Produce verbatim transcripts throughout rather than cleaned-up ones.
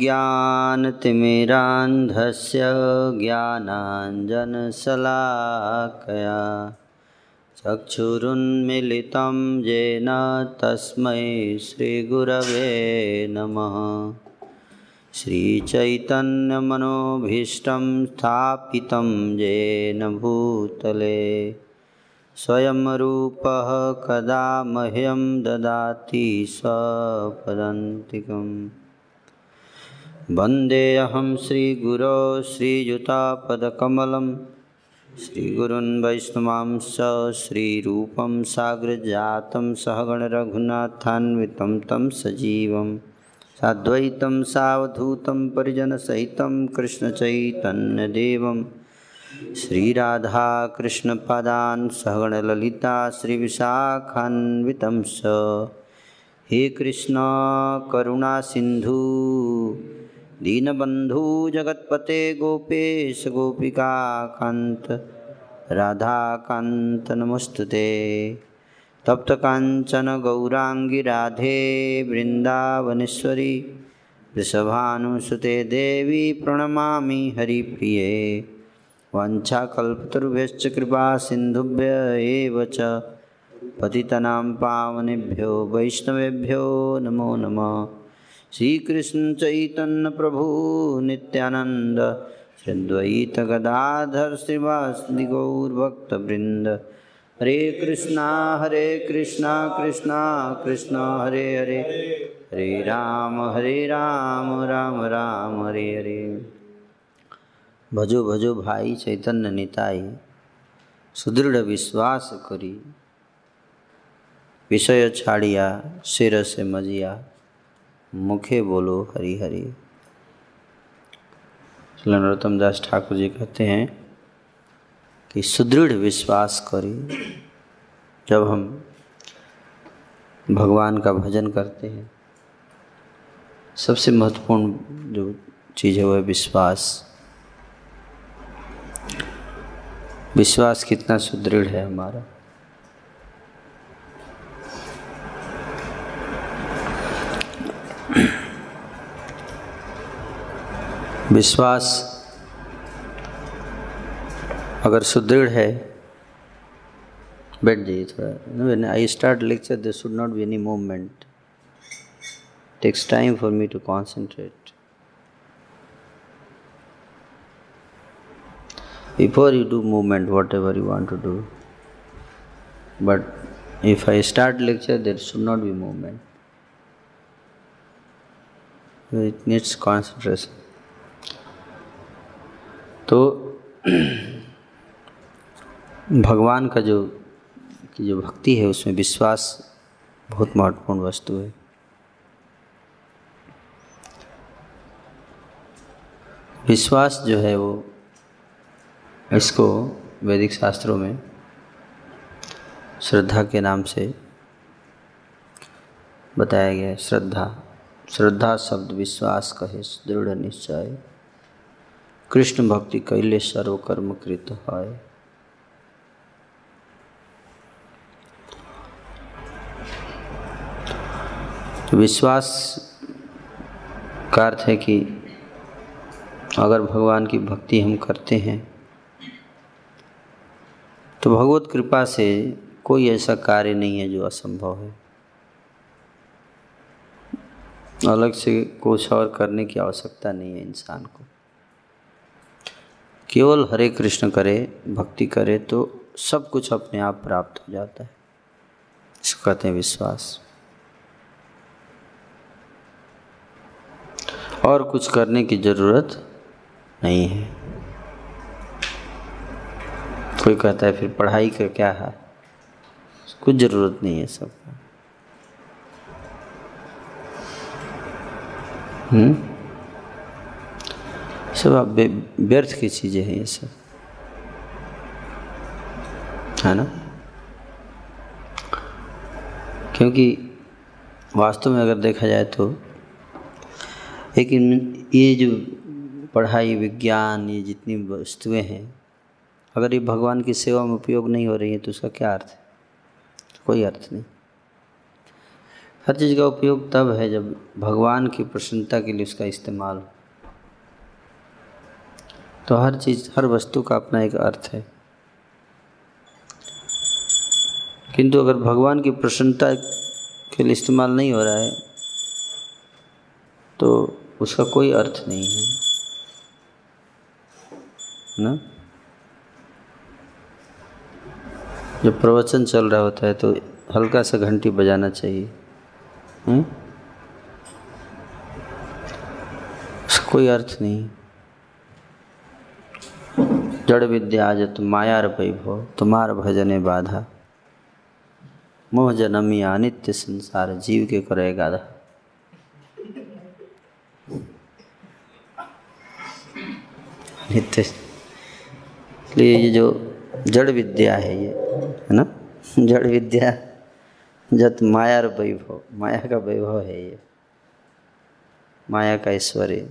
ज्ञानतिमिरान्धस्य ज्ञानाञ्जनशलाकया चक्षुरुन्मीलितं येन तस्मै श्रीगुरवे नमः। श्रीचैतन्यमनोभीष्टं स्थापितं येन भूतले स्वयं रूपः कदा मह्यं ददाति सपदान्तिकम्। वन्देऽहं श्रीगुरो श्रीयुतापदकमलं श्रीगुरुन् वैष्णवांश्च श्रीरूपं साग्रजातं सहगणरघुनाथान्वितं तं सजीवं साद्वैतं सावधूतं परिजनसहितं कृष्णचैतन्यदेवं श्रीराधा कृष्णपादान् सहगणललिता श्रीविशाखान्वितं स। हे कृष्ण करुणा सिन्धु दीनबंधु जगत्पते गोपेश गोपिका कांत राधा कांत नमस्तुते। तप्त कांचन गौरांगी राधे वृंदावनेश्वरी वृषभानुसुते देवी प्रणमामि हरिप्रिये। वाञ्छाकल्पतरुभ्यश्च कृपा सिन्धुभ्य एव च पतितनां पावनेभ्यो वैष्णवेभ्यो नमो नमः। श्रीकृष्ण चैतन्य प्रभु नित्यानंद श्रीद्वैत गदाधर श्रीवासदि गौरभक्तवृंद। हरे कृष्णा हरे कृष्णा कृष्णा कृष्णा हरे हरे हरे राम हरे राम राम राम हरे हरे। भजो भजो भाई चैतन्य निताई सुदृढ़ विश्वास करी विषय छाड़िया सिर से मजिया मुखे बोलो हरि हरि। नरोत्तम दास ठाकुर जी कहते हैं कि सुदृढ़ विश्वास करें। जब हम भगवान का भजन करते हैं सबसे महत्वपूर्ण जो चीज़ है वह विश्वास। विश्वास कितना सुदृढ़ है हमारा। विश्वास अगर सुदृढ़ है। बैठ जाइए थोड़ा। When I start lecture there should not be any movement. Takes time for me to concentrate. Before you do movement whatever you want to do. But if I start lecture there should not be movement. It needs concentration. तो भगवान का जो की जो भक्ति है उसमें विश्वास बहुत महत्वपूर्ण वस्तु है। विश्वास जो है वो इसको वैदिक शास्त्रों में श्रद्धा के नाम से बताया गया है। श्रद्धा श्रद्धा शब्द विश्वास कहे दृढ़ निश्चय कृष्ण भक्ति कैले सर्वकर्म कृत है। विश्वास का अर्थ है कि अगर भगवान की भक्ति हम करते हैं तो भगवत कृपा से कोई ऐसा कार्य नहीं है जो असंभव है। अलग से कुछ और करने की आवश्यकता नहीं है। इंसान को केवल हरे कृष्ण करे भक्ति करे तो सब कुछ अपने आप प्राप्त हो जाता है। इसको कहते हैं विश्वास। और कुछ करने की ज़रूरत नहीं है। कोई कहता है फिर पढ़ाई का क्या है, कुछ ज़रूरत नहीं है सबका। हम्म सब आप व्यर्थ की चीज़ें हैं ये सब, है ना। क्योंकि वास्तव में अगर देखा जाए तो एक ये जो पढ़ाई विज्ञान ये जितनी वस्तुएं हैं अगर ये भगवान की सेवा में उपयोग नहीं हो रही है तो उसका क्या अर्थ है, कोई अर्थ नहीं। हर चीज़ का उपयोग तब है जब भगवान की प्रसन्नता के लिए उसका इस्तेमाल हो। तो हर चीज़, हर वस्तु का अपना एक अर्थ है, किंतु अगर भगवान की प्रसन्नता के लिए इस्तेमाल नहीं हो रहा है तो उसका कोई अर्थ नहीं है ना। जब प्रवचन चल रहा होता है तो हल्का सा घंटी बजाना चाहिए, हुँ? उसका कोई अर्थ नहीं। जड़ विद्या आजत माया रपई भो, तुम्हार भजने बाधा, मोह जनमिया नित्य संसार, जीव के करे गाधा। नित्य, इसलिए ये जो जड़ विद्या है, ये है ना, जड़ विद्या जत माया वैभव, माया का वैभव है, ये माया का ऐश्वर्य।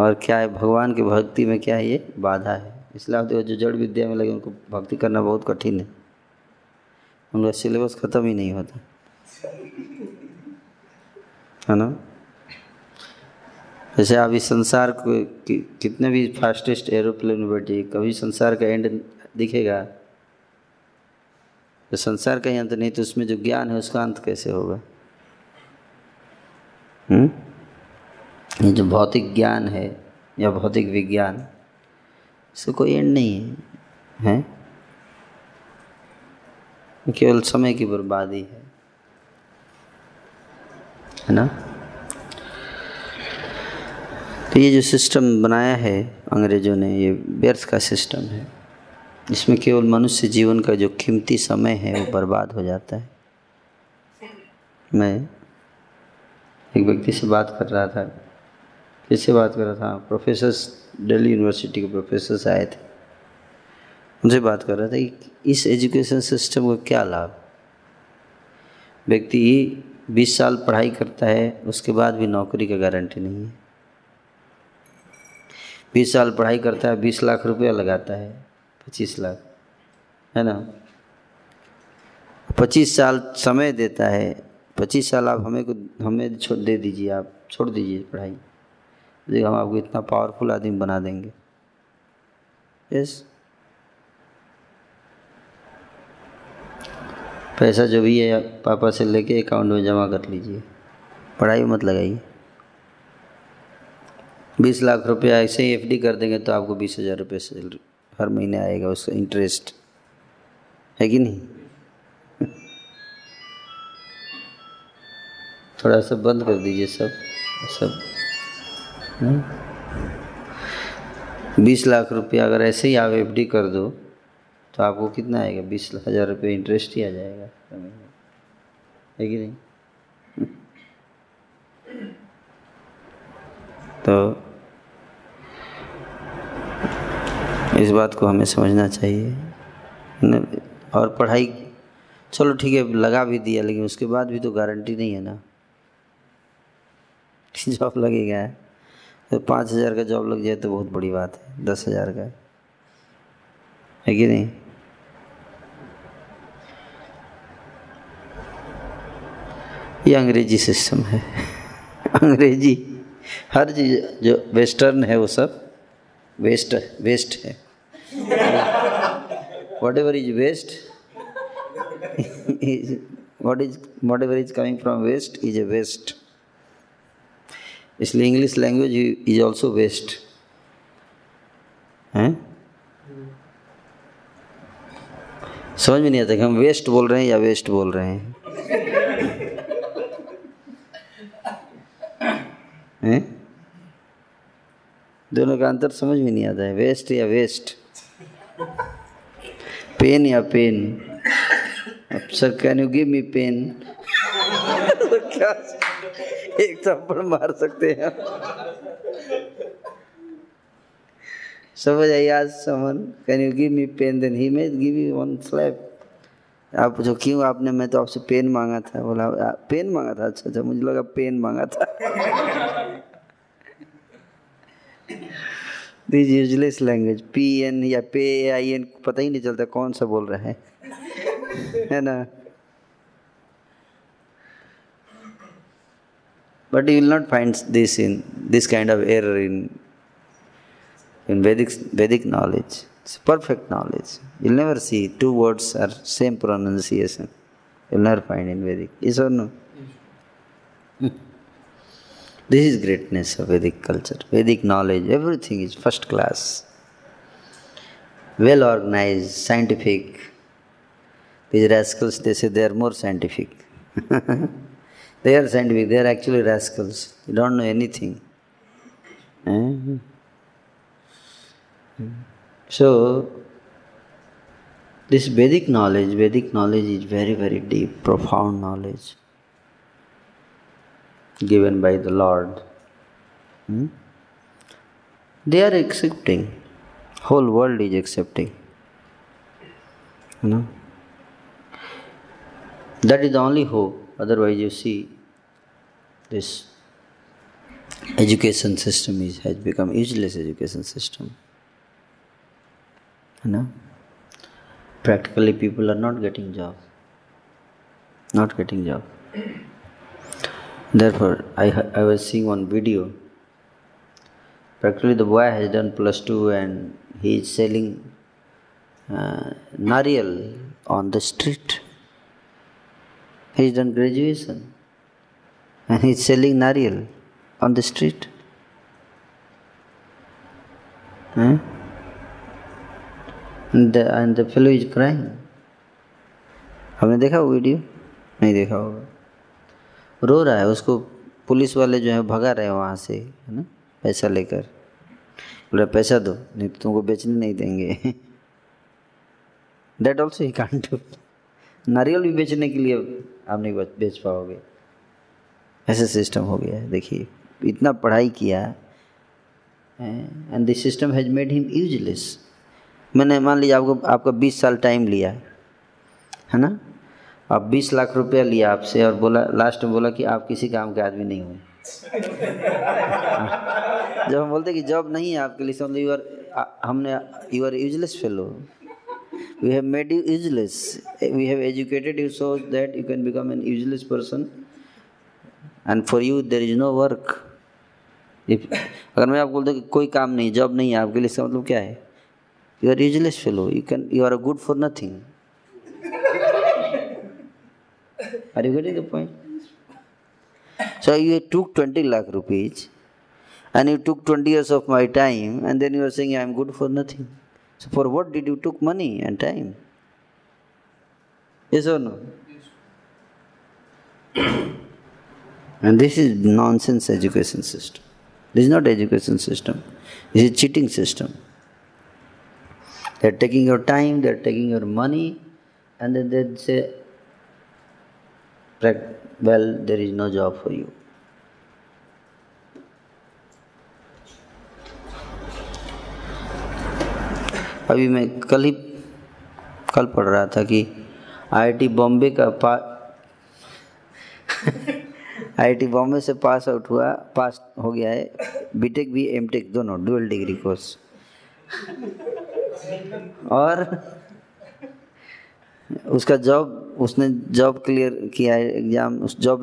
और क्या है, भगवान की भक्ति में क्या है, ये बाधा है। इसलिए आप देखो जो जड़ विद्या में लगे उनको भक्ति करना बहुत कठिन है, उनका सिलेबस ख़त्म ही नहीं होता है ना। जैसे आप इस संसार को कि, कितने भी फास्टेस्ट एरोप्लेन में बैठिए, कभी संसार का एंड दिखेगा तो संसार का ही अंत नहीं, तो उसमें जो ज्ञान है उसका अंत कैसे होगा? ये जो भौतिक ज्ञान है या भौतिक विज्ञान, इसका कोई एंड नहीं है, है? केवल समय की बर्बादी है, है ना। तो ये जो सिस्टम बनाया है अंग्रेजों ने, ये व्यर्थ का सिस्टम है। इसमें केवल मनुष्य जीवन का जो कीमती समय है वो बर्बाद हो जाता है। मैं एक व्यक्ति से बात कर रहा था, किससे बात कर रहा था, प्रोफेसर्स, दिल्ली यूनिवर्सिटी के प्रोफेसर्स आए थे, उनसे बात कर रहा था कि इस एजुकेशन सिस्टम का क्या लाभ। व्यक्ति बीस साल पढ़ाई करता है, उसके बाद भी नौकरी का गारंटी नहीं है। बीस साल पढ़ाई करता है, बीस लाख रुपया लगाता है, पच्चीस लाख, है ना। पच्चीस साल समय देता है, पच्चीस साल आप हमें को हमें छोड़ दे दीजिए, आप छोड़ दीजिए पढ़ाई, देखिए हम आपको इतना पावरफुल आदमी बना देंगे। यस, पैसा जो भी है पापा से लेके अकाउंट में जमा कर लीजिए, पढ़ाई मत लगाइए। बीस लाख रुपया ऐसे ही एफडी कर देंगे तो आपको बीस हज़ार रुपये सैलरी हर महीने आएगा, उसका इंटरेस्ट है कि नहीं। थोड़ा सा बंद कर दीजिए सब सब। बीस लाख रुपया अगर ऐसे ही आप एफ डी कर दो तो आपको कितना आएगा, बीस हज़ार रुपये इंटरेस्ट ही आ जाएगा, है कि नहीं। तो इस बात को हमें समझना चाहिए। और पढ़ाई चलो ठीक है, लगा भी दिया, लेकिन उसके बाद भी तो गारंटी नहीं है ना कि जॉब लगेगा। तो पाँच हज़ार का जॉब लग जाए तो बहुत बड़ी बात है, दस हज़ार का है कि नहीं। ये अंग्रेजी सिस्टम है, अंग्रेजी। हर चीज़ जो वेस्टर्न है वो सब वेस्ट वेस्ट है। Whatever is west, what is whatever is coming from west is a waste. इसलिए English language is also waste, हैं। समझ में नहीं आता कि हम वेस्ट बोल रहे हैं या वेस्ट बोल रहे हैं, हैं? दोनों का अंतर समझ में नहीं आता है, वेस्ट या वेस्ट, पेन या पेन। अब sir can you give me pen, तो क्या एक थप्पड़ मार सकते हैं। समझ आई, आज someone can you give me pen, then he may give you one slap. आप जो क्यों आपने, मैं तो आपसे पेन मांगा था, बोला पेन मांगा था, अच्छा अच्छा मुझे लगा पेन मांगा था। This useless language, P N या पे आई एन, पता ही नहीं चलता कौन सा बोल रहा है, है ना। But you will not find this in this kind of error in in Vedic Vedic knowledge. It's perfect knowledge. You'll never see two words are same pronunciation. You'll never find in Vedic. Yes or no? Yes. This is greatness of Vedic culture. Vedic knowledge, everything is first class. Well organized, scientific. These rascals, they say they are more scientific. They are scientific, they are actually rascals. They don't know anything. Mm-hmm. So, this Vedic knowledge, Vedic knowledge is very, very deep, profound knowledge given by the Lord. Hmm? They are accepting. Whole world is accepting. You know? That is the only hope. Otherwise, you see, this education system is, has become useless education system. You know? Practically, people are not getting job. Not getting job. Therefore, I I was seeing one video. Practically, the boy has done plus two and he is selling uh, Narial on the street. He's done graduation and he's selling Narial on the street. Hmm? And, the, and the fellow is crying. आपने देखा वो video? नहीं देखा होगा। रो रहा है, उसको police वाले जो है भगा रहे हैं वहाँ से, है ना, पैसा लेकर। बोला पैसा दो नहीं तो तुमको बेचने नहीं देंगे। That also he can't do. नारियल भी बेचने के लिए आप नहीं बेच पाओगे। ऐसा सिस्टम हो गया है। देखिए इतना पढ़ाई किया and this system has made him useless. मैंने मान लीजिए आपको आपका बीस साल टाइम लिया है ना, आप बीस लाख रुपया लिया आपसे और बोला लास्ट में बोला कि आप किसी काम के आदमी नहीं हुए। जब हम बोलते कि जॉब नहीं है आपके लिए समझ यू आर, हमने you are useless fellow. We have made you useless. We have educated you so that you can become an useless person. And for you there is no work. If अगर मैं आपको बोलता कि कोई काम नहीं, job नहीं है आपके लिए, इसका मतलब क्या है? You are useless fellow. You can, you are good for nothing. Are you getting the point? So you took twenty lakh rupees, and you took twenty years of my time, and then you are saying I am good for nothing. So for what did you took money and time? Yes or no? Yes. And this is nonsense education system. This is not education system. This is cheating system. They are taking your time, they are taking your money, and then they say, well, there is no job for you. अभी मैं कल ही कल पढ़ रहा था कि आई I T Bombay का पा आई आई टी बॉम्बे से पास आउट हुआ, पास हो गया है बीटेक भी एमटेक दोनों डुअल डिग्री कोर्स, और उसका जॉब उसने जॉब क्लियर किया है एग्ज़ाम, उस जॉब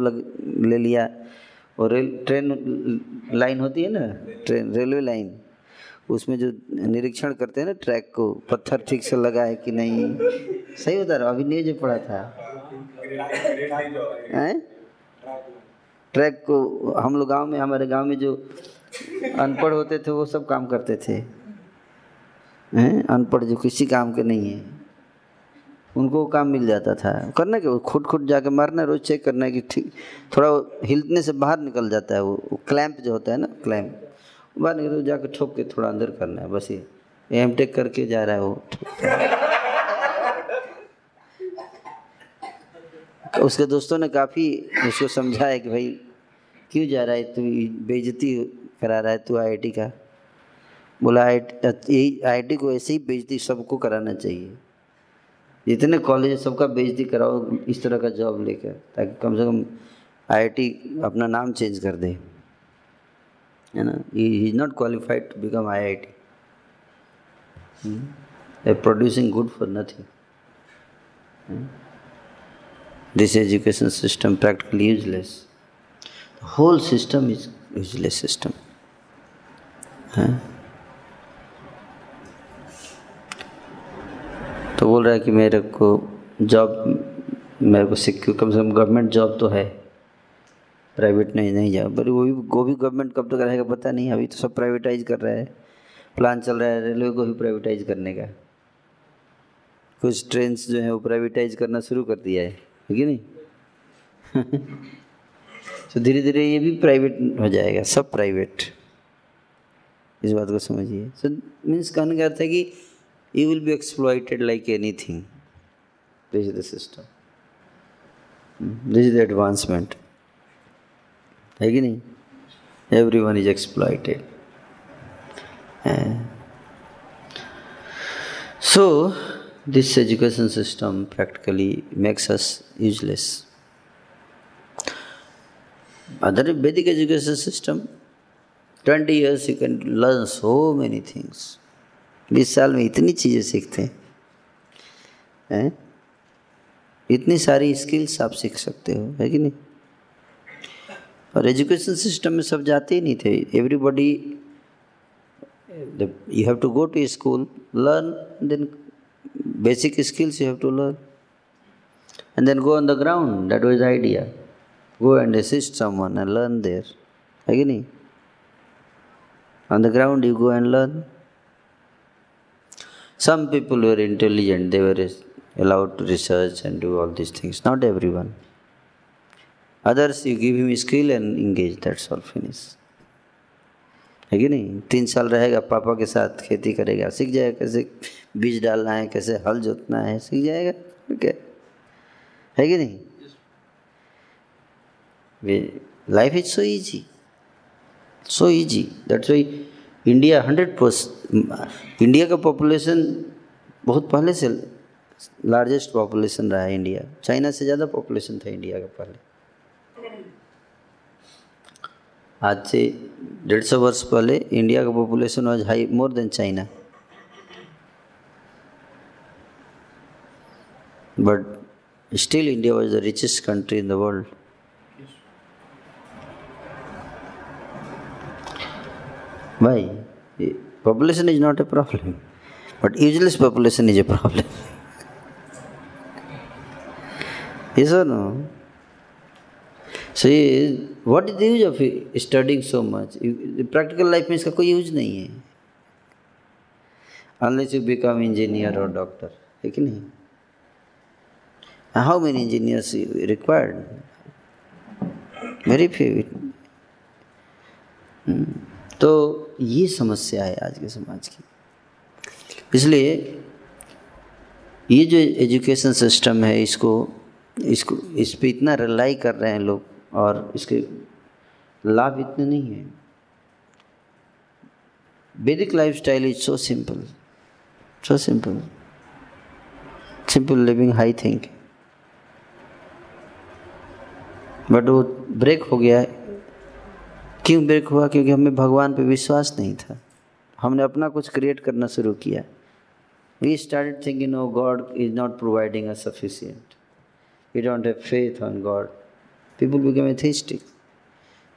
ले लिया। और रेल ट्रेन लाइन होती है ना, ट्रेन रेलवे लाइन, उसमें जो निरीक्षण करते हैं ना ट्रैक को, पत्थर ठीक से लगा है कि नहीं, सही बता रहा हूँ, अभी न्यूज में पढ़ा था। हैं ट्रैक को हम लोग गांव में, हमारे गांव में जो अनपढ़ होते थे वो सब काम करते थे। हैं अनपढ़ जो किसी काम के नहीं है उनको वो काम मिल जाता था करने के, खुद खुद जाके मारना, रोज चेक करना है कि ठीक, थोड़ा हिलने से बाहर निकल जाता है वो क्लैंप जो होता है ना, क्लैंप बाहर निकल जाकर ठोक के थोड़ा अंदर करना है, बस ये एम टेक करके जा रहा है वो। उसके दोस्तों ने काफ़ी उसको समझाया कि भाई क्यों जा रहा है तू, बेइज्जती करा रहा है तू आई आई टी का। बोला आई यही आई आई टी को ऐसे ही बेइज्जती सबको कराना चाहिए, जितने कॉलेज है सबका बेइज्जती कराओ इस तरह का जॉब लेकर, ताकि कम से कम आई आई टी अपना नाम चेंज कर दे, है ना। He is not qualified to become I I T, they producing good for nothing. This education system practically useless. whole system is useless system. है? तो बोल रहा है कि मेरे को जॉब, मेरे को सिक्योर कम से कम गवर्नमेंट जॉब तो है, प्राइवेट नहीं नहीं जाओ, बट वो भी वो भी गवर्नमेंट कब तक रहेगा पता नहीं, अभी तो सब प्राइवेटाइज कर रहा है, प्लान चल रहा है रेलवे को भी प्राइवेटाइज करने का, कुछ ट्रेन जो है वो प्राइवेटाइज करना शुरू कर दिया है, है कि नहीं? तो धीरे धीरे ये भी प्राइवेट हो जाएगा, सब प्राइवेट, इस बात को समझिए। सो मीन्स कहने का अर्थ है कि you will be exploited like anything, this is the system, this is the advancement, है कि नहीं? Everyone is exploited. So this education system practically makes us useless. Other Vedic education system, twenty years you can learn so many things. बीस साल में इतनी चीज़ें सीखते हैं, हैं? इतनी सारी स्किल्स आप सीख सकते हो, है कि नहीं? और एजुकेशन सिस्टम में सब जाते ही नहीं थे, everybody you have to go to school, learn, then basic skills you have to learn and then go on the ground. That was the idea, go and assist someone and learn there, again on the ground you go and learn. Some people were intelligent, they were allowed to research and do all these things, not everyone. Others you give him skill and engage, that's all, finish, है कि नहीं? तीन साल रहेगा पापा के साथ, खेती करेगा, सीख जाएगा कैसे बीज डालना है, कैसे हल जोतना है, सीख जाएगा, ठीक है, है कि नहीं? Life is so easy, so easy, that's why India hundred percent India का पॉपुलेशन बहुत पहले से लार्जेस्ट पॉपुलेशन रहा है इंडिया, चाइना से ज़्यादा पॉपुलेशन था इंडिया का पहले। आज से डेढ़ सौ वर्ष पहले इंडिया का population was high more than China, but still India was the richest country in the world. भाई population is not a problem, but useless population is a problem, is no? So what is the use of studying so much? Practical life में इसका कोई use नहीं है, unless you become engineer और doctor, है कि नहीं? How many engineers required? Very few. तो ये समस्या है आज के समाज की, इसलिए ये जो एजुकेशन सिस्टम है इसको इसको इस पर इतना रिलाई कर रहे हैं लोग, और इसके लाभ इतने नहीं हैं। वैदिक lifestyle is so simple, so simple, simple living, high thinking, but वो ब्रेक हो गया है। क्यों ब्रेक हुआ? क्योंकि हमें भगवान पे विश्वास नहीं था, हमने अपना कुछ क्रिएट करना शुरू किया। We started thinking O God is not providing us sufficient, we don't have faith on God, people become atheistic.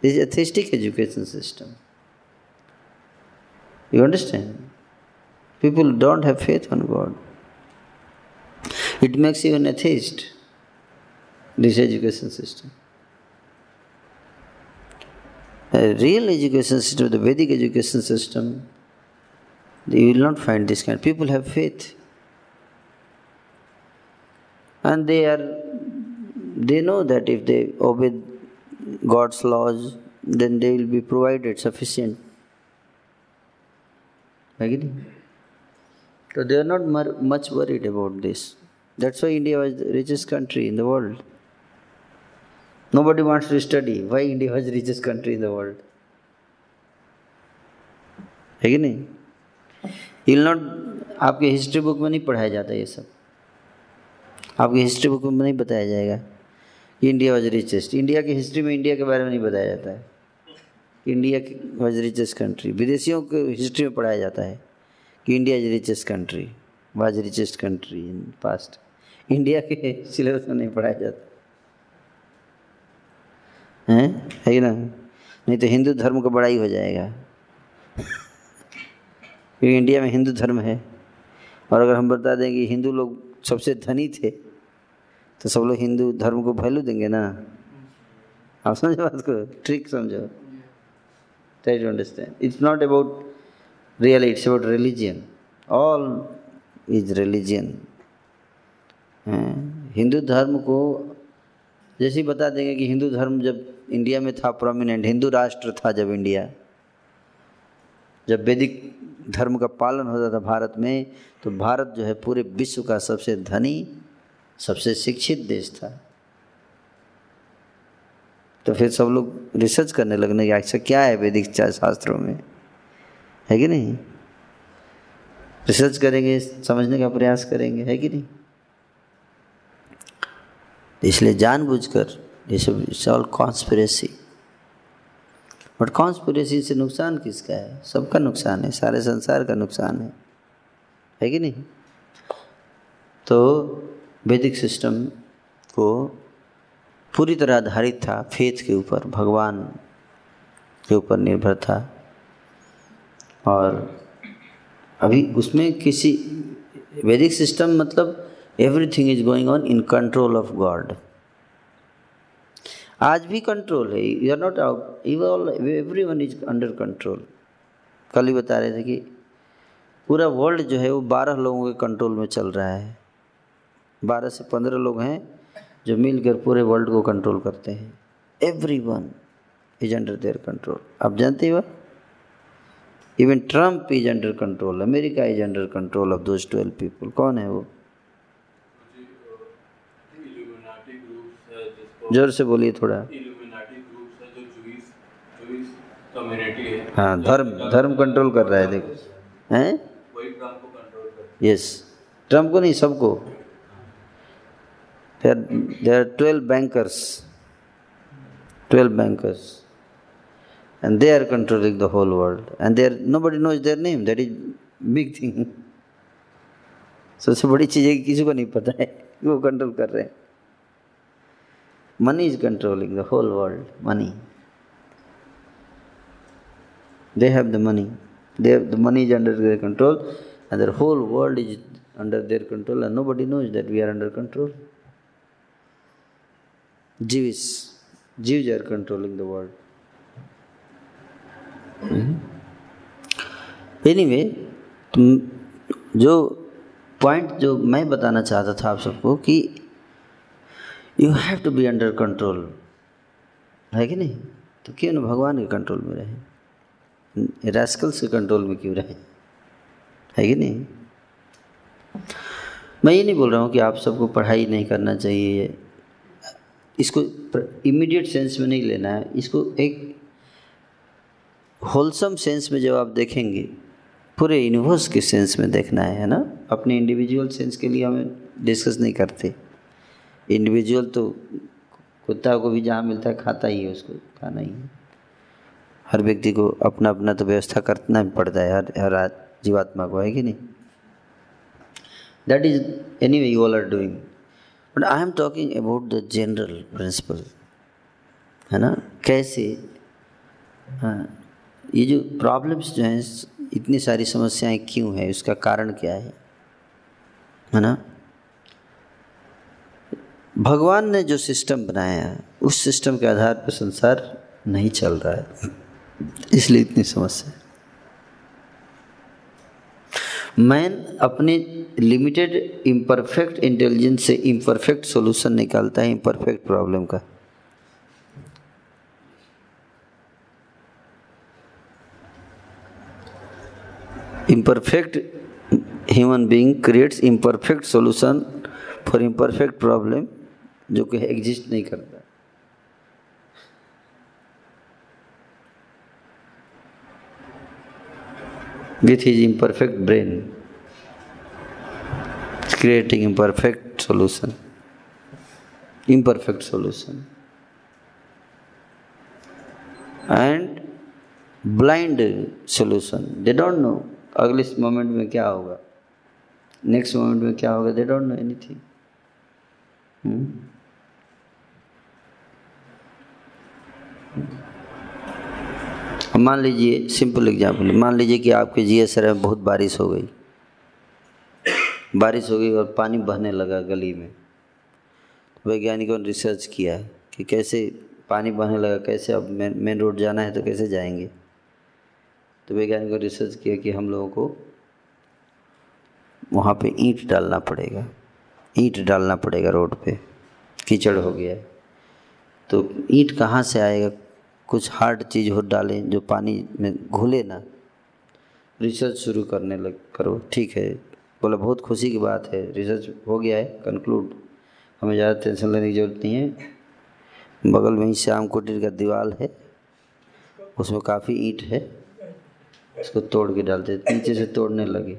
This is atheistic education system, you understand? People don't have faith on God, it makes you an atheist, this education system. A real education system, the Vedic education system, you will not find this kind. People have faith and they are they know that if they obey God's laws, then they will be provided sufficient. Agree? So they are not much worried about this. That's why India was the richest country in the world. Nobody wants to study why India was the richest country in the world. Agree? You will not, आपके history book में नहीं पढ़ाया जाता ये सब, आपकी history book में नहीं बताया जाएगा इंडिया वॉज रिचेस्ट, इंडिया की हिस्ट्री में इंडिया के बारे में नहीं बताया जाता है, इंडिया वॉज रिचेस्ट कंट्री। विदेशियों के हिस्ट्री में पढ़ाया जाता है कि India is richest country, was richest country in past, India के सिलेबस में नहीं पढ़ाया जाता, हैं, है कि ना? नहीं तो हिंदू धर्म का बड़ाई हो जाएगा, क्योंकि इंडिया में हिंदू धर्म है। और अगर हम बता दें कि हिंदू लोग सबसे धनी थे तो सब लोग हिंदू धर्म को वैल्यू देंगे ना। आप समझो बात को, ट्रिक समझो। Try to understand, it's not about real, it's about religion. All is religion. Hindu धर्म को जैसे बता देंगे कि हिंदू धर्म जब इंडिया में था प्रोमिनेंट, हिंदू राष्ट्र था जब इंडिया, जब वैदिक धर्म का पालन होता था भारत में, तो भारत जो है पूरे विश्व का सबसे धनी, सबसे शिक्षित देश था। तो फिर सब लोग रिसर्च करने लगने कि ऐसा क्या है वैदिक शास्त्रों में, है कि नहीं? रिसर्च करेंगे, समझने का प्रयास करेंगे, है कि नहीं? इसलिए जानबूझकर ये सब, it's all conspiracy. But conspiracy से नुकसान किसका है? सबका नुकसान है, सारे संसार का नुकसान है, है कि नहीं? तो वैदिक सिस्टम को पूरी तरह आधारित था फेथ के ऊपर, भगवान के ऊपर निर्भर था। और अभी उसमें किसी वैदिक सिस्टम मतलब everything is going on in control of God. आज भी कंट्रोल है, you are not out, you all, every one is under control. कल ही बता रहे थे कि पूरा वर्ल्ड जो है वो बारह लोगों के कंट्रोल में चल रहा है। बारह से पंद्रह लोग हैं जो मिलकर पूरे वर्ल्ड को कंट्रोल करते हैं। Every one is under their control. आप जानते हो, even Trump is under control, America is under control of those twelve people. कौन है वो? जोर से बोलिए थोड़ा। हाँ, धर्म धर्म कंट्रोल कर रहा है, देखो हैं। यस, ट्रम्प को नहीं, सबको। There are twelve bankers, twelve bankers and they are controlling the whole world, and they are, nobody knows their name. That is big thing. सबसे बड़ी चीज़ है कि किसी को नहीं पता है कि वो कंट्रोल कर रहे हैं। Money is controlling the whole world, money, they have the money, they have the money is under their control and the whole world is under their control and nobody knows that we are under control. Jews Jews are controlling the world. Anyway, जो point जो मैं बताना चाहता था आप सबको कि you have to be under control, है कि नहीं? तो क्यों ना भगवान के कंट्रोल में रहे, रैस्कल्स के कंट्रोल में क्यों रहे, है कि नहीं? मैं ये नहीं बोल रहा हूँ कि आप सबको पढ़ाई नहीं करना चाहिए, इसको इमीडिएट सेंस में नहीं लेना है। इसको एक होलसम सेंस में जब आप देखेंगे, पूरे यूनिवर्स के सेंस में देखना है, है ना? अपने इंडिविजुअल सेंस के लिए हमें डिस्कस नहीं करते। इंडिविजुअल तो कुत्ता को भी जहाँ मिलता है खाता ही है, उसको खाना ही है। हर व्यक्ति को अपना अपना तो व्यवस्था करना भी पड़ता है, हर हर जीवात्मा को, है कि नहीं? That is anyway you all are doing, but I am talking about the general principle, है ना? कैसे, हाँ, ये जो प्रॉब्लम्स जो हैं, इतनी सारी समस्याएं क्यों हैं, उसका कारण क्या है, है ना? भगवान ने जो सिस्टम बनाया उस सिस्टम के आधार पर संसार नहीं चल रहा है, इसलिए इतनी समस्या है। मैन अपने लिमिटेड इम्परफेक्ट इंटेलिजेंस से इम्परफेक्ट सॉल्यूशन निकालता है इम्परफेक्ट प्रॉब्लम का। imperfect human being creates imperfect solution for imperfect problem जो कि एग्जिस्ट नहीं करता। With his imperfect brain creating imperfect solution, imperfect solution and blind solution, they don't know अगले moment में क्या होगा, नेक्स्ट मोमेंट में क्या होगा, दे डोंट नो एनीथिंग। मान लीजिए, सिंपल एग्जाम्पल, मान लीजिए कि आपके जिया सराय में बहुत बारिश हो गई, बारिश हो गई और पानी बहने लगा गली में। वैज्ञानिकों ने रिसर्च किया है कि कैसे पानी बहने लगा, कैसे अब मेन रोड जाना है तो कैसे जाएंगे। तो वैज्ञानिकों ने रिसर्च किया कि हम लोगों को वहाँ पे ईंट डालना पड़ेगा, ईंट डालना पड़ेगा रोड पे, कीचड़ हो गया है। तो ईंट कहाँ से आएगा, कुछ हार्ड चीज़ हो डालें जो पानी में घुले ना। रिसर्च शुरू करने लग करो, ठीक है, बोला बहुत खुशी की बात है, रिसर्च हो गया है, कंक्लूड, हमें ज़्यादा टेंशन लेने की ज़रूरत नहीं है। बगल में ही श्याम कुटीर का दीवाल है, उसमें काफ़ी ईंट है, उसको तोड़ के डालते, नीचे से तोड़ने लगे,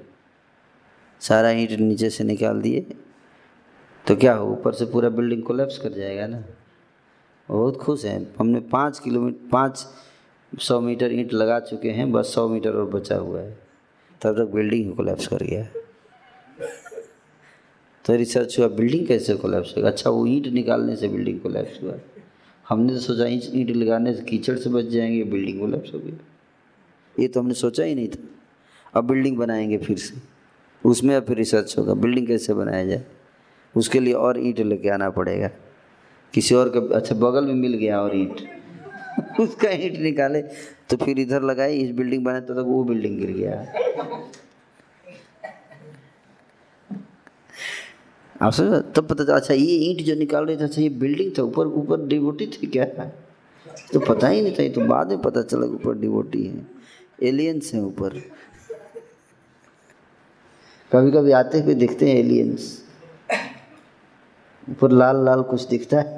सारा ईंट नीचे से निकाल दिए। तो क्या हो, ऊपर से पूरा बिल्डिंग कोलैप्स कर जाएगा ना। बहुत खुश हैं, हमने पाँच किलोमीटर पाँच सौ मीटर ईंट लगा चुके हैं, बस सौ मीटर और बचा हुआ है, तब तक बिल्डिंग ही कोलैप्स कर गया है। तो रिसर्च हुआ बिल्डिंग कैसे कोलैप्स हुआ, अच्छा वो ईंट निकालने से बिल्डिंग कोलैप्स हुआ। हमने तो सोचा ईंट लगाने से कीचड़ से बच जाएंगे, बिल्डिंग कोलैप्स हो गई, ये तो हमने सोचा ही नहीं था। अब बिल्डिंग बनाएंगे फिर से, उसमें अब फिर रिसर्च होगा बिल्डिंग कैसे बनाया जाए, उसके लिए और ईंट लेके आना पड़ेगा किसी और का, अच्छा बगल में मिल गया और ईंट उसका ईंट निकाले, तो फिर इधर लगाए, इस बिल्डिंग बनाए, तब तक वो बिल्डिंग गिर गया। आप समझ, तब पता चला अच्छा ये ईंट जो निकाल रही था, अच्छा ये बिल्डिंग था, ऊपर ऊपर डिवोटी थी क्या, तो पता ही नहीं था, ये तो बाद में पता चला ऊपर डिवोटी है, एलियंस हैं ऊपर। कभी कभी आते हुए दिखते हैं एलियंस, ऊपर लाल लाल कुछ दिखता है।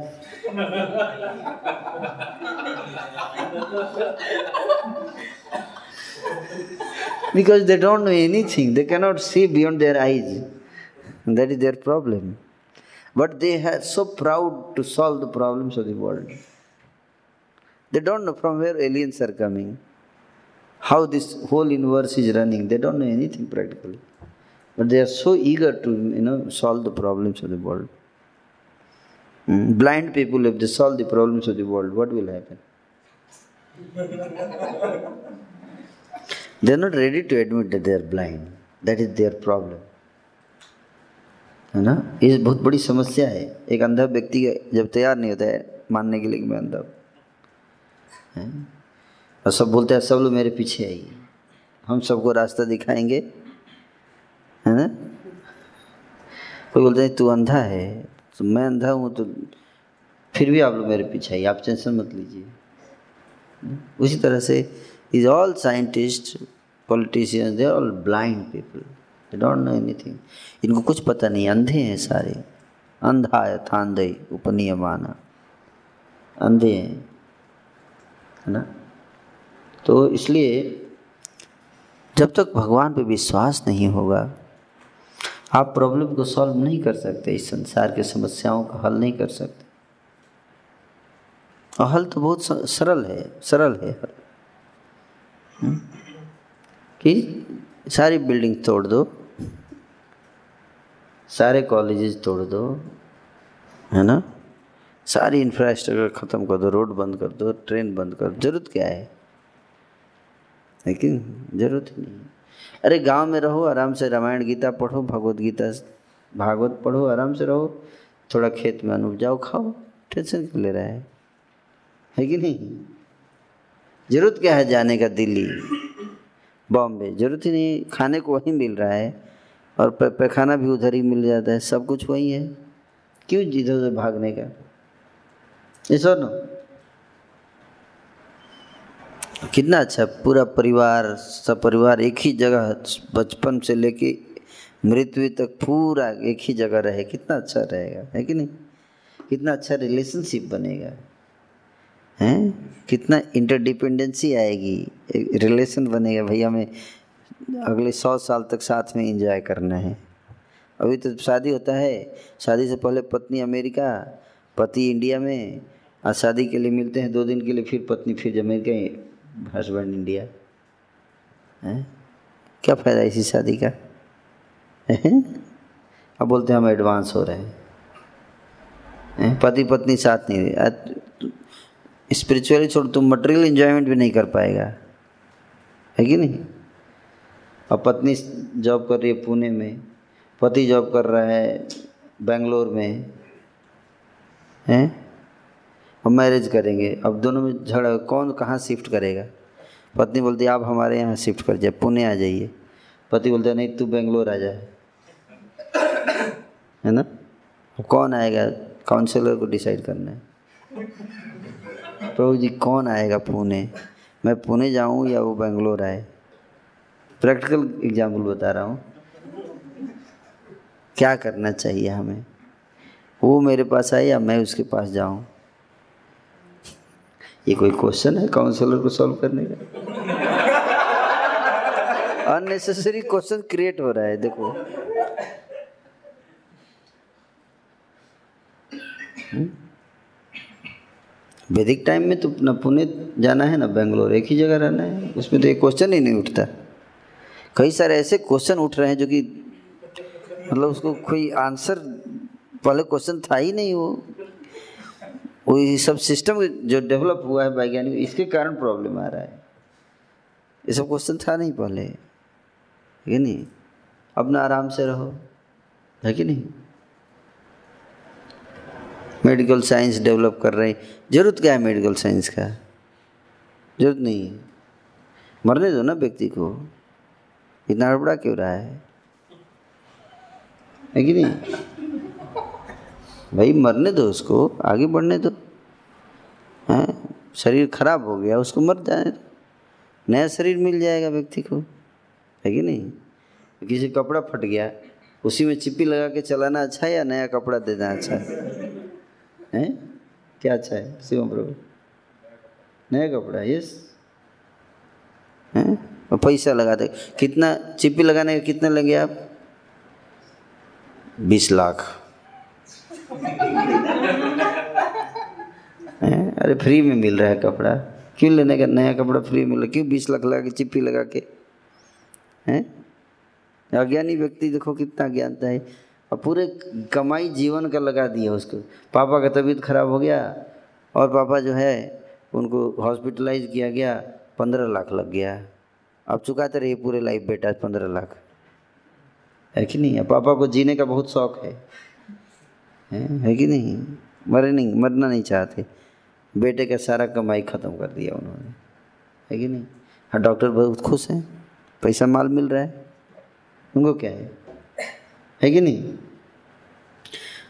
Because they don't know anything, they cannot see beyond their eyes, that is their problem, but they are so proud to solve the problems of the world. They don't know from where aliens are coming, how this whole universe is running, they don't know anything practically, but they are so eager to, you know, solve the problems of the world. Mm. Blind people, if they solve the problems of the world, what will happen? They are not ready to admit that they are blind, that is their problem. है ना, ये बहुत बड़ी समस्या है। एक अंधा व्यक्ति जब तैयार नहीं होता है मानने के लिए कि मैं अंधा हूँ, और सब बोलते हैं सब लोग मेरे पीछे आइए, हम सबको रास्ता दिखाएंगे, है ना। कोई बोलते हैं तू अंधा है, तो मैं अंधा हूँ, तो फिर भी आप लोग मेरे पीछे आइए, आप टेंशन मत लीजिए। उसी तरह से is all scientist, politicians, they are all blind people, they don't know anything, इनको कुछ पता नहीं, अंधे हैं सारे। अंधा है थांधे उपनियमाना, अंधे हैं, है ना। तो इसलिए जब तक भगवान पे विश्वास नहीं होगा, आप प्रॉब्लम को सॉल्व नहीं कर सकते, इस संसार के समस्याओं का हल नहीं कर सकते। और हल तो बहुत सरल है, सरल है हल, कि सारी बिल्डिंग तोड़ दो, सारे कॉलेजेस तोड़ दो, है ना, सारी इंफ्रास्ट्रक्चर ख़त्म कर दो, रोड बंद कर दो, ट्रेन बंद कर दो, जरूरत क्या है, लेकिन जरूरत ही नहीं। अरे गांव में रहो, आराम से रामायण गीता पढ़ो, भगवत गीता भागवत पढ़ो, आराम से रहो, थोड़ा खेत में अन्न उपजाओ खाओ, टेंशन क्यों ले रहा है, है कि नहीं। जरूरत क्या है जाने का दिल्ली बॉम्बे, जरूरत ही नहीं, खाने को वहीं मिल रहा है और पैखाना भी उधर ही मिल जाता है, सब कुछ वहीं है, क्यों इधर उधर भागने का। इस और ना कितना अच्छा, पूरा परिवार सब परिवार एक ही जगह, बचपन से लेके मृत्यु तक पूरा एक ही जगह रहे, कितना अच्छा रहेगा, है कि नहीं। कितना अच्छा रिलेशनशिप बनेगा, हैं, कितना इंटरडिपेंडेंसी आएगी, रिलेशन बनेगा, भैया मैं अगले सौ साल तक साथ में एंजॉय करना है। अभी तो शादी होता है, शादी से पहले पत्नी अमेरिका, पति इंडिया में, और शादी के लिए मिलते हैं दो दिन के लिए, फिर पत्नी फिर अमेरिका, हस्बैंड इंडिया, हैं, क्या फ़ायदा इसी शादी का, हैं। अब बोलते हैं हम एडवांस हो रहे हैं, पति पत्नी साथ नहीं, स्पिरिचुअली छोड़, तुम मटेरियल एंजॉयमेंट भी नहीं कर पाएगा, है कि नहीं। अब पत्नी जॉब कर रही है पुणे में, पति जॉब कर रहा है बेंगलोर में, हैं, अब मैरिज करेंगे, अब दोनों में झगड़ा, कौन कहाँ शिफ्ट करेगा। पत्नी बोलती है आप हमारे यहाँ शिफ्ट कर जाए, पुणे आ जाइए। पति बोलता है नहीं तू बेंगलोर आ जाए, है ना। अब कौन आएगा, काउंसलर को डिसाइड करना है, प्रभु जी कौन आएगा पुणे, मैं पुणे जाऊँ या वो बेंगलोर आए। प्रैक्टिकल एग्जाम्पल बता रहा हूँ, क्या करना चाहिए हमें, वो मेरे पास आए या मैं उसके पास जाऊँ। ये कोई क्वेश्चन है काउंसलर को सॉल्व करने का। अननेसेसरी क्वेश्चन क्रिएट हो रहा है। देखो वैदिक टाइम में तो ना पुणे जाना है ना बेंगलोर, एक ही जगह रहना है, उसमें तो ये क्वेश्चन ही नहीं उठता। कई सारे ऐसे क्वेश्चन उठ रहे हैं जो कि मतलब उसको कोई आंसर, पहले क्वेश्चन था ही नहीं। वो वो सब सिस्टम जो डेवलप हुआ है वैज्ञानिक, इसके कारण प्रॉब्लम आ रहा है। ये सब क्वेश्चन था नहीं पहले, है नहीं। अपना आराम से रहो, है कि नहीं। मेडिकल साइंस डेवलप कर रहे हैं, जरूरत क्या है मेडिकल साइंस का, जरूरत नहीं है। मरने दो ना व्यक्ति को, इतना हड़बड़ा क्यों रहा है, है कि नहीं भाई। मरने दो उसको, आगे बढ़ने दो। हाँ, शरीर खराब हो गया उसको, मर जाए, नया शरीर मिल जाएगा व्यक्ति को, है कि नहीं। किसी कपड़ा फट गया, उसी में चिप्पी लगा के चलाना अच्छा है या नया कपड़ा देना अच्छा है, है क्या अच्छा है शिवम प्रभु, नया कपड़ा, यस। हैं, और पैसा लगा दे, कितना चिप्पी लगाने का कितना लेंगे आप, बीस लाख। अरे फ्री में मिल रहा है कपड़ा, क्यों लेने का, नया कपड़ा फ्री मिल रहा है, क्यों बीस लाख लगा के चिप्पी लगा के। हैं, अज्ञानी व्यक्ति देखो कितना ज्ञानता है, और पूरे कमाई जीवन का लगा दिया उसको। पापा का तबीयत खराब हो गया और पापा जो है उनको हॉस्पिटलाइज किया गया, पंद्रह लाख लग गया। आप चुकाते रहिए पूरे लाइफ बेटा पंद्रह लाख, है कि नहीं। पापा को जीने का बहुत शौक है, है कि नहीं। मरे नहीं, मरना नहीं चाहते, बेटे का सारा कमाई ख़त्म कर दिया उन्होंने, है कि नहीं। हाँ, डॉक्टर बहुत खुश हैं, पैसा माल मिल रहा है उनको, क्या है, है कि नहीं।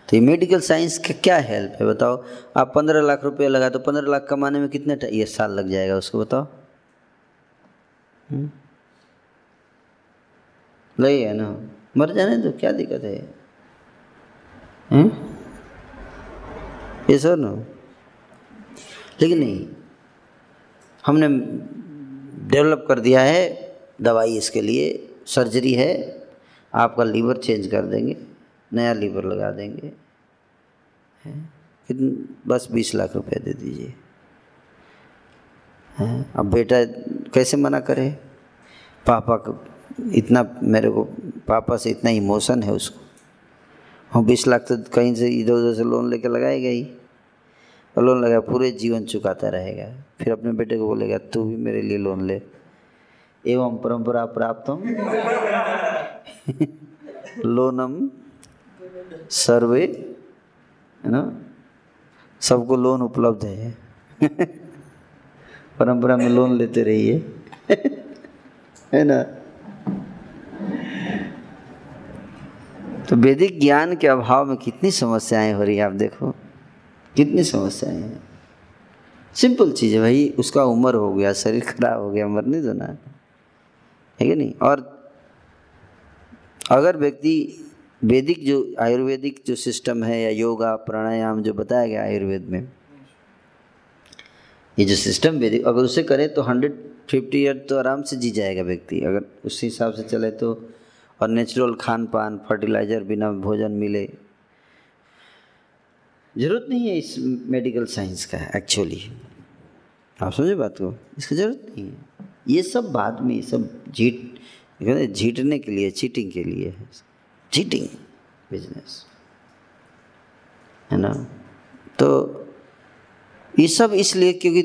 तो ये मेडिकल साइंस का क्या हेल्प है बताओ। आप पंद्रह लाख रुपए लगा तो पंद्रह लाख कमाने में कितने ये साल लग जाएगा उसको बताओ, लगे है ना। मर जाने तो क्या दिक्कत है, ये सर ना। लेकिन नहीं, हमने डेवलप कर दिया है दवाई इसके लिए, सर्जरी है, आपका लीवर चेंज कर देंगे, नया लीवर लगा देंगे, कितने, बस बीस लाख रुपए दे दीजिए। हाँ, अब बेटा कैसे मना करे, पापा को इतना, मेरे को पापा से इतना इमोशन है उसको, हम बीस लाख तो कहीं से इधर उधर से लोन लेकर लगाएगा ही, और लोन लगाए पूरे जीवन चुकाता रहेगा, फिर अपने बेटे को बोलेगा तू भी मेरे लिए लोन ले, एवं परंपरा प्राप्तम लोनम सर्वे, है ना, सबको लोन उपलब्ध है परंपरा में लोन लेते रहिए है ना। तो वैदिक ज्ञान के अभाव में कितनी समस्याएं हो रही है, आप देखो कितनी समस्याएं हैं। सिंपल चीज़ है भाई, उसका उम्र हो गया, शरीर खराब हो गया, मरने दो ना, है कि नहीं। और अगर व्यक्ति वैदिक जो आयुर्वेदिक जो सिस्टम है, या योगा प्राणायाम जो बताया गया आयुर्वेद में, ये जो सिस्टम वैदिक, अगर उसे करे तो हंड्रेड फिफ्टी ईयर तो आराम से जी जाएगा व्यक्ति, अगर उस हिसाब से चले तो। और नेचुरल खान पान, फर्टिलाइजर बिना भोजन मिले, जरूरत नहीं है इस मेडिकल साइंस का एक्चुअली, आप समझे बात को, इसकी ज़रूरत नहीं है। ये सब बाद में, ये सब झीट झीटने के लिए, चीटिंग के लिए है, चीटिंग बिजनेस, है ना। तो ये सब इसलिए क्योंकि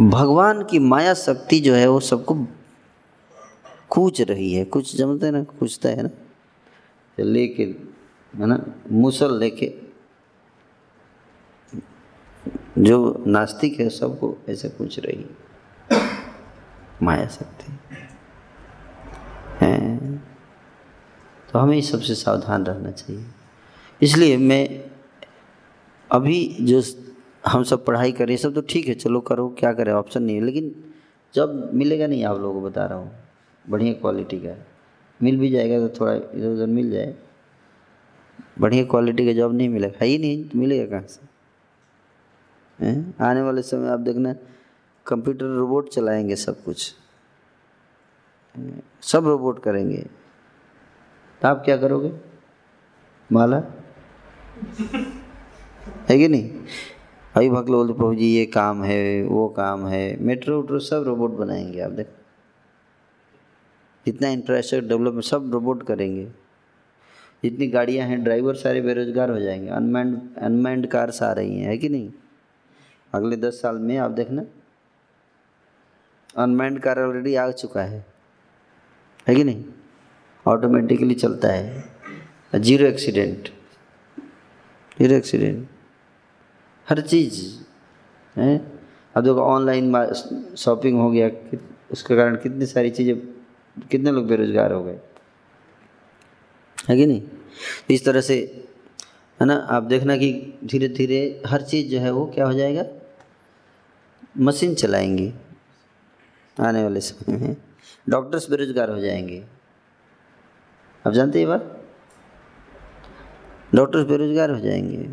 भगवान की माया शक्ति जो है वो सबको कूच रही है। कुछ जमते ना कूचता है ना, लेके है ना मुसल लेके जो नास्तिक है सबको ऐसे कूच रही माया शक्ति है। तो हमें सबसे सावधान रहना चाहिए। इसलिए मैं अभी जो हम सब पढ़ाई कर रहे हैं सब तो ठीक है, चलो करो क्या करें, ऑप्शन नहीं है, लेकिन जब मिलेगा नहीं, आप लोगों को बता रहा हूँ, बढ़िया क्वालिटी का मिल भी जाएगा तो थोड़ा इधर उधर मिल जाए, बढ़िया क्वालिटी का जॉब नहीं मिलेगा, है ही नहीं तो मिलेगा कहाँ से। आने वाले समय आप देखना कंप्यूटर रोबोट चलाएंगे सब कुछ, सब रोबोट करेंगे, तो आप क्या करोगे माला है कि नहीं। अभी भक्त लोग प्रभु जी ये काम है वो काम है, मेट्रो उट्रो सब रोबोट बनाएंगे, आप देख जितना इंफ्रास्ट्रक्चर डेवलपमेंट सब रोबोट करेंगे, जितनी गाड़ियां हैं ड्राइवर सारे बेरोजगार हो जाएंगे, अनमैंड अनमैंड कार्स आ रही हैं, है कि नहीं। अगले दस साल में आप देखना अनमैंड कार ऑलरेडी आ चुका है, है कि नहीं, ऑटोमेटिकली चलता है, जीरो एक्सीडेंट, जीरो एक्सीडेंट हर चीज़ है। अब देखो ऑनलाइन शॉपिंग हो गया, उसके कारण कितनी सारी चीज़ें, कितने लोग बेरोजगार हो गए, है कि नहीं। तो इस तरह से है ना आप देखना कि धीरे धीरे हर चीज़ जो है वो क्या हो जाएगा, मशीन चलाएंगे आने वाले समय में। डॉक्टर्स बेरोजगार हो जाएंगे, आप जानते हैं बात, डॉक्टर्स बेरोजगार हो जाएंगे,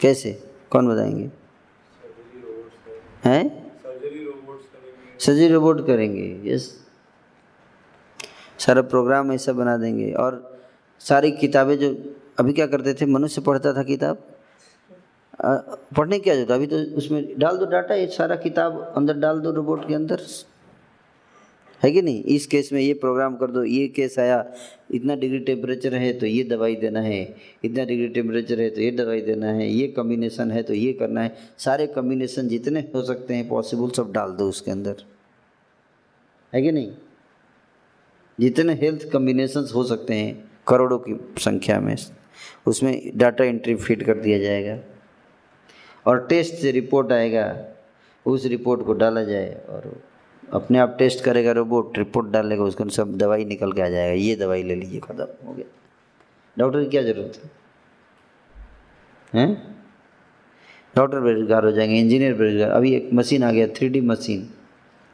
कैसे कौन बताएंगे, हैं सर्जरी रोबोट करेंगे, यस सारा प्रोग्राम ऐसा बना देंगे। और सारी किताबें जो अभी क्या करते थे, मनुष्य पढ़ता था किताब, पढ़ने क्या जरूरत, अभी तो उसमें डाल दो डाटा, ये सारा किताब अंदर डाल दो रोबोट के अंदर, है कि नहीं। इस केस में ये प्रोग्राम कर दो, ये केस आया इतना डिग्री टेम्परेचर है तो ये दवाई देना है, इतना डिग्री टेम्परेचर है तो ये दवाई देना है, ये कम्बिनेशन है तो ये करना है, सारे कम्बिनेशन जितने हो सकते हैं पॉसिबल सब डाल दो उसके अंदर, है कि नहीं। जितने हेल्थ कम्बिनेशंस हो सकते हैं करोड़ों की संख्या में उसमें डाटा एंट्री फीड कर दिया जाएगा, और टेस्ट से रिपोर्ट आएगा, उस रिपोर्ट को डाला जाए और अपने आप टेस्ट करेगा रोबोट, रिपोर्ट डालेगा, उसके अनुसार दवाई निकल के आ जाएगा, ये दवाई ले लीजिए, खत्म हो गया, डॉक्टर की क्या ज़रूरत है, हैं। डॉक्टर बेरोजगार हो जाएंगे, इंजीनियर बेरोजगार। अभी एक मशीन आ गया three D machine,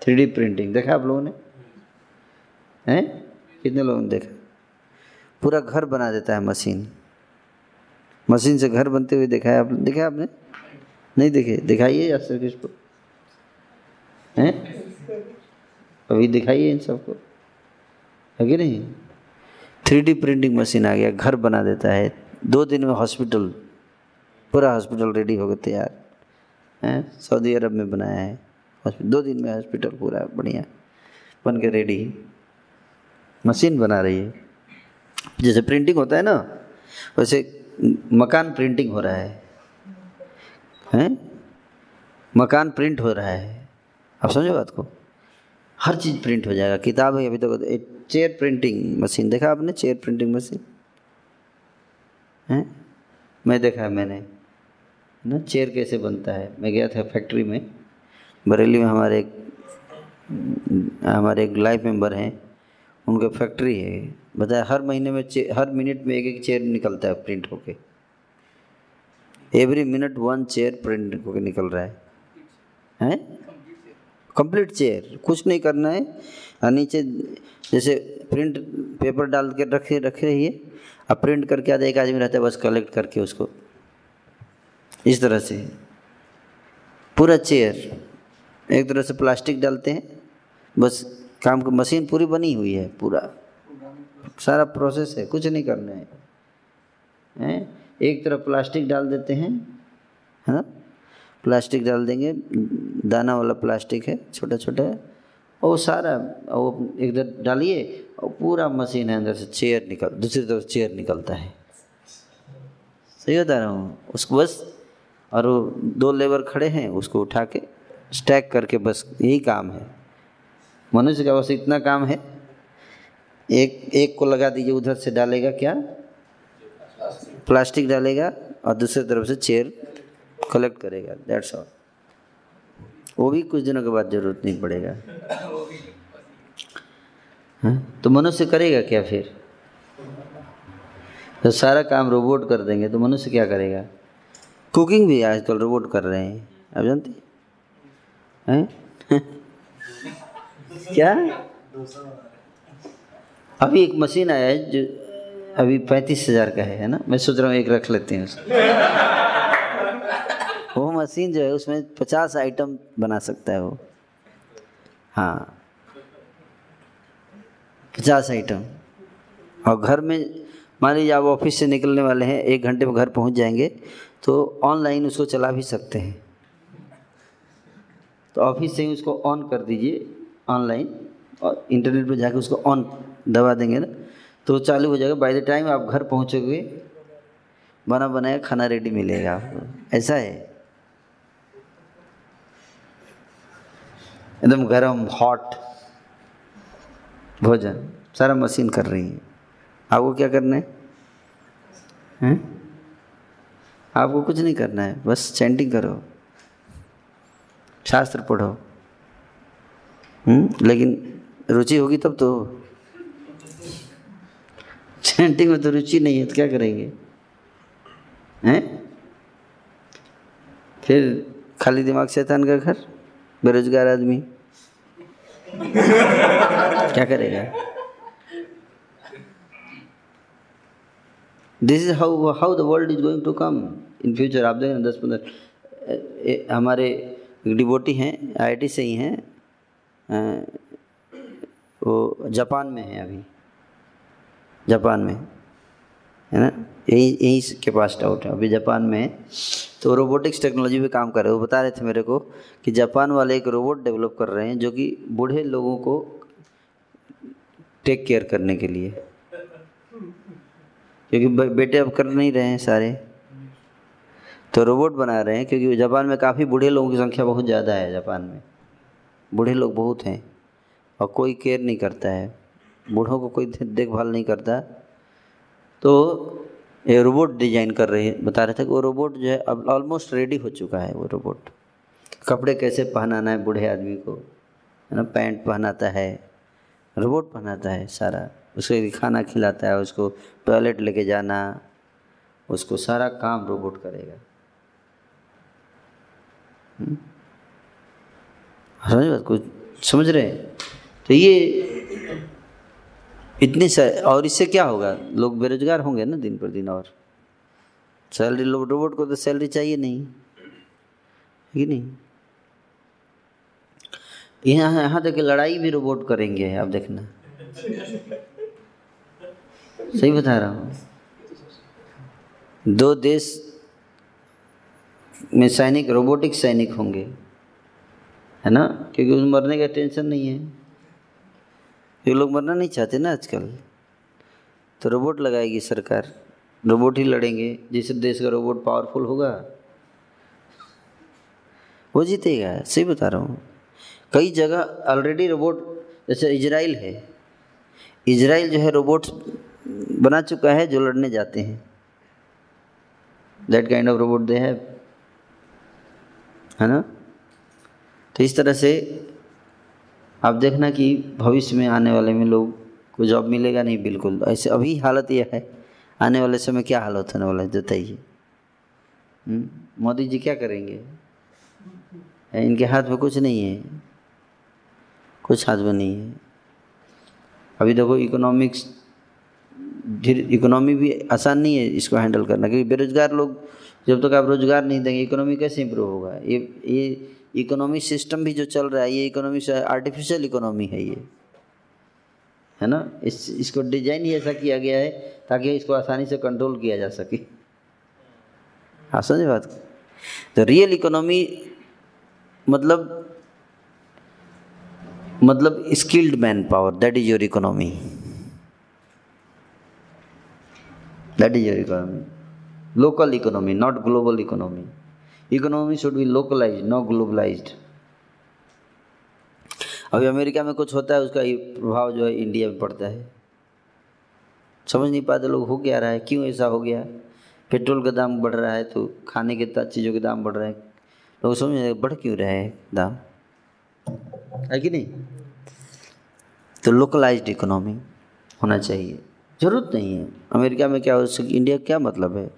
three D printing देखा आप लोगों ने, हैं कितने लोगों ने देखा, पूरा घर बना देता है मशीन, मशीन से घर बनते हुए देखा है आप, देखा आपने नहीं देखे, दिखाइए या सर किसको, हैं अभी दिखाइए इन सबको, है कि नहीं। थ्री डी प्रिंटिंग मशीन आ गया, घर बना देता है, दो दिन में हॉस्पिटल, पूरा हॉस्पिटल रेडी हो गया तैयार, हैं सऊदी अरब में बनाया है हॉस्पिटल, दो दिन में हॉस्पिटल पूरा बढ़िया बन के रेडी, मशीन बना रही है। जैसे प्रिंटिंग होता है ना वैसे मकान प्रिंटिंग हो रहा है, हैं मकान प्रिंट हो रहा है, आप समझो बात को, हर चीज़ प्रिंट हो जाएगा, किताब है अभी तक तो, एक चेयर प्रिंटिंग मशीन देखा आपने, चेयर प्रिंटिंग मशीन हैं, मैं देखा मैंने ना चेयर कैसे बनता है, मैं गया था फैक्ट्री में बरेली में, हमारे हमारे एक लाइफ मेंबर हैं, उनका फैक्ट्री है, बताया हर महीने में हर मिनट में एक एक चेयर निकलता है प्रिंट होके, every minute one chair print होके निकल रहा है, हैं कंप्लीट चेयर, कुछ नहीं करना है, और नीचे जैसे प्रिंट पेपर डाल के रखे रखे रहिए, अब प्रिंट करके आधा एक आदमी रहता है बस कलेक्ट करके उसको, इस तरह से पूरा चेयर, एक तरह से प्लास्टिक डालते हैं बस काम की मशीन पूरी बनी हुई है, पूरा सारा प्रोसेस है, कुछ नहीं करना है, हैं एक तरफ प्लास्टिक डाल देते हैं, है ना प्लास्टिक डाल देंगे, दाना वाला प्लास्टिक है छोटा छोटा है, और सारा वो इधर डालिए और पूरा मशीन है अंदर से चेयर निकल, दूसरी तरफ चेयर निकलता है, सही बता रहा हूँ उसको बस, और वो दो लेबर खड़े हैं उसको उठा के स्टैक करके, बस यही काम है मनुष्य का, बस इतना काम है। एक एक को लगा दीजिए, उधर से डालेगा क्या, प्लास्टिक डालेगा और दूसरी तरफ से चेयर कलेक्ट करेगा, दैट्स ऑल। वो भी कुछ दिनों के बाद जरूरत नहीं पड़ेगा। हाँ? तो मनुष्य करेगा क्या फिर, तो सारा काम रोबोट कर देंगे तो मनुष्य क्या करेगा। कुकिंग भी आजकल रोबोट कर रहे हैं, आप जानते हैं। क्या अभी एक मशीन आया है जो अभी पैंतीस हजार का है, है ना। मैं सोच रहा हूँ एक रख लेते हैं उसको। वो मशीन जो है उसमें पचास आइटम बना सकता है वो। हाँ, पचास आइटम। और घर में मान लीजिए आप ऑफिस से निकलने वाले हैं, एक घंटे में घर पहुंच जाएंगे, तो ऑनलाइन उसको चला भी सकते हैं। तो ऑफिस से ही उसको ऑन कर दीजिए ऑनलाइन, और इंटरनेट पर जाके उसको ऑन दबा देंगे ना तो चालू हो जाएगा। बाय द टाइम आप घर पहुंचोगे बना बनाया खाना रेडी मिलेगा आपको। ऐसा है, एकदम गर्म हॉट भोजन सारा मशीन कर रही है। आपको क्या करना है, हैं? आपको कुछ नहीं करना है, बस चैंटिंग करो, शास्त्र पढ़ो। हम्म लेकिन रुचि होगी तब तो। चैंटिंग में तो रुचि नहीं है तो क्या करेंगे, हैं? फिर खाली दिमाग शैतान का घर, बेरोजगार आदमी क्या करेगा। This is how how the world is going to come in future. आप देखें दस पंद्रह हमारे डिबोटी हैं, आईआईटी से ही हैं, वो जापान में है अभी, जापान में है ना, यही यहीं के पास आउट है अभी, जापान में है। तो रोबोटिक्स टेक्नोलॉजी पे काम कर रहे हैं। वो बता रहे थे मेरे को कि जापान वाले एक रोबोट डेवलप कर रहे हैं जो कि बूढ़े लोगों को टेक केयर करने के लिए, क्योंकि बेटे अब कर नहीं रहे हैं सारे, तो रोबोट बना रहे हैं। क्योंकि जापान में काफ़ी बूढ़े लोगों की संख्या बहुत ज़्यादा है, जापान में बूढ़े लोग बहुत हैं और कोई केयर नहीं करता है, बूढ़ों को कोई देखभाल नहीं करता। तो ये रोबोट डिजाइन कर रहे हैं, बता रहे थे कि वो रोबोट जो है अब ऑलमोस्ट रेडी हो चुका है। वो रोबोट कपड़े कैसे पहनाना है बूढ़े आदमी को, है ना, पैंट पहनाता है, रोबोट पहनाता है सारा, उसको खाना खिलाता है, उसको टॉयलेट लेके जाना, उसको सारा काम रोबोट करेगा। समझ बात, कुछ समझ रहे हैं। तो ये इतने सारे, और इससे क्या होगा, लोग बेरोजगार होंगे ना दिन पर दिन। और सैलरी, लोग रोबोट को तो सैलरी चाहिए नहीं, ये नहीं, यहाँ यहाँ तक लड़ाई भी रोबोट करेंगे, आप देखना। सही बता रहा हूँ। दो देश में सैनिक रोबोटिक सैनिक होंगे, है ना, क्योंकि उस मरने का टेंशन नहीं है, ये लोग मरना नहीं चाहते ना आजकल। तो रोबोट लगाएगी सरकार, रोबोट ही लड़ेंगे। जिस देश का रोबोट पावरफुल होगा वो जीतेगा। सही बता रहा हूँ। कई जगह ऑलरेडी रोबोट, जैसे इजराइल है, इजराइल जो है रोबोट्स बना चुका है जो लड़ने जाते हैं। That kind of robot they have, है ना। तो इस तरह से आप देखना कि भविष्य में आने वाले में लोग को जॉब मिलेगा नहीं बिल्कुल। ऐसे अभी हालत यह है, आने वाले समय क्या हालत होने वाला है बताइए। मोदी जी क्या करेंगे, इनके हाथ में कुछ नहीं है, कुछ हाथ में नहीं है। अभी देखो इकोनॉमिक्स, इकोनॉमी भी आसान नहीं है इसको हैंडल करना, क्योंकि बेरोजगार लोग, जब तक आप रोजगार नहीं देंगे इकोनॉमी कैसे इंप्रूव होगा। ये ये इकोनॉमी सिस्टम भी जो चल रहा है, ये इकोनॉमी आर्टिफिशियल इकोनॉमी है ये, है ना। इस इसको डिजाइन ही ऐसा किया गया है ताकि इसको आसानी से कंट्रोल किया जा सके। आप समझे बात। तो रियल इकोनॉमी मतलब मतलब skilled man power, that is your economy, that is your economy. Local economy, not global economy. Economy should be localized, not globalized. अभी अमेरिका में कुछ होता है उसका प्रभाव जो है इंडिया में पड़ता है। समझ नहीं पाते लोग हो क्या रहा है, क्यों ऐसा हो गया। पेट्रोल का दाम बढ़ रहा है तो खाने के चीज़ों के दाम बढ़ रहे हैं, लोग समझ नहीं बढ़ क्यों रहे हैं दाम, है कि नहीं। तो लोकलाइज्ड इकोनॉमी होना चाहिए, ज़रूरत नहीं है अमेरिका में क्या हो सके इंडिया क्या मतलब है।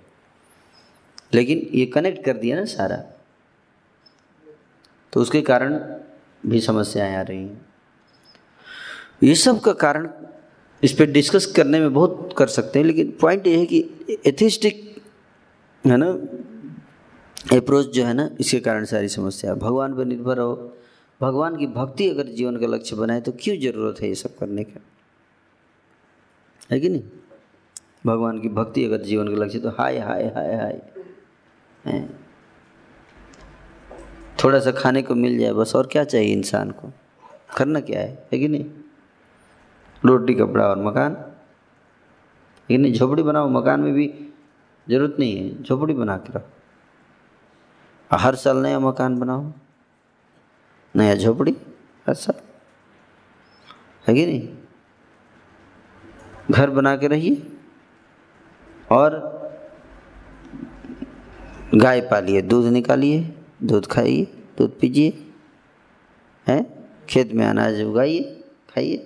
लेकिन ये कनेक्ट कर दिया ना सारा, तो उसके कारण भी समस्याएं आ रही हैं। ये सब का कारण इस पर डिस्कस करने में बहुत कर सकते हैं, लेकिन पॉइंट ये है कि एथिस्टिक है ना अप्रोच जो है ना, इसके कारण सारी समस्या। भगवान पर निर्भर हो, भगवान की भक्ति अगर जीवन का लक्ष्य बनाए तो क्यों ज़रूरत है ये सब करने का, है कि नहीं। भगवान की भक्ति अगर जीवन का लक्ष्य तो हाय हाय हाय हाय, थोड़ा सा खाने को मिल जाए बस, और क्या चाहिए इंसान को, करना क्या है, है कि नहीं। रोटी कपड़ा और मकान, है कि नहीं। झोपड़ी बनाओ, मकान में भी ज़रूरत नहीं है, झोपड़ी बना के रहो। हर साल नया मकान बनाओ, नया झोपड़ी हर साल, है कि नहीं। घर बना के रहिए और गाय पालिए, दूध निकालिए, दूध खाइए, दूध पीजिए, हैं। खेत में अनाज उगाइए, खाइए।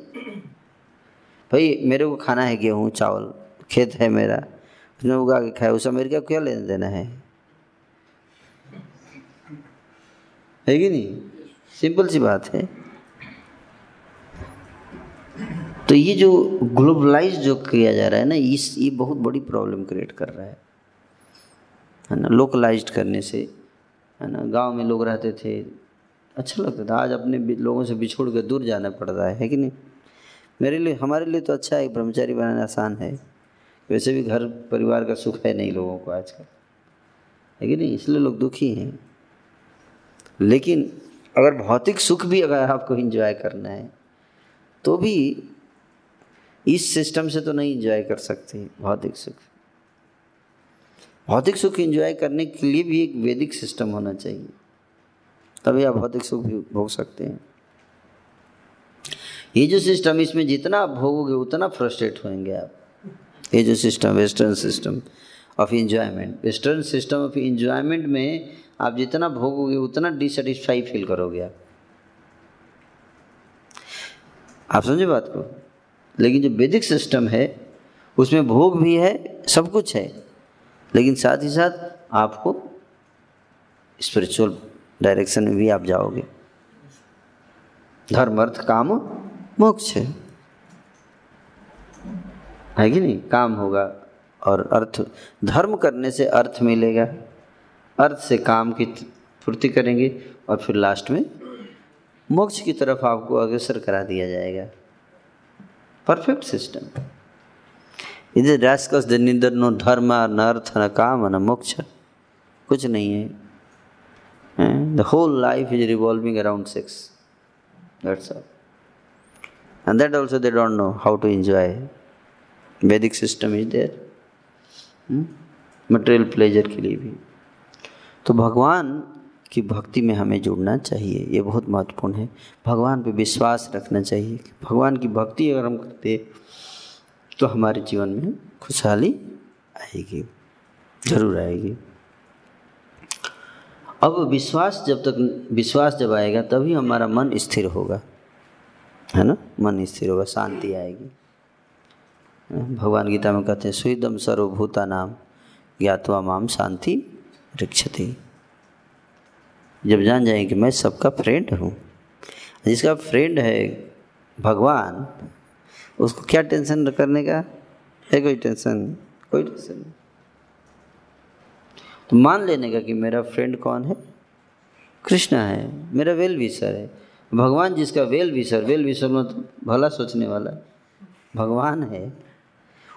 भाई मेरे को खाना है गेहूँ चावल, खेत है मेरा, उसमें उगा के खाए, उस अमेरिका को क्या लेने देना है, है कि नहीं। सिंपल सी बात है। तो ये जो ग्लोबलाइज जो किया जा रहा है ना, इस ये बहुत बड़ी प्रॉब्लम क्रिएट कर रहा है, है ना। लोकलाइज्ड करने से, है ना, गांव में लोग रहते थे अच्छा लगता था, आज अपने लोगों से बिछोड़ कर दूर जाना पड़ रहा है, है कि नहीं। मेरे लिए हमारे लिए तो अच्छा है, ब्रह्मचारी बनाना आसान है, वैसे भी घर परिवार का सुख है नहीं लोगों को आजकल, है कि नहीं, इसलिए लोग दुखी हैं। लेकिन अगर भौतिक सुख भी अगर आपको इंजॉय करना है तो भी इस सिस्टम से तो नहीं एंजॉय कर सकते भौतिक सुख। भौतिक सुख एंजॉय करने के लिए भी एक वैदिक सिस्टम होना चाहिए, तभी आप भौतिक सुख भी भोग सकते हैं। ये जो सिस्टम, इसमें जितना आप भोगोगे उतना फ्रस्ट्रेट होंगे आप। ये जो system western system of enjoyment, western system of enjoyment में आप जितना भोगोगे उतना डिससेटिस्फाई फील करोगे आप, आप समझे बात को। लेकिन जो वैदिक सिस्टम है उसमें भोग भी है, सब कुछ है, लेकिन साथ ही साथ आपको स्पिरिचुअल डायरेक्शन में भी आप जाओगे। धर्म अर्थ काम मोक्ष है, है कि नहीं। काम होगा और अर्थ, धर्म करने से अर्थ मिलेगा, अर्थ से काम की पूर्ति करेंगे और फिर लास्ट में मोक्ष की तरफ आपको अग्रसर करा दिया जाएगा। Perfect system. इधर रास्कस दिन इधर नो धर्म न अर्थ न काम न मोक्ष, कुछ नहीं है। The whole life is revolving around sex, that's all, and that also they don't know how to enjoy. वैदिक system is there material pleasure के लिए भी। तो भगवान कि भक्ति में हमें जुड़ना चाहिए, ये बहुत महत्वपूर्ण है। भगवान पे विश्वास रखना चाहिए कि भगवान की भक्ति अगर हम करते तो हमारे जीवन में खुशहाली आएगी, जरूर आएगी। अब विश्वास जब तक विश्वास जब आएगा तभी हमारा मन स्थिर होगा, है ना, मन स्थिर होगा, शांति आएगी। भगवान गीता में कहते हैं सुहृदम सर्वभूता नाम ज्ञात्वा माम शांति रक्षति। जब जान जाएंगे कि मैं सबका फ्रेंड हूँ, जिसका फ्रेंड है भगवान, उसको क्या टेंशन करने का है, कोई टेंशन कोई टेंशन नहीं। तो मान लेने का कि मेरा फ्रेंड कौन है, कृष्ण है, मेरा वेल विशर है। भगवान जिसका वेल विशर, वेल विशर मतलब भला सोचने वाला भगवान है,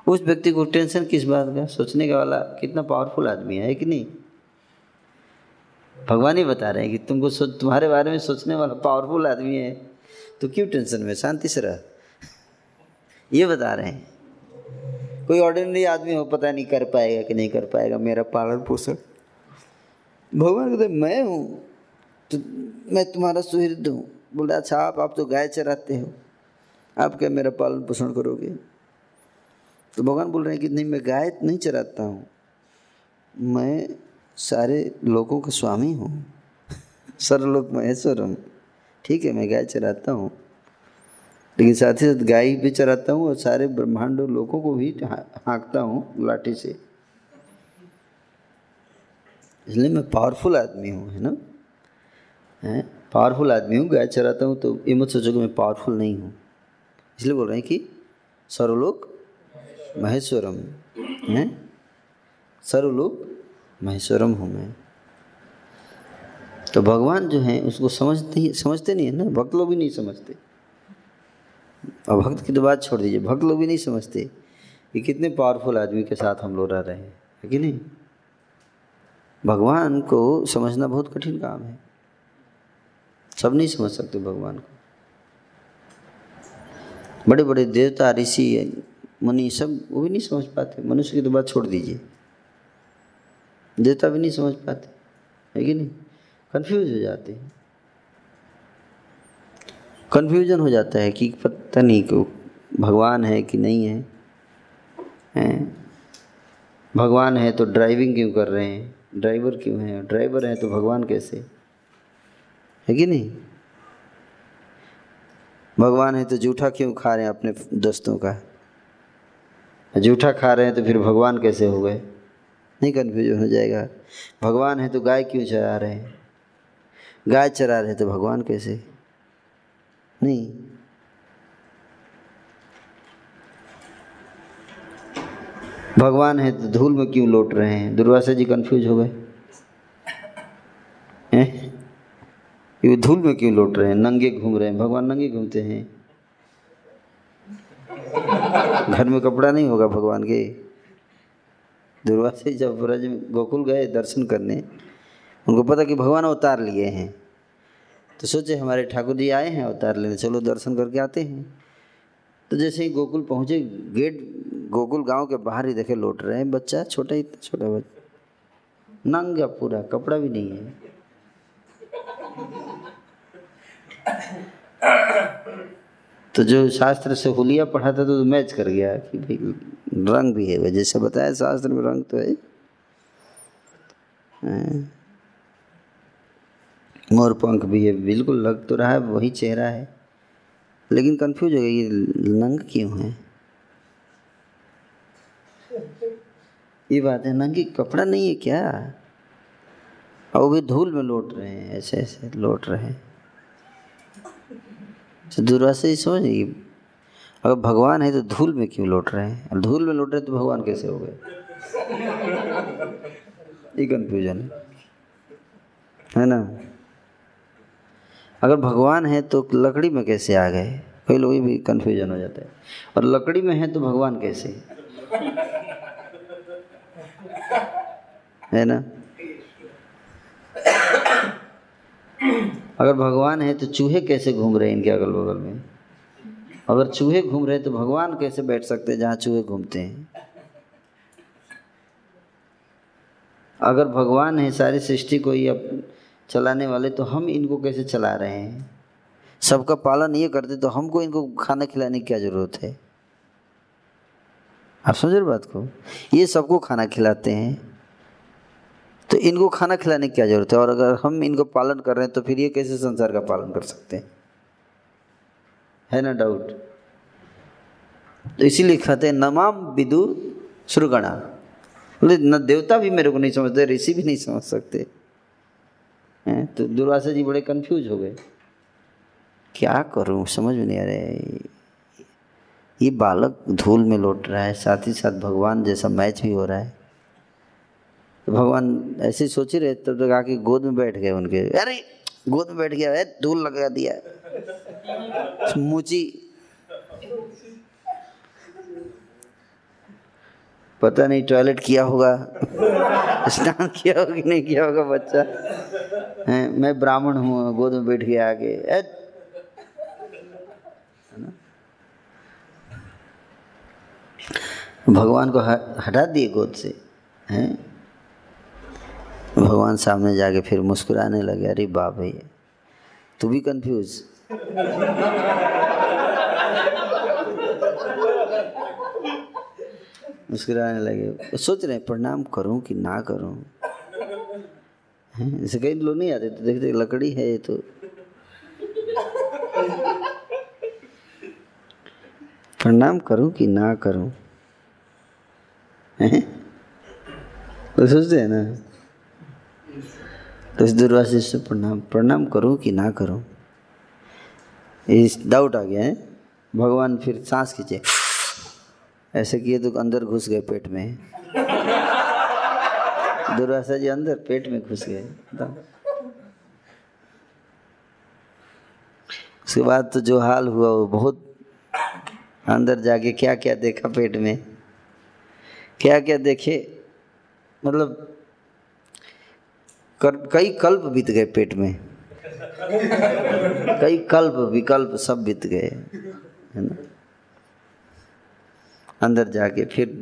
उस व्यक्ति को टेंशन किस बात का। सोचने का वाला कितना पावरफुल आदमी है, है कि नहीं। भगवान ही बता रहे हैं कि तुमको सोच, तुम्हारे बारे में सोचने वाला पावरफुल आदमी है, तो क्यों टेंशन में, शांति से रह, ये बता रहे हैं। कोई ऑर्डिनरी आदमी हो, पता नहीं कर पाएगा कि नहीं कर पाएगा मेरा पालन पोषण। भगवान कहते मैं हूँ, तो मैं तुम्हारा सुहृद हूँ, बोला साहब आप तो गाय चराते हो, आप क्या मेरा पालन पोषण करोगे? तो भगवान बोल रहे हैं कि नहीं, मैं गाय नहीं चराता हूँ, मैं सारे लोगों का स्वामी हूँ, सर्वलोक महेश्वर हूँ। ठीक है, मैं गाय चराता हूँ, लेकिन साथ ही साथ गाय भी चराता हूँ और सारे ब्रह्मांड लोगों को भी हाँकता हूँ लाठी से, इसलिए मैं पावरफुल आदमी हूँ, है ना, है पावरफुल आदमी हूँ। गाय चराता हूँ तो ये मत सोचो कि मैं पावरफुल नहीं हूँ, इसलिए बोल रहे हैं कि सर्वलोक महेश्वरम है, सर्वलोक महेश्वरम हूँ मैं। तो भगवान जो है उसको समझते ही समझते नहीं है ना, भक्त लोग भी नहीं समझते, और भक्त की तो बात छोड़ दीजिए, भक्त लोग भी नहीं समझते कि कितने पावरफुल आदमी के साथ हम लोग रह रहे हैं, है कि नहीं। भगवान को समझना बहुत कठिन काम है, सब नहीं समझ सकते भगवान को। बड़े बड़े देवता, ऋषि, मुनि सब वो भी नहीं समझ पाते, मनुष्य की तो बात छोड़ दीजिए, देवता भी नहीं समझ पाते, है कि नहीं, कन्फ्यूज हो जाते हैं। कन्फ्यूजन हो जाता है कि पता नहीं क्यों भगवान है कि नहीं है, हैं भगवान है तो ड्राइविंग क्यों कर रहे हैं, ड्राइवर क्यों है, ड्राइवर है तो भगवान कैसे, है कि नहीं, भगवान है तो जूठा क्यों खा रहे हैं अपने दोस्तों का, जूठा खा रहे हैं तो फिर भगवान कैसे हो गए, नहीं, कन्फ्यूजन हो जाएगा। भगवान है तो गाय क्यों चरा रहे हैं, गाय चरा रहे हैं तो भगवान कैसे, नहीं। भगवान है तो धूल में क्यों लौट रहे हैं, दुर्वासा जी कन्फ्यूज हो गए, हैं ये धूल में क्यों लौट रहे हैं, नंगे घूम रहे हैं, भगवान नंगे घूमते हैं, घर में कपड़ा नहीं होगा भगवान के। दुर्वासा जी जब ब्रज गोकुल गए दर्शन करने, उनको पता कि भगवान अवतार लिए हैं, तो सोचे हमारे ठाकुर जी आए हैं अवतार लेने, चलो दर्शन करके आते हैं। तो जैसे ही गोकुल पहुँचे, गेट गोकुल गांव के बाहर ही देखे लौट रहे हैं, बच्चा छोटा, इतना छोटा बच्चा, नंगा पूरा, कपड़ा भी नहीं है। तो जो शास्त्र से हुलिया पढ़ा था तो मैच कर गया कि भाई रंग भी है, जैसे बताया शास्त्र में रंग तो है, मोर पंख भी है, बिल्कुल लग तो रहा है वही चेहरा है, लेकिन कंफ्यूज हो गया ये नंग क्यों है। ये बात है, नंगी कपड़ा नहीं है क्या, और वो भी धूल में लौट रहे हैं, ऐसे ऐसे लौट रहे हैं। तो दुर्वासा जी समझ नहीं, अगर भगवान है तो धूल में क्यों लौट रहे हैं, और धूल में लौट रहे तो भगवान कैसे हो गए, ये कन्फ्यूजन है, है ना। अगर भगवान है तो लकड़ी में कैसे आ गए, कई लोग भी कन्फ्यूजन हो जाता है, और लकड़ी में है तो भगवान कैसे, है ना। अगर भगवान है तो चूहे कैसे घूम रहे हैं इनके अगल बगल में, अगर चूहे घूम रहे हैं तो भगवान कैसे बैठ सकते हैं जहाँ चूहे घूमते हैं। अगर भगवान है सारी सृष्टि को ये चलाने वाले, तो हम इनको कैसे चला रहे हैं, सबका पालन ये करते, तो हमको इनको खाना खिलाने की क्या ज़रूरत है। आप समझ रहे बात को, ये सबको खाना खिलाते हैं तो इनको खाना खिलाने की क्या जरूरत है, और अगर हम इनको पालन कर रहे हैं तो फिर ये कैसे संसार का पालन कर सकते हैं, है ना डाउट। तो इसीलिए कहते हैं नमाम विदु सुरगणा, बोले न देवता भी मेरे को नहीं समझते, ऋषि भी नहीं समझ सकते हैं। तो दुर्वासा जी बड़े कंफ्यूज हो गए, क्या करूं समझ में नहीं आ रहा, ये बालक धूल में लौट रहा है, साथ ही साथ भगवान जैसा मैच भी हो रहा है। तो भगवान ऐसे सोच ही रहे, तब तक आके गोद में बैठ गए उनके, अरे गोद में बैठ गया है, धूल लगा दिया मूची, पता नहीं टॉयलेट किया होगा, स्नान किया होगा कि नहीं किया होगा बच्चा, हैं मैं ब्राह्मण हूँ, गोद में बैठ गया आके, है ना। भगवान को हटा दिए गोद से, हैं भगवान सामने जाके फिर मुस्कुराने लगे, अरे बाप भैया तू भी कंफ्यूज, मुस्कुराने लगे। सोच रहे प्रणाम करूं कि ना करूं। जैसे कई लोग नहीं आते तो देखते लकड़ी है ये तो। प्रणाम करूं कि ना करूं, हैं तो सोचते हैं ना। तो इस दुर्वासिस से प्रणाम प्रणाम करूं कि ना करूं, इस डाउट आ गया है। भगवान फिर सांस खींचे, ऐसे किए तो अंदर घुस गए पेट में। दुर्वासा जी अंदर पेट में घुस गए। उसके बाद तो जो हाल हुआ वो बहुत, अंदर जाके क्या क्या देखा पेट में, क्या क्या देखे, मतलब कई कल्प बीत गए पेट में, कई कल्प विकल्प सब बीत गए, है ना। अंदर जाके फिर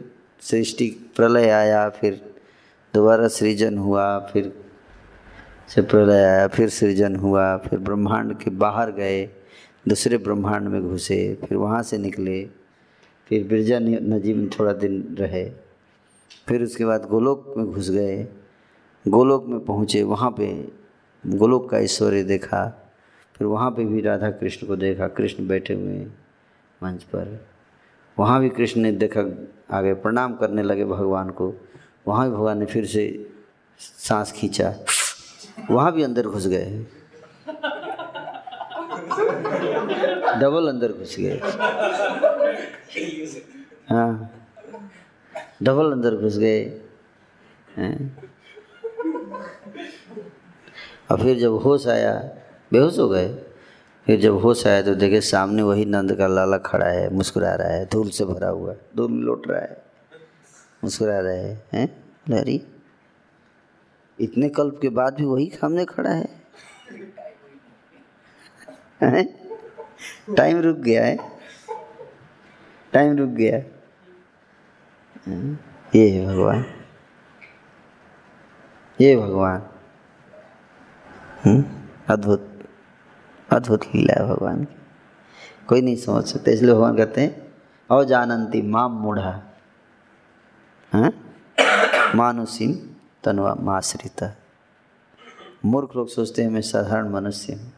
सृष्टि प्रलय आया, फिर दोबारा सृजन हुआ, फिर से प्रलय आया, फिर सृजन हुआ, फिर ब्रह्मांड के बाहर गए, दूसरे ब्रह्मांड में घुसे, फिर वहाँ से निकले, फिर बिरजा नजीब में थोड़ा दिन रहे, फिर उसके बाद गोलोक में घुस गए। गोलोक में पहुँचे, वहाँ पे गोलोक का ऐश्वर्य देखा, फिर वहाँ पे भी राधा कृष्ण को देखा, कृष्ण बैठे हुए मंच पर। वहाँ भी कृष्ण ने देखा, आगे प्रणाम करने लगे भगवान को। वहाँ भी भगवान ने फिर से सांस खींचा, वहाँ भी अंदर घुस गए, डबल अंदर घुस गए। हाँ, डबल अंदर घुस गए। और फिर जब होश आया, बेहोश हो गए। फिर जब होश आया तो देखे सामने वही नंद का लाला खड़ा है, मुस्कुरा रहा है, धूल से भरा हुआ है, धूल लौट रहा है, मुस्कुरा रहा है। हैं लहरी, इतने कल्प के बाद भी वही सामने खड़ा है, है? टाइम रुक गया है, टाइम रुक गया है। ये है भगवान, ये भगवान। अद्भुत अद्भुत लीला है भगवान की, कोई नहीं समझ सकता। इसलिए भगवान कहते हैं और जानंती माम मूढ़ा, हाँ, मानुषीम तनुवा माश्रिता। मूर्ख लोग सोचते हैं मैं साधारण मनुष्य हूँ,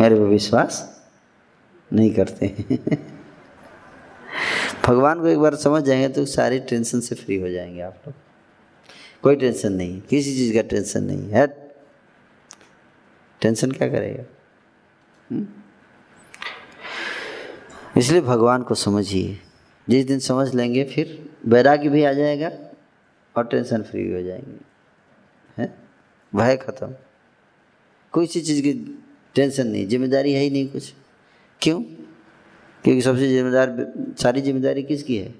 मेरे पर विश्वास नहीं करते हैं। भगवान को एक बार समझ जाएंगे तो सारी टेंशन से फ्री हो जाएंगे आप लोग। कोई टेंशन नहीं, किसी चीज़ का टेंशन नहीं है। टेंशन क्या करेगा? इसलिए भगवान को समझिए। जिस दिन समझ लेंगे फिर वैराग्य भी आ जाएगा और टेंशन फ्री हो जाएंगे, है, भय खत्म। कोई सी चीज़ की टेंशन नहीं, जिम्मेदारी है ही नहीं कुछ। क्यों? क्योंकि सबसे जिम्मेदार, सारी जिम्मेदारी किसकी है?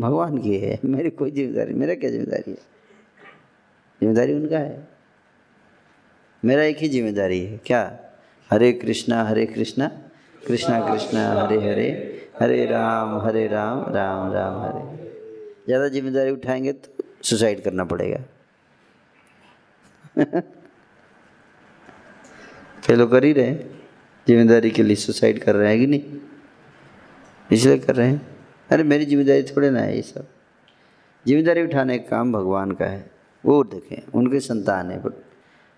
भगवान की है। मेरी कोई जिम्मेदारी, मेरा क्या जिम्मेदारी है? जिम्मेदारी उनका है। मेरा एक ही जिम्मेदारी है, क्या? हरे कृष्णा हरे कृष्णा कृष्णा कृष्णा हरे हरे, हरे राम हरे राम राम राम हरे। ज़्यादा जिम्मेदारी उठाएंगे तो सुसाइड करना पड़ेगा। फेलो कर ही रहे हैं, जिम्मेदारी के लिए सुसाइड कर रहे हैं कि नहीं, इसलिए कर रहे हैं। अरे मेरी जिम्मेदारी थोड़े ना है ये सब। जिम्मेदारी उठाने का काम भगवान का है, वो देखें, उनके संतान है,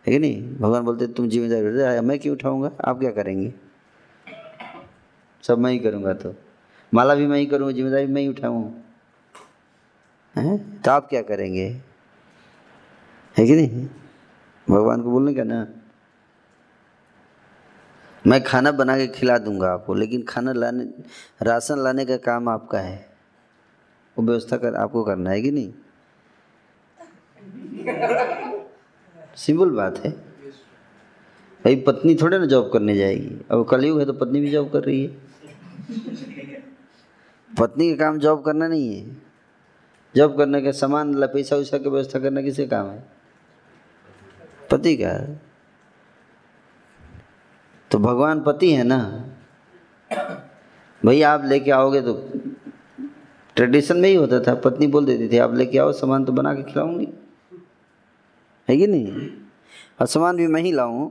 है कि नहीं। भगवान बोलते तुम जिम्मेदारी उठाओ, मैं क्यों उठाऊंगा, आप क्या करेंगे, सब मैं ही करूंगा। तो माला भी मैं ही करूँगा, जिम्मेदारी मैं ही उठाऊँगा, हैं, तो आप क्या करेंगे, है कि नहीं। भगवान को बोलने का ना, मैं खाना बना के खिला दूंगा आपको, लेकिन खाना लाने, राशन लाने का काम आपका है, वो व्यवस्था कर आपको करना है कि नहीं। सिंपल बात है भाई। पत्नी थोड़े ना जॉब करने जाएगी, अब कलयुग है तो पत्नी भी जॉब कर रही है। पत्नी का काम जॉब करना नहीं है। जॉब करने का सामान ला, पैसा वैसा की व्यवस्था करना किसका काम है? पति का। तो भगवान पति है ना भाई। आप लेके आओगे तो ट्रेडिशन में ही होता था, पत्नी बोल देती थी आप लेके आओ सामान तो बना के खिलाऊंगी, है कि नहीं। और सामान भी मैं ही लाऊं,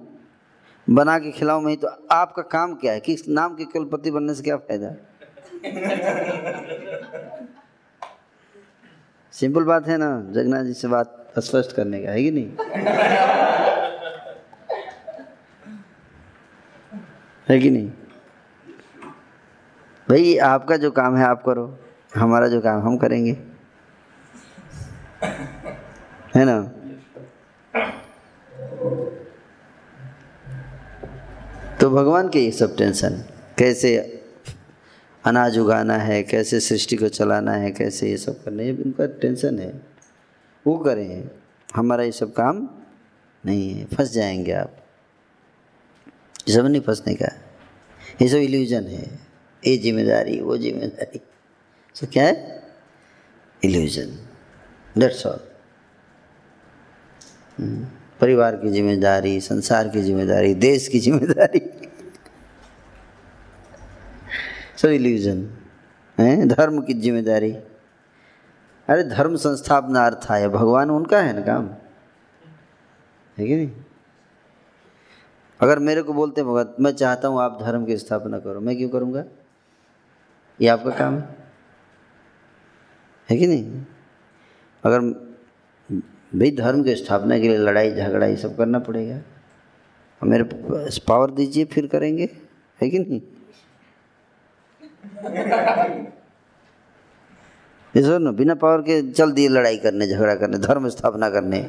बना के खिलाओ मैं, तो आपका काम क्या है? किस नाम के कुलपति बनने से क्या फायदा है? सिंपल बात है ना जगन्नाथ जी से बात स्पष्ट करने का है कि नहीं? है कि नहीं भाई? आपका जो काम है आप करो, हमारा जो काम हम करेंगे, है ना? तो भगवान के ये सब टेंशन, कैसे अनाज उगाना है, कैसे सृष्टि को चलाना है, कैसे ये सब करना है, इनका टेंशन है, वो करें, हमारा ये सब काम नहीं है। फंस जाएंगे आप, ये सब नहीं फंसने का, ये सब इल्यूजन है। ये जिम्मेदारी, वो जिम्मेदारी, सो क्या है? Illusion, that's all. परिवार की जिम्मेदारी, संसार की जिम्मेदारी, देश की जिम्मेदारी, सब इल्यूजन है। धर्म की जिम्मेदारी, अरे धर्म संस्थापनार्थ है भगवान, उनका है ना काम, है कि नहीं? अगर मेरे को बोलते भगवान मैं चाहता हूँ आप धर्म की स्थापना करो, मैं क्यों करूँगा? ये आपका काम है, है कि नहीं? अगर भाई धर्म की स्थापना के लिए लड़ाई झगड़ा ये सब करना पड़ेगा, मेरे पावर दीजिए फिर करेंगे, है कि नहीं? ये ना बिना पावर के चल दिए लड़ाई करने, झगड़ा करने, धर्म स्थापना करने,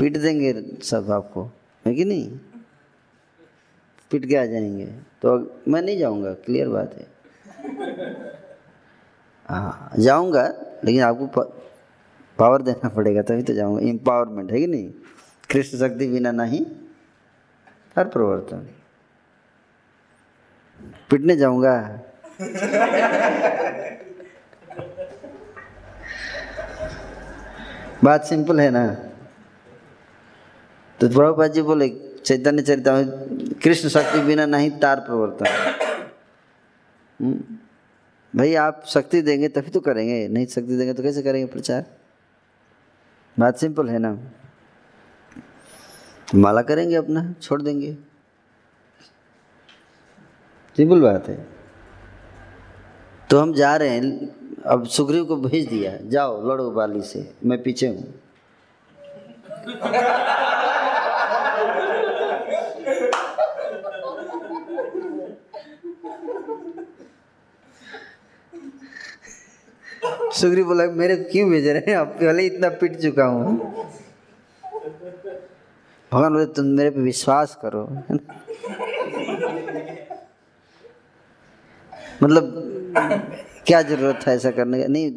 पीट देंगे सब आपको, है कि नहीं? पीट के आ जाएंगे, तो मैं नहीं जाऊंगा, क्लियर बात है। हाँ जाऊंगा, लेकिन आपको पावर देना पड़ेगा तभी तो जाऊंगा। एम्पावरमेंट, है कि नहीं? कृष्ण शक्ति बिना नहीं हर प्रवर्तन। पिटने जाऊंगा बात सिंपल है ना? तो प्रभुपाद जी बोले चैतन्य चरितामृत, कृष्ण शक्ति बिना नहीं तार प्रवर्तन। भाई आप शक्ति देंगे तभी तो करेंगे, नहीं शक्ति देंगे तो कैसे करेंगे प्रचार? बात सिंपल है ना? माला करेंगे अपना, छोड़ देंगे, सिंपल बात है। तो हम जा रहे हैं, अब सुग्रीव को भेज दिया, जाओ लड़ो बाली से, मैं पीछे हूँ। सुग्रीव बोला मेरे को क्यों भेज रहे हैं आप, पहले इतना पिट चुका हूँ। भगवान बोले तुम मेरे पे विश्वास करो, है ना? मतलब क्या जरूरत था ऐसा करने का? नहीं,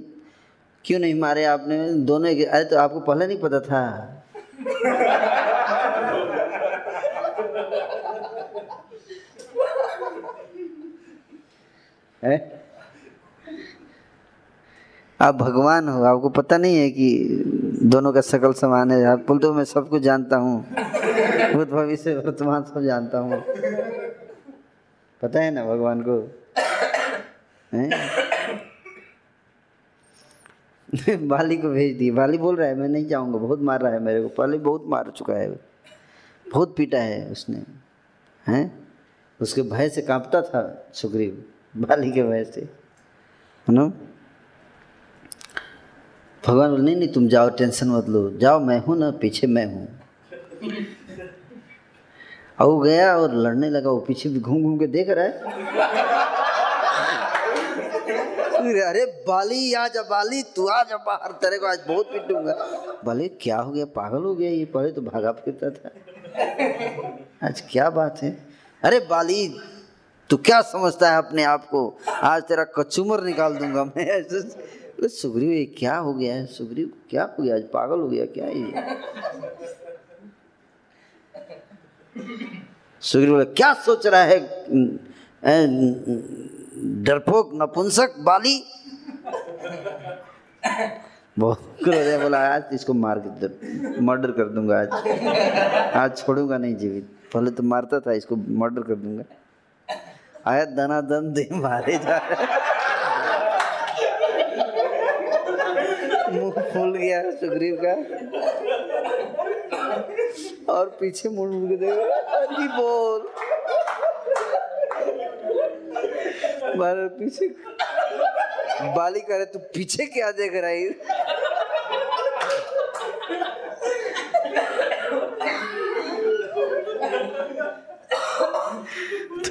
क्यों नहीं मारे आपने दोनों? अरे तो आपको पहले नहीं पता था? है? आप भगवान हो, आपको पता नहीं है कि दोनों का शकल समान है? आप बोलते हो मैं सब कुछ जानता हूँ, भूत भविष्य वर्तमान सब जानता हूँ। पता है ना भगवान को? हैं? बाली को भेज दी, बाली बोल रहा है मैं नहीं जाऊँगा, बहुत मार रहा है मेरे को, पहले बहुत मार चुका है, बहुत पीटा है उसने, हैं? उसके भय से कांपता था सुग्रीव, बाली के भय से, है ना? भगवान बोले नहीं नहीं तुम जाओ, टेंशन मत लो, जाओ मैं हूँ ना, पीछे मैं हूँ। और गया और लड़ने लगा, वो पीछे भी घूम घूम के देख रहा है। अरे बाली आ जा, बाली तू आ जा बाहर, तेरे को आज बहुत पीटूंगा। बाली क्या हो गया, पागल हो गया ये? पहले तो भागा फिरता था, आज क्या बात है? अरे बाली तू क्या समझता है अपने आप को, आज तेरा कचूमर निकाल दूंगा मैं। सुग्रीव ये क्या हो गया है, सुग्रीव क्या हो गया, आज पागल हो गया क्या ये? सुग्रीव बोला क्या सोच रहा है डरपोक नपुंसक बाली, बहुत क्रोध है, बोला आज इसको मार के मर्डर कर दूंगा, आज आज छोड़ूंगा नहीं जीवित, पहले तो मारता था, इसको मर्डर कर दूंगा। आया दनादन दे मारे जा रहे, मुंह फूल गया सुग्रीव का। और पीछे मुड़ मुड़ के देख हरि बोल, बार पीछे बाली करे तू पीछे क्या देख रहा है।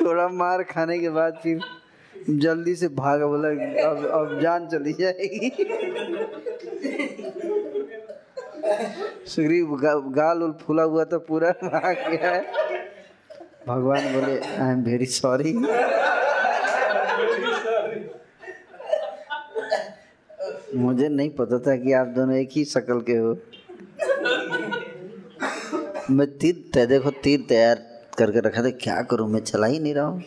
थोड़ा मार खाने के बाद फिर जल्दी से भाग, बोला अब अब जान चली जाएगी। सुग्रीव गा, गाल उल फूला हुआ था पूरा, भाग गया है। भगवान बोले आई एम वेरी सॉरी। मुझे नहीं पता था कि आप दोनों एक ही शक्ल के हो। मैं तीर देखो तीर तैयार करके रखा था, क्या करूं मैं चला ही नहीं रहा हूँ,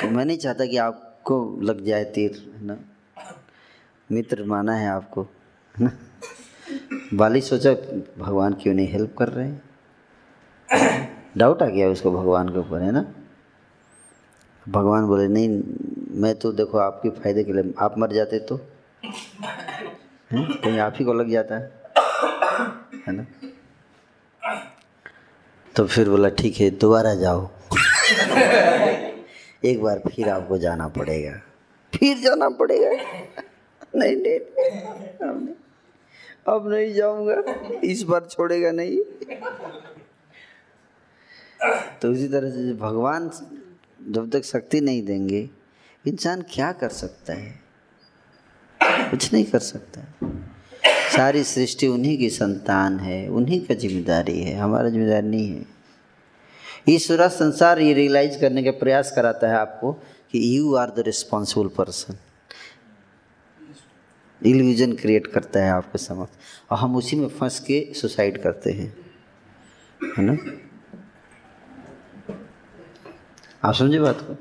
तो मैं नहीं चाहता कि आपको लग जाए तीर, है ना, मित्र माना है आपको, है ना। बाली सोचा भगवान क्यों नहीं हेल्प कर रहे हैं, डाउट आ गया उसको भगवान के ऊपर, है ना। भगवान बोले नहीं मैं तो देखो आपके फायदे के लिए, आप मर जाते तो कहीं आप ही को लग जाता है, है ना। तो फिर बोला ठीक है दोबारा जाओ, एक बार फिर आपको जाना पड़ेगा, फिर जाना पड़ेगा। नहीं नहीं, नहीं। अब नहीं जाऊंगा, इस बार छोड़ेगा नहीं। तो उसी तरह से भगवान जब तक शक्ति नहीं देंगे, इंसान क्या कर सकता है, कुछ नहीं कर सकता है। सारी सृष्टि उन्हीं की संतान है, उन्हीं का जिम्मेदारी है, हमारा जिम्मेदारी नहीं है। ईश्वर संसार ये रियलाइज करने का प्रयास कराता है आपको कि you are the responsible person, illusion create करता है आपके समझ, और हम उसी में फंस के सुसाइड करते हैं, है ना। आप समझे बात को।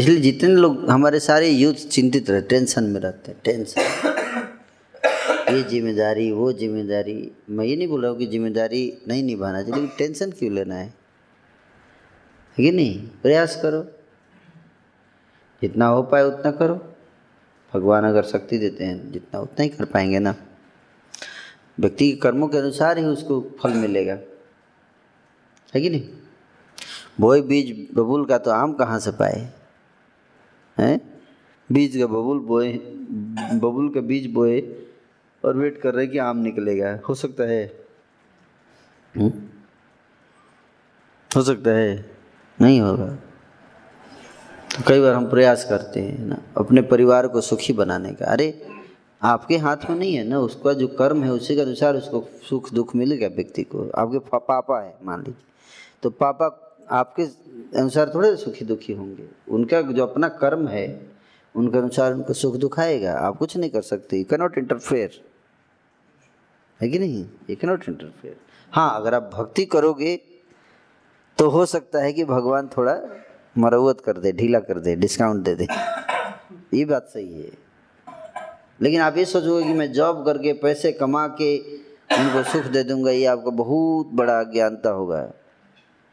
इसलिए जितने लोग हमारे सारे यूथ चिंतित रहते, टेंशन में रहते हैं, टेंशन, ये जिम्मेदारी वो जिम्मेदारी। मैं ये नहीं बोल रहा हूँ कि जिम्मेदारी नहीं निभाना चाहिए, लेकिन टेंशन क्यों लेना है, है कि नहीं। प्रयास करो, जितना हो पाए उतना करो, भगवान अगर शक्ति देते हैं जितना उतना ही कर पाएंगे ना। व्यक्ति के कर्मों के अनुसार ही उसको फल मिलेगा, है कि नहीं। बोए बीज बबूल का तो आम कहाँ से पाए, हैं। बीज का बबूल बोए, बबूल का बीज बोए और वेट कर रहे कि आम निकलेगा, हो सकता है हुँ? हो सकता है नहीं होगा। तो कई बार हम प्रयास करते हैं ना अपने परिवार को सुखी बनाने का, अरे आपके हाथ में नहीं है ना, उसका जो कर्म है उसी के अनुसार उसको सुख दुख मिलेगा। व्यक्ति को आपके पापा है मान लीजिए, तो पापा आपके अनुसार थोड़े सुखी दुखी होंगे, उनका जो अपना कर्म है उनके अनुसार उनको सुख दुख आएगा, आप कुछ नहीं कर सकते, यू कैनॉट इंटरफेयर, है कि नहीं, यू कैनॉट इंटरफेयर। हाँ अगर आप भक्ति करोगे तो हो सकता है कि भगवान थोड़ा मरवत कर दे, ढीला कर दे, डिस्काउंट दे दे, ये बात सही है। लेकिन आप ये सोचोगे कि मैं जॉब करके पैसे कमा के उनको सुख दे दूंगा, ये आपका बहुत बड़ा अज्ञानता होगा,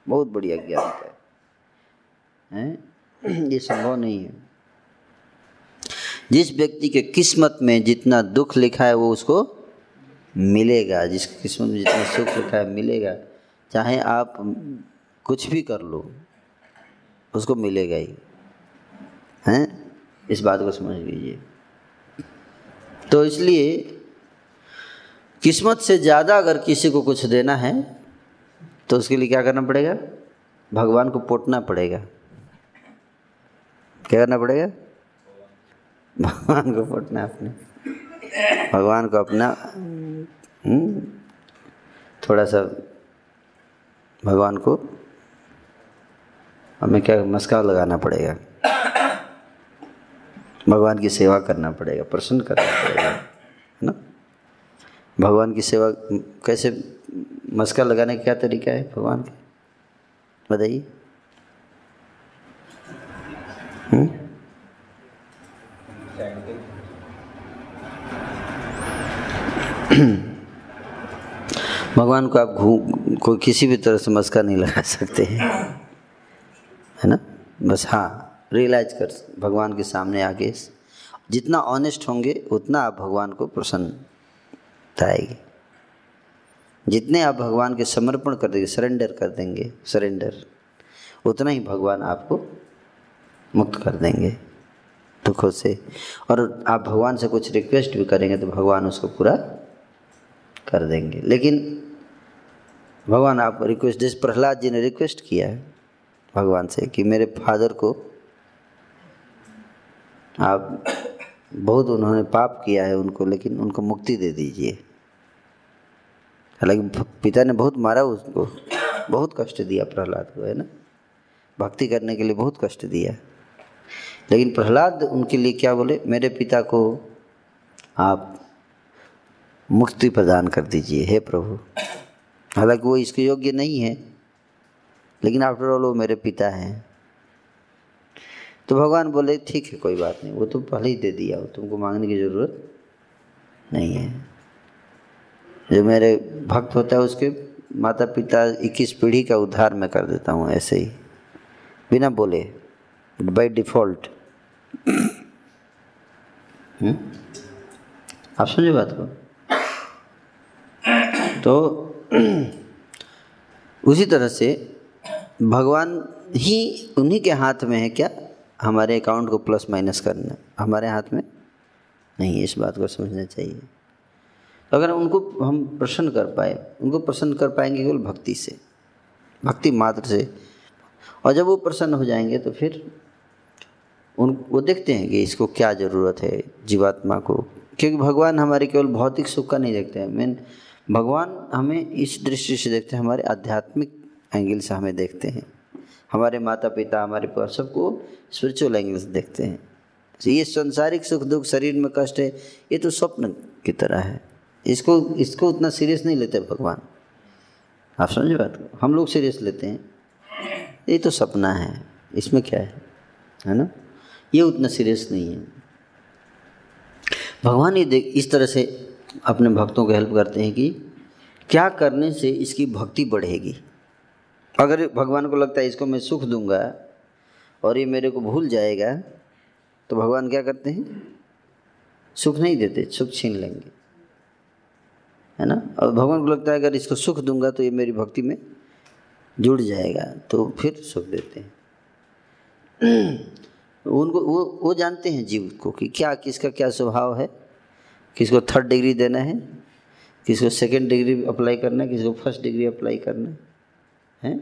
बहुत बड़ी अज्ञानता है, है? ये संभव नहीं है। जिस व्यक्ति के किस्मत में जितना दुख लिखा है वो उसको मिलेगा, जिस किस्मत में जितना सुख लिखा है मिलेगा, चाहे आप कुछ भी कर लो उसको मिलेगा ही, हैं। इस बात को समझ लीजिए। तो इसलिए किस्मत से ज़्यादा अगर किसी को कुछ देना है तो उसके लिए क्या करना पड़ेगा, भगवान को पोतना पड़ेगा। क्या करना पड़ेगा, भगवान को पटना, अपने भगवान को अपना थोड़ा सा भगवान को हमें क्या मस्का लगाना पड़ेगा, भगवान की सेवा करना पड़ेगा, प्रसन्न करना पड़ेगा, है ना। भगवान की सेवा कैसे, मस्का लगाने का क्या तरीका है भगवान के, बताइए। हम्म भगवान को आप घूम को किसी भी तरह से मस्का नहीं लगा सकते हैं, है ना। बस हाँ रियलाइज कर, भगवान के सामने आके जितना ऑनेस्ट होंगे उतना आप भगवान को प्रसन्न आएगी। जितने आप भगवान के समर्पण कर देंगे, सरेंडर कर देंगे, सरेंडर, उतना ही भगवान आपको मुक्त कर देंगे दुखों से। और आप भगवान से कुछ रिक्वेस्ट भी करेंगे तो भगवान उसको पूरा कर देंगे। लेकिन भगवान आपको रिक्वेस्ट, जैसे प्रहलाद जी ने रिक्वेस्ट किया है भगवान से कि मेरे फादर को आप बहुत, उन्होंने पाप किया है उनको, लेकिन उनको मुक्ति दे दीजिए। हालांकि पिता ने बहुत मारा उसको, बहुत कष्ट दिया प्रहलाद को, है ना, भक्ति करने के लिए बहुत कष्ट दिया। लेकिन प्रहलाद उनके लिए क्या बोले, मेरे पिता को आप मुक्ति प्रदान कर दीजिए हे प्रभु। हालांकि वो इसके योग्य नहीं है, लेकिन आफ्टर ऑल वो मेरे पिता हैं। तो भगवान बोले ठीक है, कोई बात नहीं, वो तो पहले ही दे दिया, वो तुमको मांगने की ज़रूरत नहीं है। जो मेरे भक्त होता है उसके माता पिता इक्कीस पीढ़ी का उद्धार मैं कर देता हूँ, ऐसे ही बिना बोले, बाय डिफ़ॉल्ट। आप समझे बात को? तो उसी तरह से भगवान ही, उन्हीं के हाथ में है क्या हमारे अकाउंट को प्लस माइनस करना, हमारे हाथ में नहीं। इस बात को समझना चाहिए। तो अगर उनको हम प्रसन्न कर पाए, उनको प्रसन्न कर पाएंगे केवल भक्ति से, भक्ति मात्र से। और जब वो प्रसन्न हो जाएंगे तो फिर उन वो देखते हैं कि इसको क्या ज़रूरत है जीवात्मा को, क्योंकि भगवान हमारे केवल भौतिक सुख का नहीं देखते हैं। मेन भगवान हमें इस दृष्टि से देखते हैं, हमारे आध्यात्मिक एंगल से हमें देखते हैं, हमारे माता पिता, हमारे परिवार, सबको स्पिरिचुअल एंगल से देखते हैं। ये सांसारिक सुख दुख, शरीर में कष्ट है, ये तो स्वप्न की तरह है, इसको इसको उतना सीरियस नहीं लेते भगवान। आप समझे बात को? हम लोग सीरियस लेते हैं, ये तो सपना है, इसमें क्या है, है ना, ये उतना सीरियस नहीं है। भगवान ये देख इस तरह से अपने भक्तों को हेल्प करते हैं कि क्या करने से इसकी भक्ति बढ़ेगी। अगर भगवान को लगता है इसको मैं सुख दूंगा और ये मेरे को भूल जाएगा, तो भगवान क्या करते हैं, सुख नहीं देते, सुख छीन लेंगे, है ना। और भगवान को लगता है अगर इसको सुख दूंगा तो ये मेरी भक्ति में जुड़ जाएगा, तो फिर सुख देते हैं उनको। वो वो जानते हैं जीव को कि क्या, किसका क्या स्वभाव है, किसको थर्ड डिग्री देना है, किसको सेकंड डिग्री अप्लाई करना है, किसको फर्स्ट डिग्री अप्लाई करना है, हैं?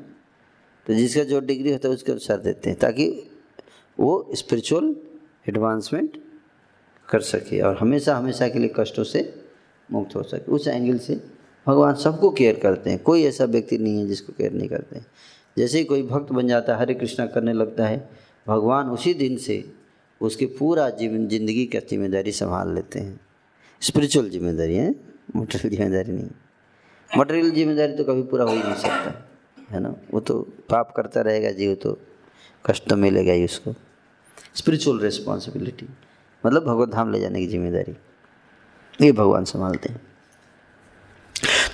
तो जिसका जो डिग्री होता है उसके अनुसार देते हैं, ताकि वो स्पिरिचुअल एडवांसमेंट कर सके और हमेशा हमेशा के लिए कष्टों से मुक्त हो सके। उस एंगल से भगवान सबको केयर करते हैं, कोई ऐसा व्यक्ति नहीं है जिसको केयर नहीं करते हैं। जैसे ही कोई भक्त बन जाता है, हरे कृष्णा करने लगता है, भगवान उसी दिन से उसके पूरा जीवन, जिंदगी की जिम्मेदारी संभाल लेते हैं। स्पिरिचुअल जिम्मेदारी है, मटेरियल जिम्मेदारी नहीं। मटेरियल जिम्मेदारी तो कभी पूरा हो ही नहीं सकता, है ना, वो तो पाप करता रहेगा जीव, तो कष्ट तो मिलेगा ही उसको। स्पिरिचुअल रिस्पॉन्सिबिलिटी मतलब भगवत धाम ले जाने की जिम्मेदारी, ये भगवान संभालते हैं।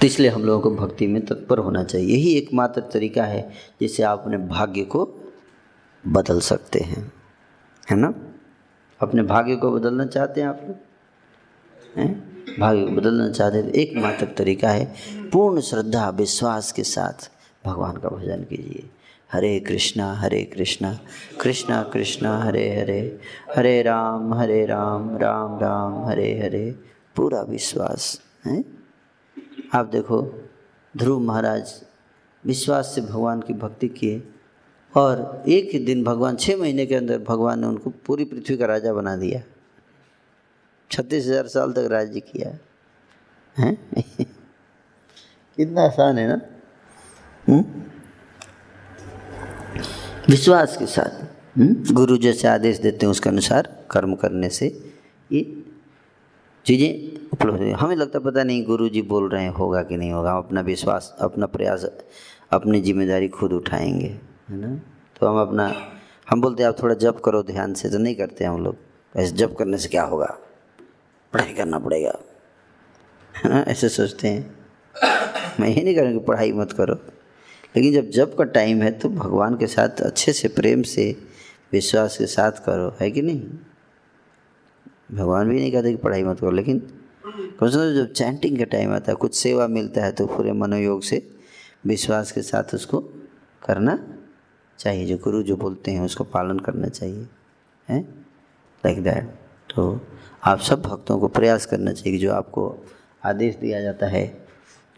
तो इसलिए हम लोगों को भक्ति में तत्पर होना चाहिए, यही एकमात्र तरीका है जिससे आप अपने भाग्य को बदल सकते हैं, है ना। अपने भाग्य को बदलना चाहते हैं आप लोग, हैं, भाग्य को बदलना चाहते हैं, एकमात्र तरीका है पूर्ण श्रद्धा विश्वास के साथ भगवान का भजन कीजिए। हरे कृष्णा हरे कृष्णा कृष्णा कृष्णा हरे हरे, हरे राम हरे राम राम राम हरे हरे, पूरा विश्वास है। आप देखो ध्रुव महाराज विश्वास से भगवान की भक्ति किए और एक ही दिन भगवान, छः महीने के अंदर भगवान ने उनको पूरी पृथ्वी का राजा बना दिया, छत्तीस हज़ार साल तक राज्य किया है। कितना आसान है ना, विश्वास के साथ। गुरु जैसे आदेश देते हैं उसके अनुसार कर्म करने से ये चीज़ें उपलब्ध हैं। हमें लगता पता नहीं गुरु जी बोल रहे हैं होगा कि नहीं होगा, हम अपना विश्वास, अपना प्रयास, अपनी जिम्मेदारी खुद उठाएंगे, है ना। तो हम अपना, हम बोलते हैं आप थोड़ा जप करो ध्यान से, तो नहीं करते हम लोग। ऐसे जप करने से क्या होगा, पढ़ाई करना पड़ेगा, है ना, ऐसे सोचते हैं। मैं ये नहीं करूँगी पढ़ाई मत करो, लेकिन जब जप का टाइम है तो भगवान के साथ अच्छे से, प्रेम से, विश्वास के साथ करो, है कि नहीं। भगवान भी नहीं कहते कि पढ़ाई मत करो, लेकिन कम से कम जब चैंटिंग का टाइम आता है, कुछ सेवा मिलता है तो पूरे मनोयोग से विश्वास के साथ उसको करना चाहिए। जो गुरु जो बोलते हैं उसको पालन करना चाहिए, हैं लाइक दैट। तो आप सब भक्तों को प्रयास करना चाहिए कि जो आपको आदेश दिया जाता है,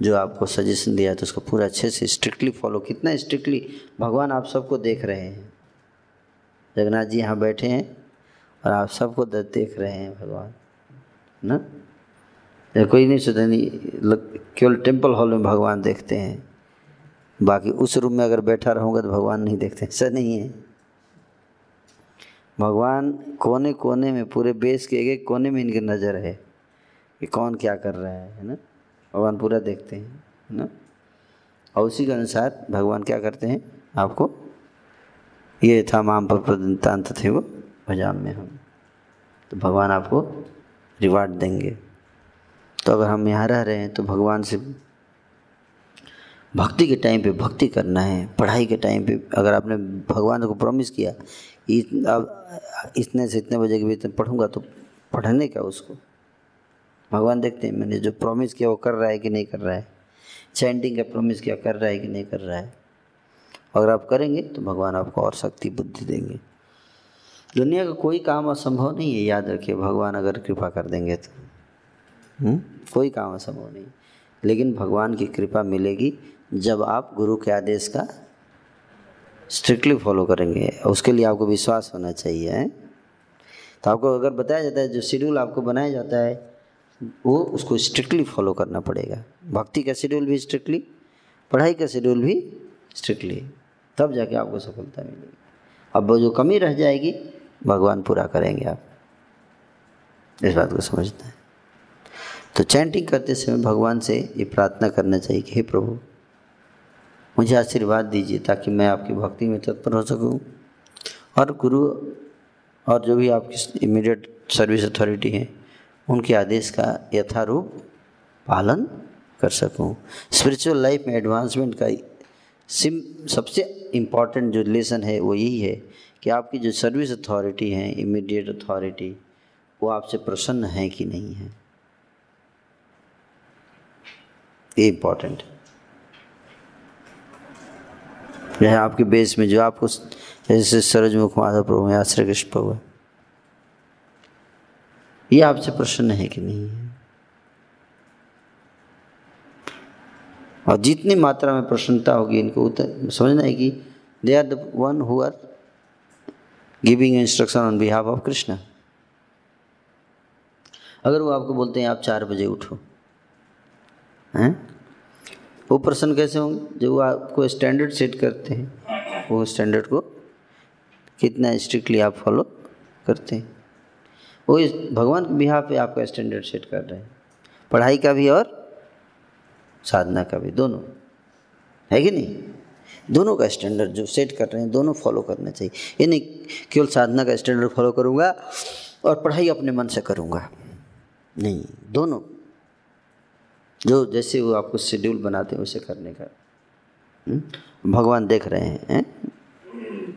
जो आपको सजेशन दिया जाता है, उसको पूरा अच्छे से स्ट्रिक्टली फॉलो। कितना स्ट्रिक्टली भगवान आप सबको देख रहे हैं। जगन्नाथ जी यहाँ बैठे हैं और आप सबको देख रहे हैं भगवान, ना कोई नहीं सोचा नहीं, केवल टेम्पल हॉल में भगवान देखते हैं, बाकी उस रूम में अगर बैठा रहूँगा तो भगवान नहीं देखते। ऐसा नहीं है, भगवान कोने कोने में, पूरे बेस के एक कोने में इनकी नज़र है कि कौन क्या कर रहा है, है ना। भगवान पूरा देखते हैं, है ना। और उसी के अनुसार भगवान क्या करते हैं आपको, ये था माम पर प्रदंतांत थे वो भजाम में हम, तो भगवान आपको रिवार्ड देंगे। तो अगर हम यहाँ रह रहे हैं तो भगवान से भक्ति के टाइम पे भक्ति करना है। पढ़ाई के टाइम पे अगर आपने भगवान को प्रॉमिस किया अब इतने से इतने बजे के बीच में पढ़ूँगा, तो पढ़ने का उसको भगवान देखते हैं मैंने जो प्रॉमिस किया वो कर रहा है कि नहीं कर रहा है। चैंटिंग का प्रॉमिस किया कर रहा है कि नहीं कर रहा है। अगर आप करेंगे तो भगवान आपको और शक्ति बुद्धि देंगे। दुनिया का कोई काम असंभव नहीं है, याद रखिए। भगवान अगर कृपा कर देंगे तो हुँ? कोई काम असंभव नहीं, लेकिन भगवान की कृपा मिलेगी जब आप गुरु के आदेश का स्ट्रिक्टली फॉलो करेंगे। उसके लिए आपको विश्वास होना चाहिए, है? तो आपको अगर बताया जाता है, जो शेड्यूल आपको बनाया जाता है वो उसको स्ट्रिक्टली फॉलो करना पड़ेगा। भक्ति का शेड्यूल भी स्ट्रिक्टली, पढ़ाई का शेड्यूल भी स्ट्रिक्टली, तब जाके आपको सफलता मिलेगी। अब वो जो कमी रह जाएगी भगवान पूरा करेंगे। आप इस बात को समझते हैं। तो चैंटिंग करते समय भगवान से ये प्रार्थना करना चाहिए कि हे प्रभु मुझे आशीर्वाद दीजिए ताकि मैं आपकी भक्ति में तत्पर हो सकूं। और गुरु और जो भी आपकी इमीडिएट सर्विस अथॉरिटी है उनके आदेश का यथारूप पालन कर सकूं। स्पिरिचुअल लाइफ में एडवांसमेंट का सिम सबसे इम्पॉर्टेंट जो लेसन है वो यही है कि आपकी जो सर्विस अथॉरिटी है, इमीडिएट अथॉरिटी, वो आपसे प्रसन्न है कि नहीं है, ये इम्पॉर्टेंट है। जैसे आपके बेस में जो आपको, जैसे सूरजमुख माधव प्रभु या श्री कृष्ण प्रभु, ये आपसे प्रसन्न है कि नहीं है। और जितनी मात्रा में प्रसन्नता होगी इनको, उतना समझना है कि they are the one who are giving instruction on behalf of Krishna. अगर वो आपको बोलते हैं आप चार बजे उठो, हैं, वो प्रसन्न कैसे होंगे? जो वो आपको स्टैंडर्ड सेट करते हैं वो स्टैंडर्ड को कितना स्ट्रिक्टली आप फॉलो करते हैं, वो इस भगवान के बिहाफ पे आपका स्टैंडर्ड सेट कर रहे हैं। पढ़ाई का भी और साधना का भी, दोनों है कि नहीं। दोनों का स्टैंडर्ड जो सेट कर रहे हैं दोनों फॉलो करना चाहिए। ये नहीं केवल साधना का स्टैंडर्ड फॉलो करूँगा और पढ़ाई अपने मन से करूँगा, नहीं, दोनों जो जैसे वो आपको शेड्यूल बनाते हैं उसे करने का। भगवान देख रहे हैं, हैं?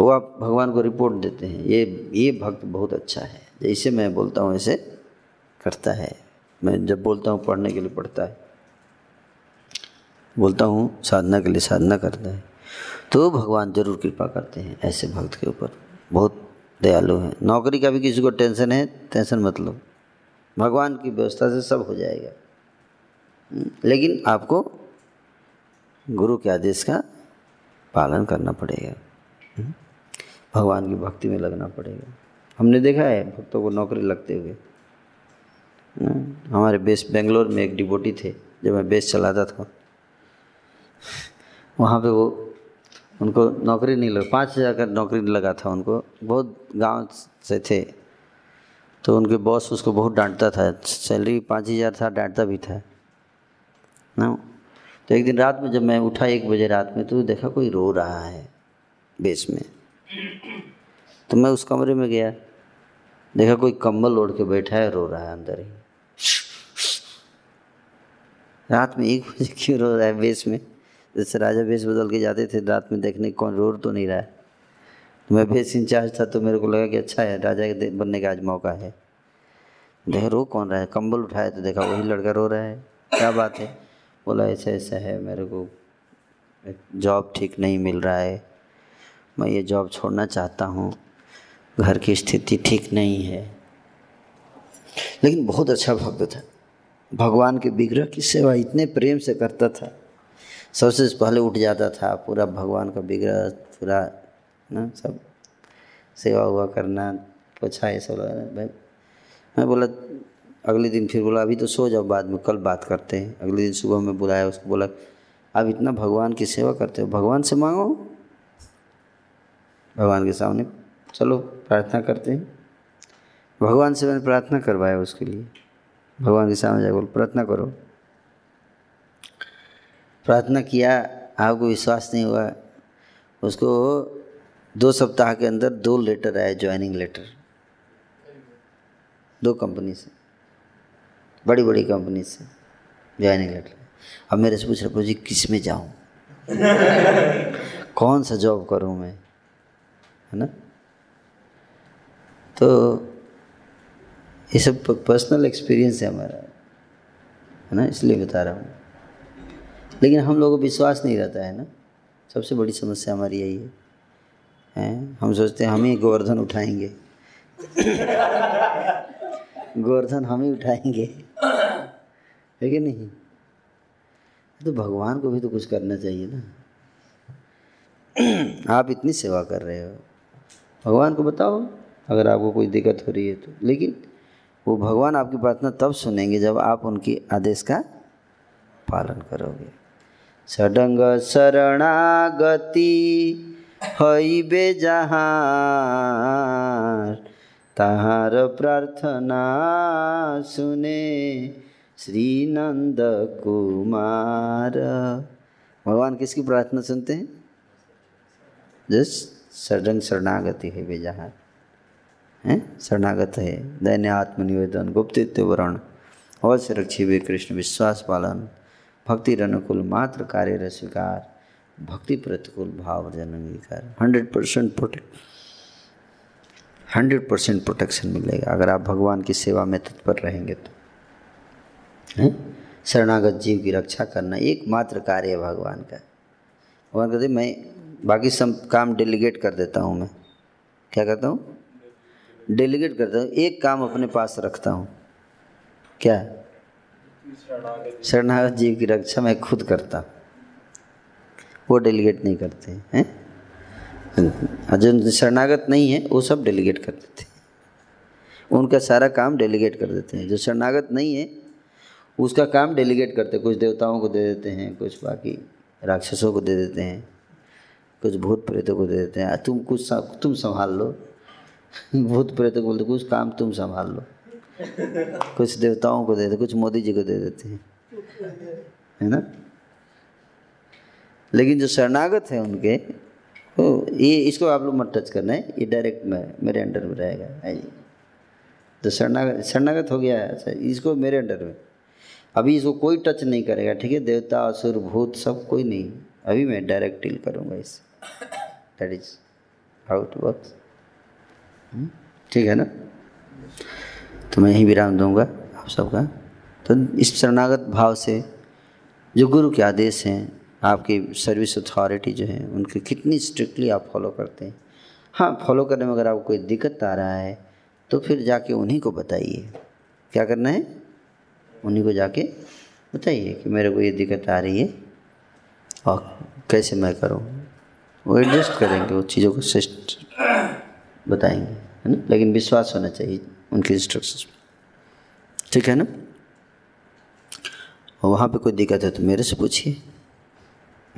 वो आप भगवान को रिपोर्ट देते हैं, ये ये भक्त बहुत अच्छा है, जैसे मैं बोलता हूँ ऐसे करता है। मैं जब बोलता हूँ पढ़ने के लिए पढ़ता है, बोलता हूँ साधना के लिए साधना करता है, तो भगवान जरूर कृपा करते हैं ऐसे भक्त के ऊपर। बहुत दयालु हैं। नौकरी का भी किसी को टेंशन है, टेंशन मतलब भगवान की व्यवस्था से सब हो जाएगा, लेकिन आपको गुरु के आदेश का पालन करना पड़ेगा, भगवान की भक्ति में लगना पड़ेगा। हमने देखा है भक्तों को नौकरी लगते हुए। हमारे बेस बेंगलोर में एक डिबोटी थे, जब मैं बेस चलाता था वहाँ पे वो, उनको नौकरी नहीं लग, पाँच हज़ार का नौकरी लगा था उनको। बहुत गांव से थे, तो उनके बॉस उसको बहुत डांटता था। सैलरी पाँच हज़ार था, डांटता भी था ना। तो एक दिन रात में जब मैं उठा एक बजे रात में, तो देखा कोई रो रहा है बेस में। तो मैं उस कमरे में गया, देखा कोई कंबल ओढ़ के बैठा है, रो रहा है अंदर ही। रात में एक बजे क्यों रो रहा है बेस में? जैसे राजा बेस बदल के जाते थे रात में देखने कौन रो तो नहीं रहा है। तो मैं बेस इंचार्ज था, तो मेरे को लगा कि अच्छा है, राजा के बनने का आज मौका है। देख रो कौन रहा है, कंबल उठाया तो देखा वही लड़का रो रहा है, क्या बात है? बोला ऐसा ऐसा है, मेरे को जॉब ठीक नहीं मिल रहा है, मैं ये जॉब छोड़ना चाहता हूँ, घर की स्थिति ठीक नहीं है। लेकिन बहुत अच्छा भक्त था, भगवान के विग्रह की सेवा इतने प्रेम से करता था, सबसे पहले उठ जाता था, पूरा भगवान का विग्रह पूरा ना सब सेवा हुआ करना, पोछा ये सब लगा भाई। मैं बोला अगले दिन, फिर बोला अभी तो सो जाओ, बाद में कल बात करते हैं। अगले दिन सुबह में बुलाया उसको, बोला आप इतना भगवान की सेवा करते हो, भगवान से मांगो, भगवान के सामने चलो प्रार्थना करते हैं। भगवान से मैंने प्रार्थना करवाया उसके लिए, भगवान के सामने जाकर प्रार्थना करो। प्रार्थना किया, आपको विश्वास नहीं हुआ, उसको दो सप्ताह के अंदर दो लेटर आए, ज्वाइनिंग लेटर, दो कंपनी से, बड़ी बड़ी कंपनी से ज्वाइनिंग लेटर। अब मेरे से पूछ रहे, प्रभु जी किस में जाऊँ कौन सा जॉब करूँ मैं, है ना? तो ये सब पर्सनल एक्सपीरियंस है हमारा, है ना, इसलिए बता रहा हूँ। लेकिन हम लोगों को विश्वास नहीं रहता है ना, सबसे बड़ी समस्या हमारी यही है, है? हम सोचते हैं हम ही गोवर्धन उठाएंगे गोवर्धन हम ही उठाएंगे, है कि नहीं? तो भगवान को भी तो कुछ करना चाहिए ना। आप इतनी सेवा कर रहे हो, भगवान को बताओ अगर आपको कोई दिक्कत हो रही है तो। लेकिन वो भगवान आपकी प्रार्थना तब सुनेंगे जब आप उनकी आदेश का पालन करोगे। सडंग शरणागति हईबे जहार, ताहार प्रार्थना सुने श्री नंद कुमार। भगवान किसकी प्रार्थना सुनते हैं? जिस सडंग शरणागति हईबे जहार, हैं, शरणागत है, दैन्य आत्मनिवेदन, गुप्तित्व वरण, अवश्य रक्षी वे कृष्ण, विश्वास पालन, भक्ति रनुकूल मात्र कार्य र स्वीकार, भक्ति प्रतिकूल भाव जन अंगीकार। Hundred percent protect hundred percent protection मिलेगा अगर आप भगवान की सेवा में तत्पर रहेंगे तो, हैं? शरणागत जीव की रक्षा करना एकमात्र कार्य है भगवान का। भगवान कहते मैं बाकी सब काम डेलीगेट कर देता हूँ, मैं क्या करता हूँ, डेलीगेट करता हूँ, एक काम अपने पास रखता हूँ, क्या? शरणागत जीव की रक्षा मैं खुद करता, वो डेलीगेट नहीं करते हैं। अर्जुन शरणागत नहीं है, वो सब डेलीगेट कर देते हैं, उनका सारा काम डेलीगेट कर देते हैं। जो शरणागत नहीं है उसका काम डेलीगेट करते, कुछ देवताओं को दे देते हैं, कुछ बाकी राक्षसों को दे देते हैं, कुछ भूत प्रेतों को दे देते हैं, तुम कुछ तुम संभाल लो। भूत प्रेत को बोलते कुछ काम तुम संभाल लो, कुछ देवताओं को दे दे, कुछ मोदी जी को दे देते हैं, है ना? लेकिन जो शरणागत है उनके, तो ये इसको आप लोग मत टच करना है, ये डायरेक्ट में मेरे अंडर में रहेगा। आइए, तो शरणागत शरणागत हो गया है, अच्छा इसको मेरे अंडर में, अभी इसको कोई टच नहीं करेगा, ठीक है? देवता असुर भूत सब कोई नहीं, अभी मैं डायरेक्ट डील करूँगा इससे। That is how it works, ठीक है ना? तो मैं यही विराम दूंगा आप सबका। तो इस शरणागत भाव से जो गुरु के आदेश हैं, आपकी सर्विस अथॉरिटी जो है, उनके कितनी स्ट्रिक्टली आप फॉलो करते हैं। हाँ, फॉलो करने में अगर आपको कोई दिक्कत आ रहा है तो फिर जाके उन्हीं को बताइए, क्या करना है उन्हीं को जाके बताइए कि मेरे को ये दिक्कत आ रही है और कैसे मैं करूँ, वो एडजस्ट करेंगे, वो चीज़ों को सस्ट बताएंगे, है ना? लेकिन विश्वास होना चाहिए उनके इंस्ट्रक्शंस, ठीक है ना? और वहाँ पे कोई दिक्कत है तो मेरे से पूछिए।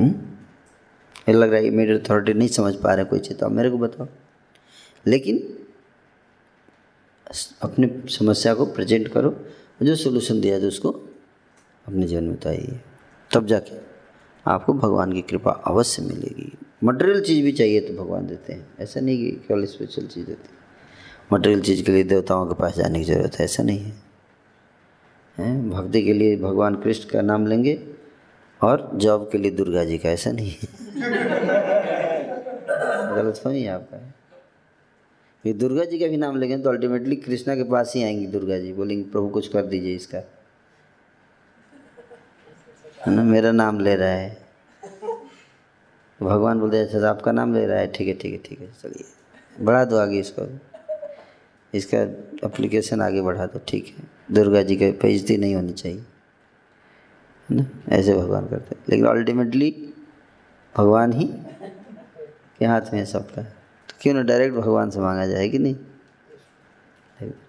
ये लग रहा है इमीडिएट अथॉरिटी नहीं समझ पा रहे कोई चीज़, तो आप मेरे को बताओ, लेकिन अपनी समस्या को प्रेजेंट करो, जो सोल्यूशन दिया जाए उसको अपने जीवन में उतारिए, तब जाके आपको भगवान की कृपा अवश्य मिलेगी। मटेरियल चीज़ भी चाहिए तो भगवान देते हैं, ऐसा नहीं कि केवल स्पेशल चीज़ देते हैं। मटेरियल चीज़ के लिए देवताओं के पास जाने की ज़रूरत है, ऐसा नहीं है, हैं? भक्ति के लिए भगवान कृष्ण का नाम लेंगे और जॉब के लिए दुर्गा जी का, ऐसा नहीं है। गलतफहमी है आपका। फिर दुर्गा जी का भी नाम लेंगे तो अल्टीमेटली कृष्णा के पास ही आएंगी दुर्गा जी, बोलेंगे प्रभु कुछ कर दीजिए इसका, है ना, मेरा नाम ले रहा है। भगवान बोलते हैं अच्छा आपका नाम ले रहा है, ठीक है ठीक है ठीक है चलिए बढ़ा दो आगे इसको, इसका एप्लीकेशन आगे बढ़ा दो, ठीक है। दुर्गा जी की बेइज्जती नहीं होनी चाहिए, है ना, ऐसे भगवान करते हैं। लेकिन अल्टीमेटली भगवान ही के हाथ में है सबका, तो क्यों ना डायरेक्ट भगवान से मांगा जाए कि नहीं।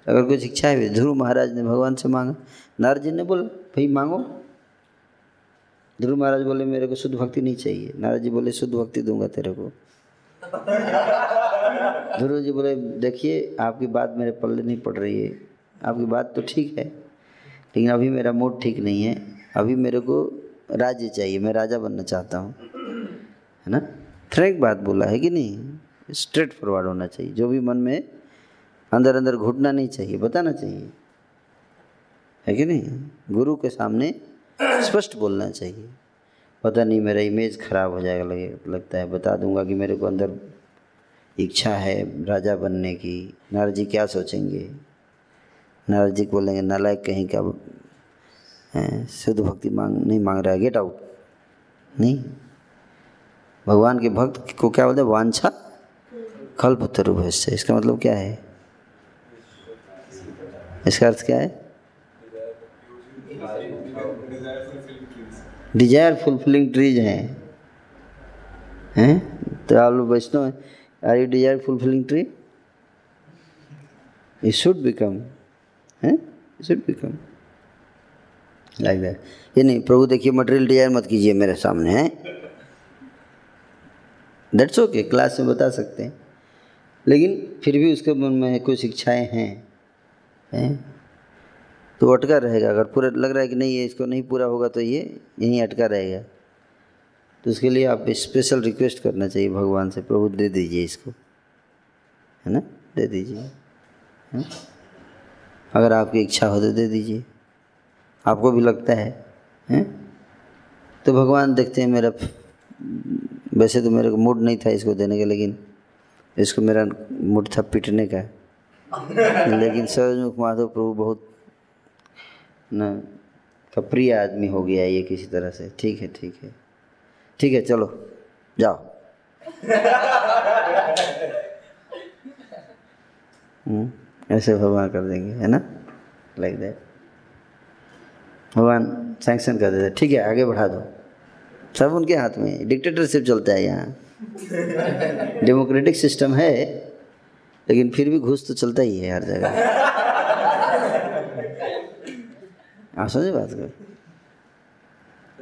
अगर कुछ इच्छा है, ध्रुव महाराज ने भगवान से मांगा, नारद जी ने बोला भाई मांगो, ध्रुव महाराज बोले मेरे को शुद्ध भक्ति नहीं चाहिए, नारद जी बोले शुद्ध भक्ति दूंगा तेरे को। ध्रुव जी बोले देखिए आपकी बात मेरे पल्ले नहीं पड़ रही है, आपकी बात तो ठीक है लेकिन अभी मेरा मूड ठीक नहीं है, अभी मेरे को राज्य चाहिए, मैं राजा बनना चाहता हूँ, है ना। फ्रैंक बात बोला है कि नहीं, स्ट्रेट फॉरवर्ड होना चाहिए, जो भी मन में अंदर अंदर घुटना नहीं चाहिए, बताना चाहिए, है कि नहीं। गुरु के सामने स्पष्ट बोलना चाहिए, पता नहीं मेरा इमेज खराब हो जाएगा, लगे लगता है बता दूंगा कि मेरे को अंदर इच्छा है राजा बनने की, नारद जी क्या सोचेंगे, नारद जी बोलेंगे नालायक कहीं का, शुद्ध भक्ति मांग नहीं मांग रहा है, गेट आउट। नहीं, भगवान के भक्त को क्या बोलते हैं, वांछा कल्पतरुभ्यश्च, इसका मतलब क्या है, इसका अर्थ क्या है, डिजायर फुलफिलिंग ट्रीज हैं, हैं तो आप लोग वैष्णव हैं, are you desire fulfilling tree, you should become, हैं शुड बिकम लाइक दैट। ये नहीं प्रभु देखिए मटेरियल डिजायर मत कीजिए मेरे सामने, हैं दैट्स ओके, क्लास में बता सकते हैं, लेकिन फिर भी उसके मन में कुछ इच्छाएँ हैं, हैं तो अटका रहेगा। अगर पूरा लग रहा है कि नहीं ये इसको नहीं पूरा होगा तो ये यहीं अटका रहेगा, तो उसके लिए आप स्पेशल रिक्वेस्ट करना चाहिए भगवान से, प्रभु दे दीजिए इसको, है ना, दे दीजिए, है, अगर आपकी इच्छा हो तो दे दीजिए, आपको भी लगता है, हैं तो भगवान देखते हैं मेरा, वैसे तो मेरे को मूड नहीं था इसको देने का, लेकिन इसको मेरा मूड था पीटने का, लेकिन सूरजमुख माधव प्रभु बहुत ना का प्रिय आदमी हो गया ये किसी तरह से, ठीक है ठीक है ठीक है चलो जाओ। ऐसे भगवान कर देंगे, है ना, लाइक दैट, भगवान सैंक्शन कर देते, ठीक है आगे बढ़ा दो, सब उनके हाथ में। डिक्टेटरशिप चलता है यहाँ, डेमोक्रेटिक सिस्टम है लेकिन फिर भी घुस तो चलता ही है हर जगह, आप समझे बात को,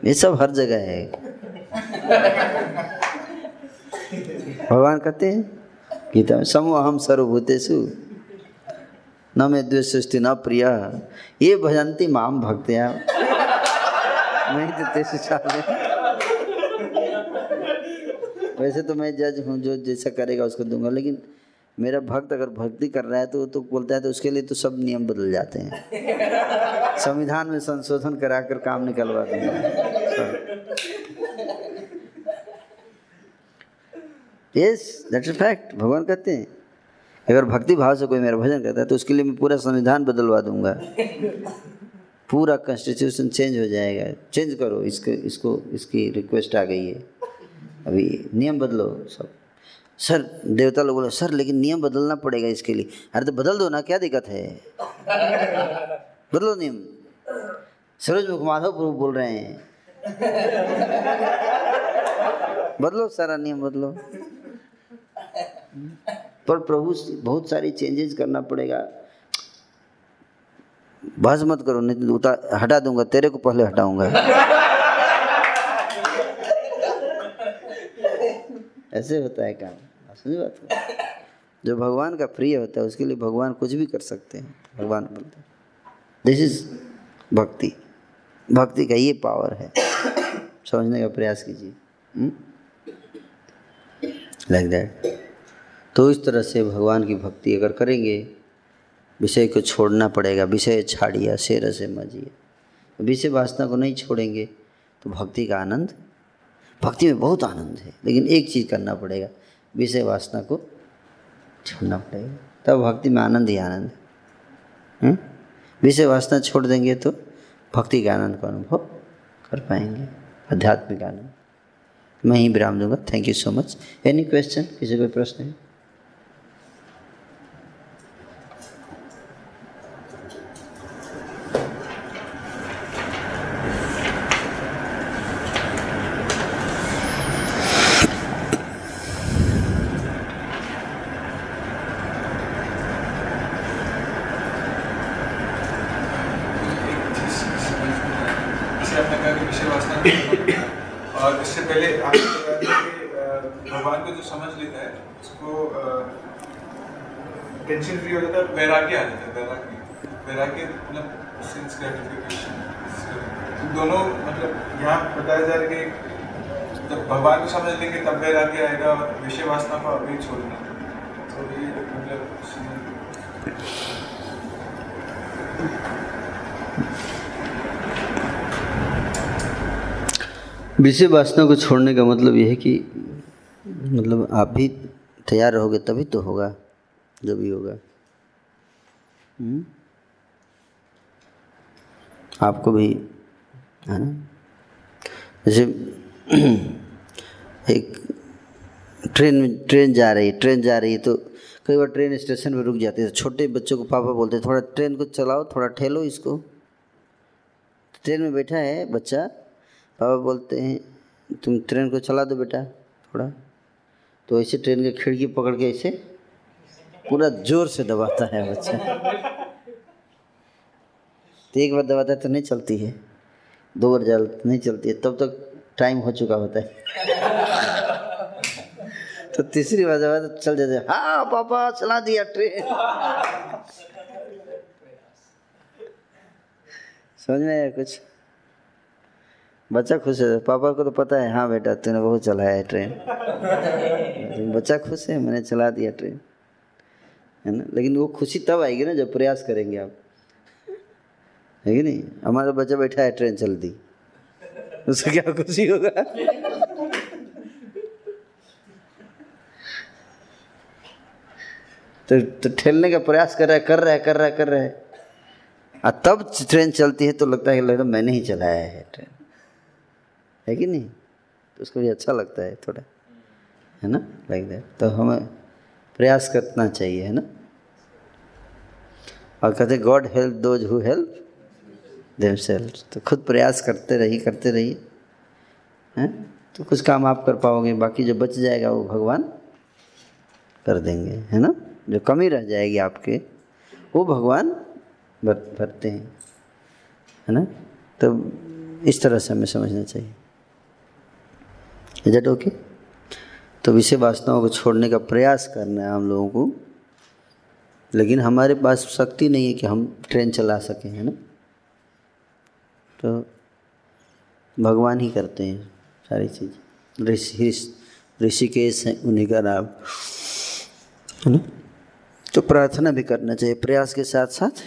ये सब हर जगह है। भगवान कहते हैं गीता में समोहम सर्वभूतेषु न मे द्वेष्यति न प्रिय ये भजन्ति माम भक्त्या मैं देते चाले। वैसे तो मैं जज हूँ, जो जैसा करेगा उसको दूंगा, लेकिन मेरा भक्त अगर भक्ति कर रहा है तो तो बोलता है, तो उसके लिए तो सब नियम बदल जाते हैं, संविधान में संशोधन करा कर काम निकलवाते हैं। Yes that's a fact. भगवान कहते हैं अगर भक्ति भाव से कोई मेरा भजन करता है तो उसके लिए मैं पूरा संविधान बदलवा दूंगा, पूरा कॉन्स्टिट्यूशन चेंज हो जाएगा, चेंज करो इसके, इसको इसकी रिक्वेस्ट आ गई है अभी नियम बदलो सब। सर देवता लोग बोले सर लेकिन नियम बदलना पड़ेगा इसके लिए, अरे तो बदल दो ना, क्या दिक्कत है, बदलो नियम। सूरजमुख माधव प्रभु बोल रहे हैं बदलो सारा नियम बदलो, पर प्रभु बहुत सारी चेंजेस करना पड़ेगा, बहस मत करो नहीं उता हटा दूंगा, तेरे को पहले हटाऊंगा। ऐसे होता है काम, आप समझ बात को। जो भगवान का प्रिय होता है उसके लिए भगवान कुछ भी कर सकते हैं, भगवान बोलते हैं दिस इज भक्ति, भक्ति का ये पावर है, समझने का प्रयास कीजिए लाइक दैट। तो इस तरह से भगवान की भक्ति अगर करेंगे, विषय को छोड़ना पड़ेगा, विषय छाड़िया शेर से मजिए, विषय वासना को नहीं छोड़ेंगे तो भक्ति का आनंद, भक्ति में बहुत आनंद है, लेकिन एक चीज़ करना पड़ेगा, विषय वासना को छोड़ना पड़ेगा, तब भक्ति में आनंद ही आनंद। विषय वासना छोड़ देंगे तो भक्ति का आनंद का अनुभव कर पाएंगे, आध्यात्मिक आनंद। मैं ही विराम दूंगा। Thank you so much. Any question? किसी कोई प्रश्न है? दोनों मतलब यहाँ बताया जा रहा है कि जब भगवान को समझ लेंगे तब वैराग्य आएगा और विषय वासना को अभी छोड़ना। तो ये मतलब विषय वासना को छोड़ने का मतलब यह है कि मतलब आप भी तैयार रहोगे तभी तो होगा जो भी होगा। हुँ? आपको भी है ना, जैसे एक ट्रेन ट्रेन जा रही है ट्रेन जा रही है तो कई बार ट्रेन स्टेशन पर रुक जाती है। छोटे बच्चों को पापा बोलते हैं थोड़ा ट्रेन को चलाओ, थोड़ा ठेलो इसको। ट्रेन में बैठा है बच्चा, पापा बोलते हैं तुम ट्रेन को चला दो बेटा थोड़ा, तो ऐसे ट्रेन की खिड़की पकड़ के ऐसे पूरा जोर से दबाता है बच्चा। तो एक बार दबाता है तो नहीं चलती है, दो बार जल नहीं चलती है, तब तक टाइम हो चुका होता है। तो तीसरी बार जब तो चल जाते हैं, हाँ पापा चला दिया ट्रेन। समझ में आया कुछ? बच्चा खुश है, पापा को तो पता है हाँ बेटा तूने बहुत चलाया है ट्रेन। बच्चा खुश है मैंने चला दिया ट्रेन, है ना। लेकिन वो खुशी तब आएगी ना जब प्रयास करेंगे आप, है कि नहीं। हमारा बच्चा बैठा है ट्रेन चल दी, उससे क्या खुशी होगा। तो तो ठेलने का प्रयास कर रहा है कर रहा है कर रहा है कर रहा है और तब ट्रेन चलती है तो लगता है लगता मैंने ही चलाया है ट्रेन, है कि नहीं। तो उसको भी अच्छा लगता है थोड़ा, है ना, लाइक दैट। तो हमें प्रयास करना चाहिए, है ना। और कहते God help those who help themselves. तो खुद प्रयास करते रहिए करते रहिए हैं तो कुछ काम आप कर पाओगे, बाकी जो बच जाएगा वो भगवान कर देंगे, है ना। जो कमी रह जाएगी आपके वो भगवान भरते हैं, है ना। तो इस तरह से हमें समझना चाहिए। Is that okay? तो विषय वासनाओं को छोड़ने का प्रयास करना है हम लोगों को, लेकिन हमारे पास शक्ति नहीं है कि हम ट्रेन चला सकें, है ना। तो भगवान ही करते हैं सारी चीज़। ऋषि ऋषिकेश हैं, उन्हीं का नाम, है ना। तो प्रार्थना भी करना चाहिए, प्रयास के साथ साथ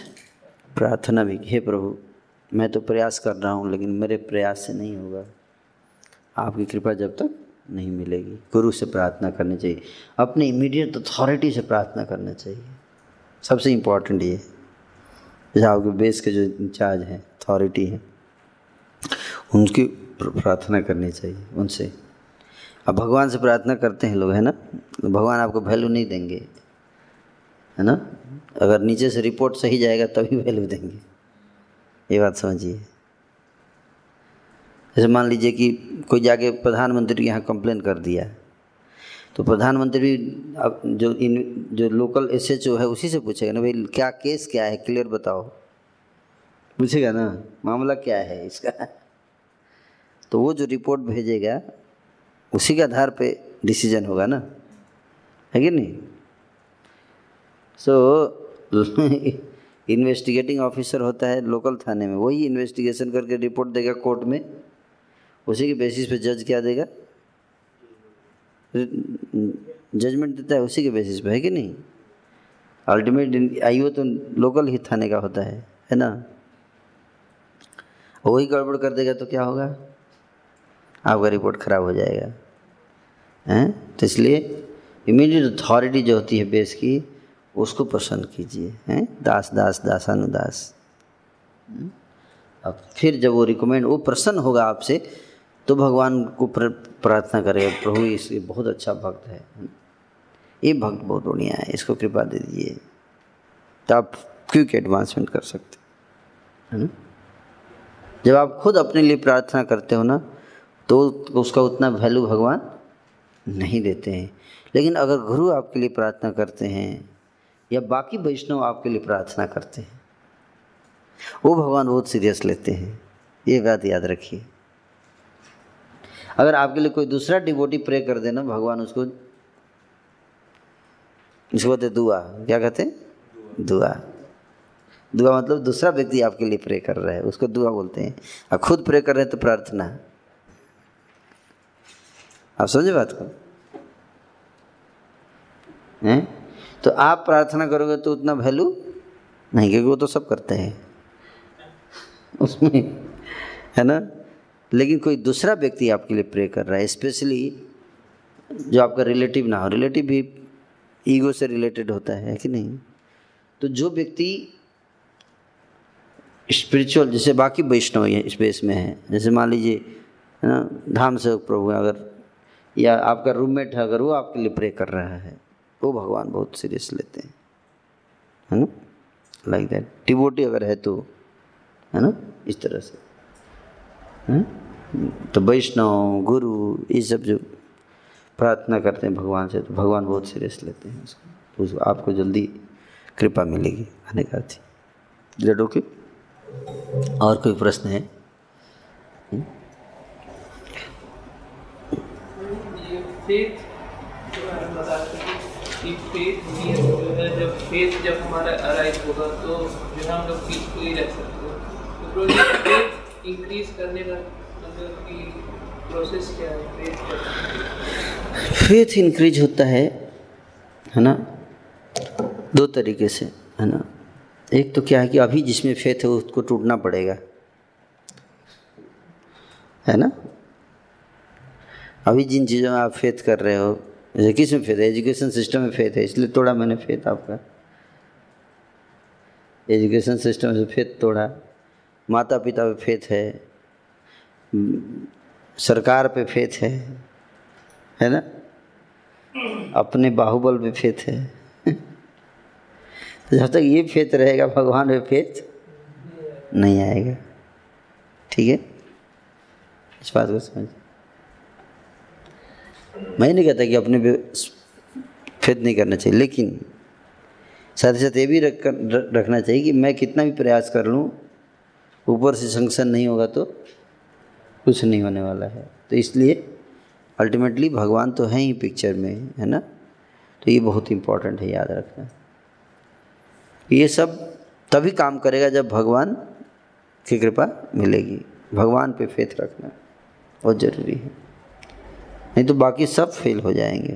प्रार्थना भी। हे प्रभु मैं तो प्रयास कर रहा हूँ लेकिन मेरे प्रयास से नहीं होगा, आपकी कृपा जब तक नहीं मिलेगी। गुरु से प्रार्थना करनी चाहिए, अपने इमीडिएट अथॉरिटी से प्रार्थना करना चाहिए। सबसे इम्पोर्टेंट ये जैसे आपके बेस के जो इंचार्ज हैं, अथॉरिटी हैं, उनकी प्रार्थना करनी चाहिए उनसे। अब भगवान से प्रार्थना करते हैं लोग, है ना। भगवान आपको वैल्यू नहीं देंगे, है ना। अगर नीचे से रिपोर्ट सही जाएगा तभी वैल्यू देंगे, ये बात समझिए। जैसे मान लीजिए कि कोई जाके प्रधानमंत्री के यहाँ कंप्लेन कर दिया तो प्रधानमंत्री अब जो इन जो लोकल एस एच ओ है उसी से पूछेगा ना, भाई क्या केस क्या है क्लियर बताओ, पूछेगा ना मामला क्या है इसका। तो वो जो रिपोर्ट भेजेगा उसी के आधार पे डिसीजन होगा ना, है कि नहीं। सो इन्वेस्टिगेटिंग ऑफिसर होता है लोकल थाने में, वही इन्वेस्टिगेशन करके रिपोर्ट देगा कोर्ट में, उसी के बेसिस पे जज क्या देगा, जजमेंट देता है उसी के बेसिस पे, है कि नहीं। अल्टीमेट आईओ तो लोकल ही थाने का होता है, है ना। वही गड़बड़ कर देगा तो क्या होगा, आपका रिपोर्ट खराब हो जाएगा, हैं। तो इसलिए इमीडिएट अथॉरिटी जो होती है बेस की, उसको पसंद कीजिए। हैं दास दास दासानुदास। अब फिर जब वो रिकमेंड, वो प्रसन्न होगा आपसे, तो भगवान को प्रार्थना करेगा, प्रभु इसके बहुत अच्छा भक्त है, ये भक्त बहुत बढ़िया है, इसको कृपा दे दीजिए। तो आप क्विक एडवांसमेंट कर सकते हैं। जब आप खुद अपने लिए प्रार्थना करते हो ना, तो उसका उतना वैल्यू भगवान नहीं देते हैं। लेकिन अगर गुरु आपके लिए प्रार्थना करते हैं या बाकी वैष्णव आपके लिए प्रार्थना करते हैं, वो भगवान बहुत सीरियस लेते हैं। ये बात याद रखिए। अगर आपके लिए कोई दूसरा डिवोटी प्रे कर देना, भगवान उसको इसको कहते दुआ, क्या कहते हैं दुआ। दुआ मतलब दूसरा व्यक्ति आपके लिए प्रे कर रहा है, उसको दुआ बोलते हैं। और खुद प्रे कर रहे हैं तो प्रार्थना। आप समझे बात को हैं? तो आप प्रार्थना करोगे तो उतना वैल्यू नहीं, क्योंकि वो तो सब करते हैं उसमें, है ना। लेकिन कोई दूसरा व्यक्ति आपके लिए प्रे कर रहा है, स्पेशली जो आपका रिलेटिव ना हो, रिलेटिव भी ईगो से रिलेटेड होता है कि नहीं। तो जो व्यक्ति स्पिरिचुअल, जैसे बाकी वैष्णव स्पेस में है, जैसे मान लीजिए है ना धाम सेवक प्रभु है, अगर या आपका रूममेट है, अगर वो आपके लिए प्रे कर रहा है, वो भगवान बहुत सीरियस लेते हैं, है ना, लाइक दैट। डिवोटी अगर है तो, है ना, इस तरह से है? तो वैष्णव गुरु ये सब जो प्रार्थना करते हैं भगवान से, तो भगवान बहुत सीरियस लेते हैं उसको, उसको आपको जल्दी कृपा मिलेगी। आने का थी जडो की और कोई प्रश्न है? कि फेथ जो है, जब फेथ जब हमारा अराइज होगा तो जो हम लोग पीसफुली रह सकते हैं। तो फेथ इंक्रीज करने का मतलब कि प्रोसेस क्या है? फेथ फेथ इंक्रीज होता है, है ना, दो तरीके से, है ना। एक तो क्या है कि अभी जिसमें फेथ है उसको टूटना पड़ेगा, है ना। अभी जिन चीज़ों में आप फेथ कर रहे हो, जैसे किस में फेथ है? एजुकेशन सिस्टम में फेथ है, इसलिए तोड़ा मैंने फेथ आपका। एजुकेशन सिस्टम से फेथ तोड़ा, माता पिता पे फेथ है, सरकार पे फेथ है, है ना, अपने बाहुबल पे फेथ है। तो जब तक ये फेथ रहेगा, भगवान पे फेथ नहीं आएगा। ठीक है, इस बात को समझ। मैं नहीं कहता कि अपने पे फेथ नहीं करना चाहिए, लेकिन साथ ही साथ ये भी रख, रखना चाहिए कि मैं कितना भी प्रयास कर लूँ, ऊपर से संक्शन नहीं होगा तो कुछ नहीं होने वाला है। तो इसलिए अल्टीमेटली भगवान तो है ही पिक्चर में, है ना। तो ये बहुत इम्पोर्टेंट है याद रखना। ये सब तभी काम करेगा जब भगवान की कृपा मिलेगी। भगवान पे फेथ रखना बहुत ज़रूरी है, नहीं तो बाकी सब फेल हो जाएंगे,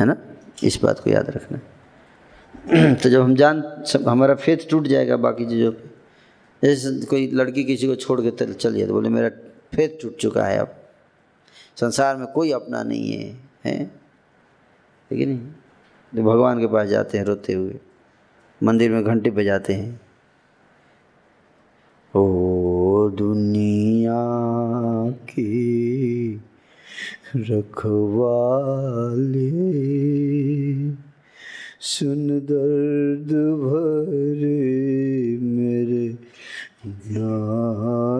है ना। इस बात को याद रखना। तो जब हम जान सब हमारा फेथ टूट जाएगा बाकी चीज़ों पर, जैसे कोई लड़की किसी को छोड़ के चली जाए तो बोले मेरा फेथ टूट चुका है, अब संसार में कोई अपना नहीं है, है कि नहीं। तो भगवान के पास जाते हैं रोते हुए, मंदिर में घंटे बजाते हैं, ओ दुनिया की रखवाले सुन दर्द भरे मेरे जाले,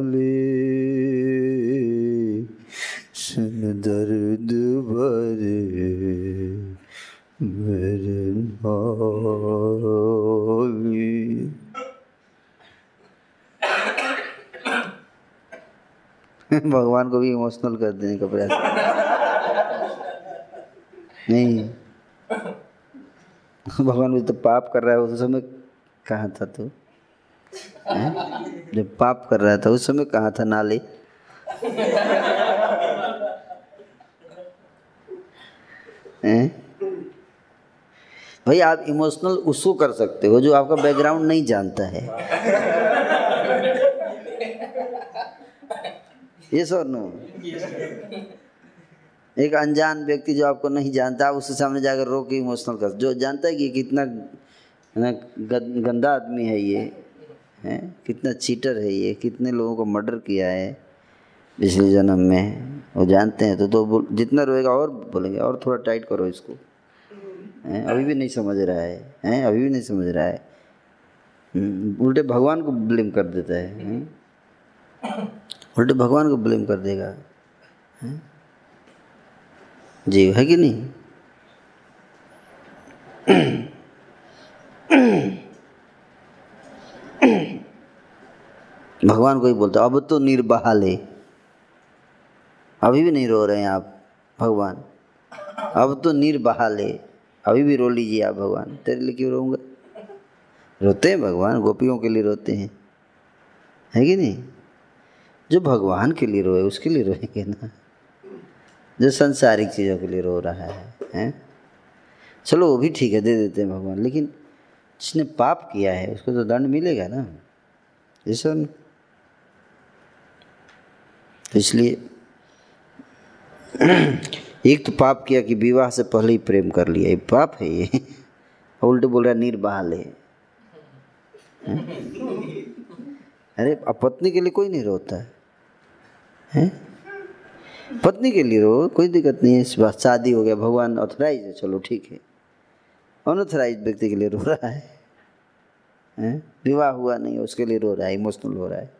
सुन दर्द भरे मेरे नाले। भगवान को भी इमोशनल कर देने का प्रयास नहीं, भगवान भी तो पाप कर रहा है, उस समय कहाँ था तू? जब पाप कर रहा था उस समय कहाँ था नाले? भाई आप इमोशनल उसको कर सकते हो जो आपका बैकग्राउंड नहीं जानता है। ये yes और नो yes। एक अनजान व्यक्ति जो आपको नहीं जानता, उसके सामने जाकर रो के इमोशनल कर, जो जानता है कि कितना गंदा आदमी है ये, है कितना चीटर है ये, कितने लोगों को मर्डर किया है पिछले जन्म में, वो जानते हैं, तो तो जितना रोएगा और बोलेंगे और थोड़ा टाइट करो इसको, है अभी भी नहीं समझ रहा है, हैं अभी भी नहीं समझ रहा है, उल्टे भगवान को ब्लेम कर देता है, उल्टे भगवान को ब्लेम कर देगा, है? जीव है कि नहीं। भगवान को ही बोलता अब तो निर्बहाले, अभी भी नहीं रो रहे हैं आप भगवान, अब तो निर्बहाले, अभी भी रो लीजिए आप भगवान, तेरे लिए क्यों रोऊंगा, रोते हैं भगवान, गोपियों के लिए रोते हैं, है कि नहीं। जो भगवान के लिए रोए उसके लिए रोएंगे ना, जो संसारिक चीज़ों के लिए रो रहा है, हैं चलो वो भी ठीक है, दे देते हैं भगवान, लेकिन जिसने पाप किया है उसको तो दंड मिलेगा ना, ऐसा न? तो इसलिए एक तो पाप किया कि विवाह से पहले ही प्रेम कर लिया, ये पाप है ये, और उल्टे बोल रहा है निर्बहाल है, अरे पत्नी के लिए कोई नहीं रोता है, है? पत्नी के लिए रो, कोई दिक्कत नहीं है, इस बात शादी हो गया, भगवान ऑथराइज है, चलो ठीक है, अनऑथराइज व्यक्ति के लिए रो रहा है, हैं विवाह हुआ नहीं उसके लिए रो रहा है, इमोशनल हो रहा है,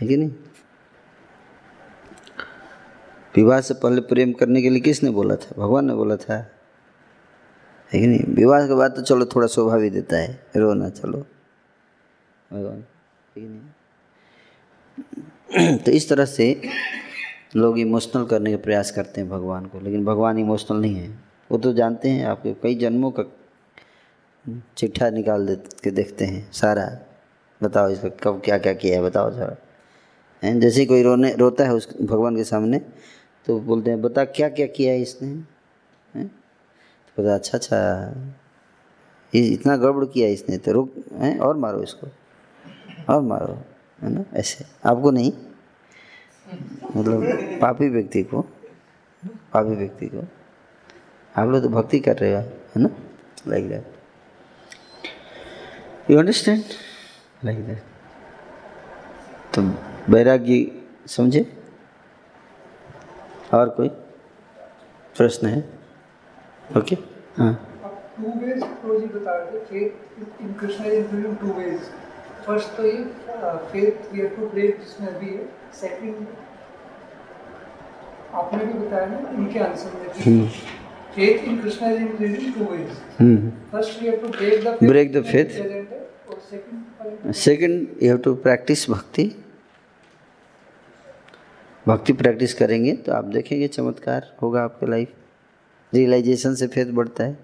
है कि नहीं। विवाह से पहले प्रेम करने के लिए किसने बोला था, भगवान ने बोला था, है कि नहीं। विवाह के बाद तो चलो थोड़ा शोभा भी देता है रोना, चलो भगवान, है कि नहीं। तो इस तरह से लोग इमोशनल करने के प्रयास करते हैं भगवान को, लेकिन भगवान इमोशनल नहीं है, वो तो जानते हैं आपके कई जन्मों का चिट्ठा निकाल दे के देखते हैं सारा, बताओ इसका कब क्या क्या किया है बताओ जरा, हैं। जैसे कोई रोने रोता है उस भगवान के सामने तो बोलते हैं बता क्या क्या किया है इसने, हैं तो बता अच्छा अच्छा ये इतना गड़बड़ किया है इसने, तो रुक हैं और मारो इसको और मारो, है ना, ऐसे आपको नहीं मतलब पापी व्यक्ति को, पापी व्यक्ति को, आप लोग तो भक्ति कर रहे हो, है ना, like that, you understand, like that. तो वैरागी समझे, और कोई प्रश्न है? Okay okay? हाँ टू वेज प्रोजी बता रहे थे, faith in Krishna is doing two ways, first तो ये faith we have to break जिसमें अभी है, सेकंड आपने भी बताया ना इनके आंसर में, faith in Krishna is in two ways. Hmm. First we have to break the faith. Break the faith. Or second, second you have to practice bhakti. भक्ति प्रैक्टिस करेंगे तो आप देखेंगे चमत्कार होगा आपके लाइफ, रियलाइजेशन से फेथ बढ़ता है,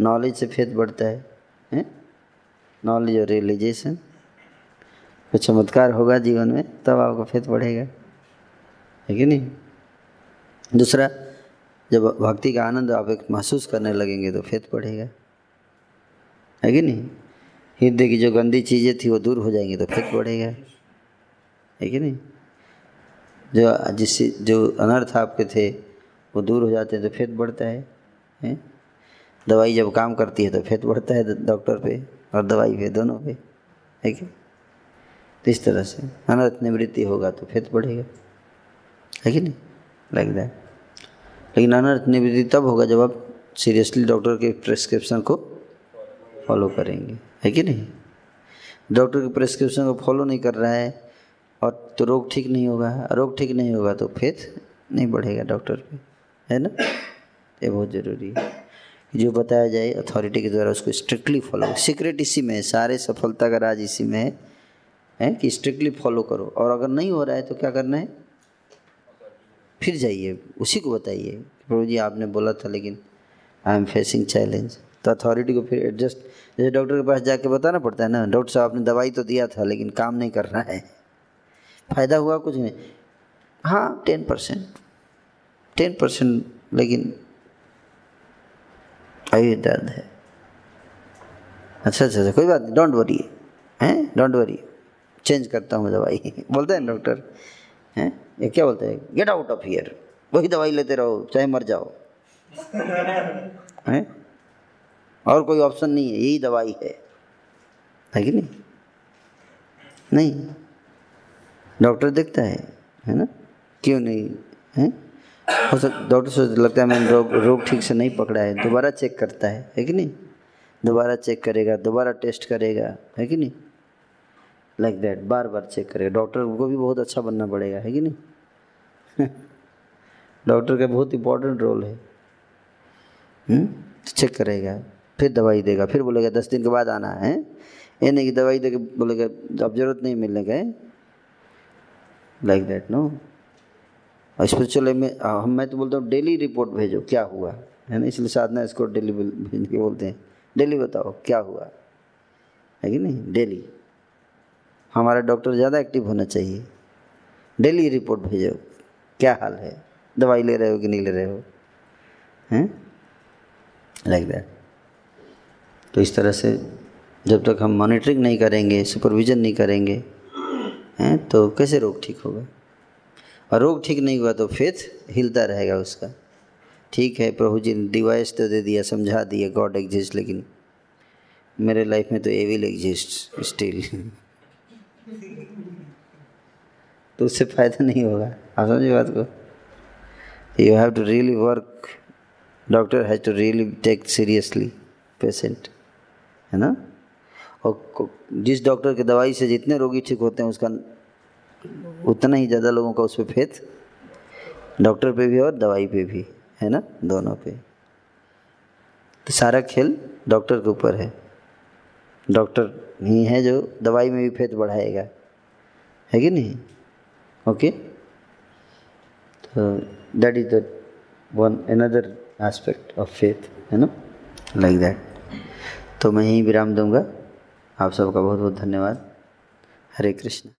नॉलेज से फेथ बढ़ता है, हैं नॉलेज और रियलाइजेशन, तो चमत्कार होगा जीवन में, तब आपका फेथ बढ़ेगा, है कि नहीं। दूसरा, जब भक्ति का आनंद आप एक महसूस करने लगेंगे तो फेथ बढ़ेगा, है कि नहीं। हृदय की जो गंदी चीज़ें थी वो दूर हो जाएंगी तो फेथ बढ़ेगा, है कि नहीं। जो जिससे जो अनर्थ आपके थे वो दूर हो जाते हैं तो फेथ बढ़ता है, है? दवाई जब काम करती है तो फेथ बढ़ता है डॉक्टर पे और दवाई पे, दोनों पे, है कि। तो इस तरह से अनर्थ निवृत्ति होगा तो फेथ बढ़ेगा, है कि नहीं, लाइक दैट। लेकिन अनर्थ निवृत्ति तब होगा जब आप सीरियसली डॉक्टर के प्रेस्क्रिप्शन को फॉलो करेंगे, है कि नहीं। डॉक्टर के प्रेस्क्रिप्शन को फॉलो नहीं कर रहा है और तो रोग ठीक नहीं होगा, रोग ठीक नहीं होगा तो फेथ नहीं बढ़ेगा डॉक्टर पे, है ना। ये बहुत ज़रूरी है, जो बताया जाए अथॉरिटी के द्वारा उसको स्ट्रिक्टली फॉलो, सीक्रेट इसी में है, सारे सफलता का राज इसी में है, है कि स्ट्रिक्टली फॉलो करो, और अगर नहीं हो रहा है तो क्या करना है, फिर जाइए उसी को बताइए प्रभु जी आपने बोला था लेकिन आई एम फेसिंग चैलेंज, तो अथॉरिटी को फिर एडजस्ट, जैसे डॉक्टर के पास जाके बताना पड़ता है ना, डॉक्टर साहब आपने दवाई तो दिया था लेकिन काम नहीं कर रहा है, फ़ायदा हुआ कुछ नहीं, हाँ टेन परसेंट टेन परसेंट लेकिन अभी दर्द है, अच्छा अच्छा कोई बात नहीं, डोंट वरी, हैं डोंट वरी, चेंज करता हूँ दवाई, बोलता है डॉक्टर, हैं ये क्या बोलते हैं, गेट आउट ऑफ हियर, वही दवाई लेते रहो चाहे मर जाओ है, और कोई ऑप्शन नहीं है, यही दवाई है, है कि नहीं? नहीं, डॉक्टर देखता है, है ना, क्यों नहीं है? हो सकता डॉक्टर सोच लगता है मैंने रोग रोग ठीक से नहीं पकड़ा है, दोबारा चेक करता है, है कि नहीं? दोबारा चेक करेगा, दोबारा टेस्ट करेगा, है कि नहीं? लाइक like दैट, बार बार चेक करेगा। डॉक्टर को भी बहुत अच्छा बनना पड़ेगा, है कि नहीं? डॉक्टर का बहुत इम्पोर्टेंट रोल है। हुँ? चेक करेगा, फिर दवाई देगा, फिर बोलेगा दस दिन के बाद आना है, ये नहीं कि दवाई देके बोलेगा अब जरूरत नहीं मिलने का, लाइक दैट नो। और स्पिरिचुअल में हम मैं तो बोलता हूँ डेली रिपोर्ट भेजो क्या हुआ, है ना, इसलिए साधना इसको डेली भेज के बोलते हैं, डेली बताओ क्या हुआ, है कि नहीं? डेली हमारा डॉक्टर ज़्यादा एक्टिव होना चाहिए, डेली रिपोर्ट भेजो क्या हाल है, दवाई ले रहे हो कि नहीं ले रहे हो, हैं, लाइक दैट। तो इस तरह से जब तक हम मॉनिटरिंग नहीं करेंगे, सुपरविज़न नहीं करेंगे, हैं, तो कैसे रोग ठीक होगा? और रोग ठीक नहीं हुआ तो फेथ हिलता रहेगा उसका। ठीक है, प्रभु जी ने डिवाइस तो दे दिया, समझा दिया गॉड एग्जिस्ट, लेकिन मेरे लाइफ में तो एविल एग्जिस्ट स्टिल तो उससे फ़ायदा नहीं होगा, आप समझे बात को? You have to really work, doctor has to really take seriously patient, है ना? और जिस डॉक्टर की दवाई से जितने रोगी ठीक होते हैं उसका उतना ही ज़्यादा लोगों का उस पर फेथ, डॉक्टर पे भी और दवाई पे भी, है ना, दोनों पे। तो सारा खेल डॉक्टर के ऊपर है, डॉक्टर ही है जो दवाई में भी फेथ बढ़ाएगा, है कि नहीं? ओके, तो that is the one another aspect of faith, है ना, लाइक दैट। तो मैं यहीं विराम दूंगा। आप सबका बहुत बहुत धन्यवाद। हरे कृष्ण।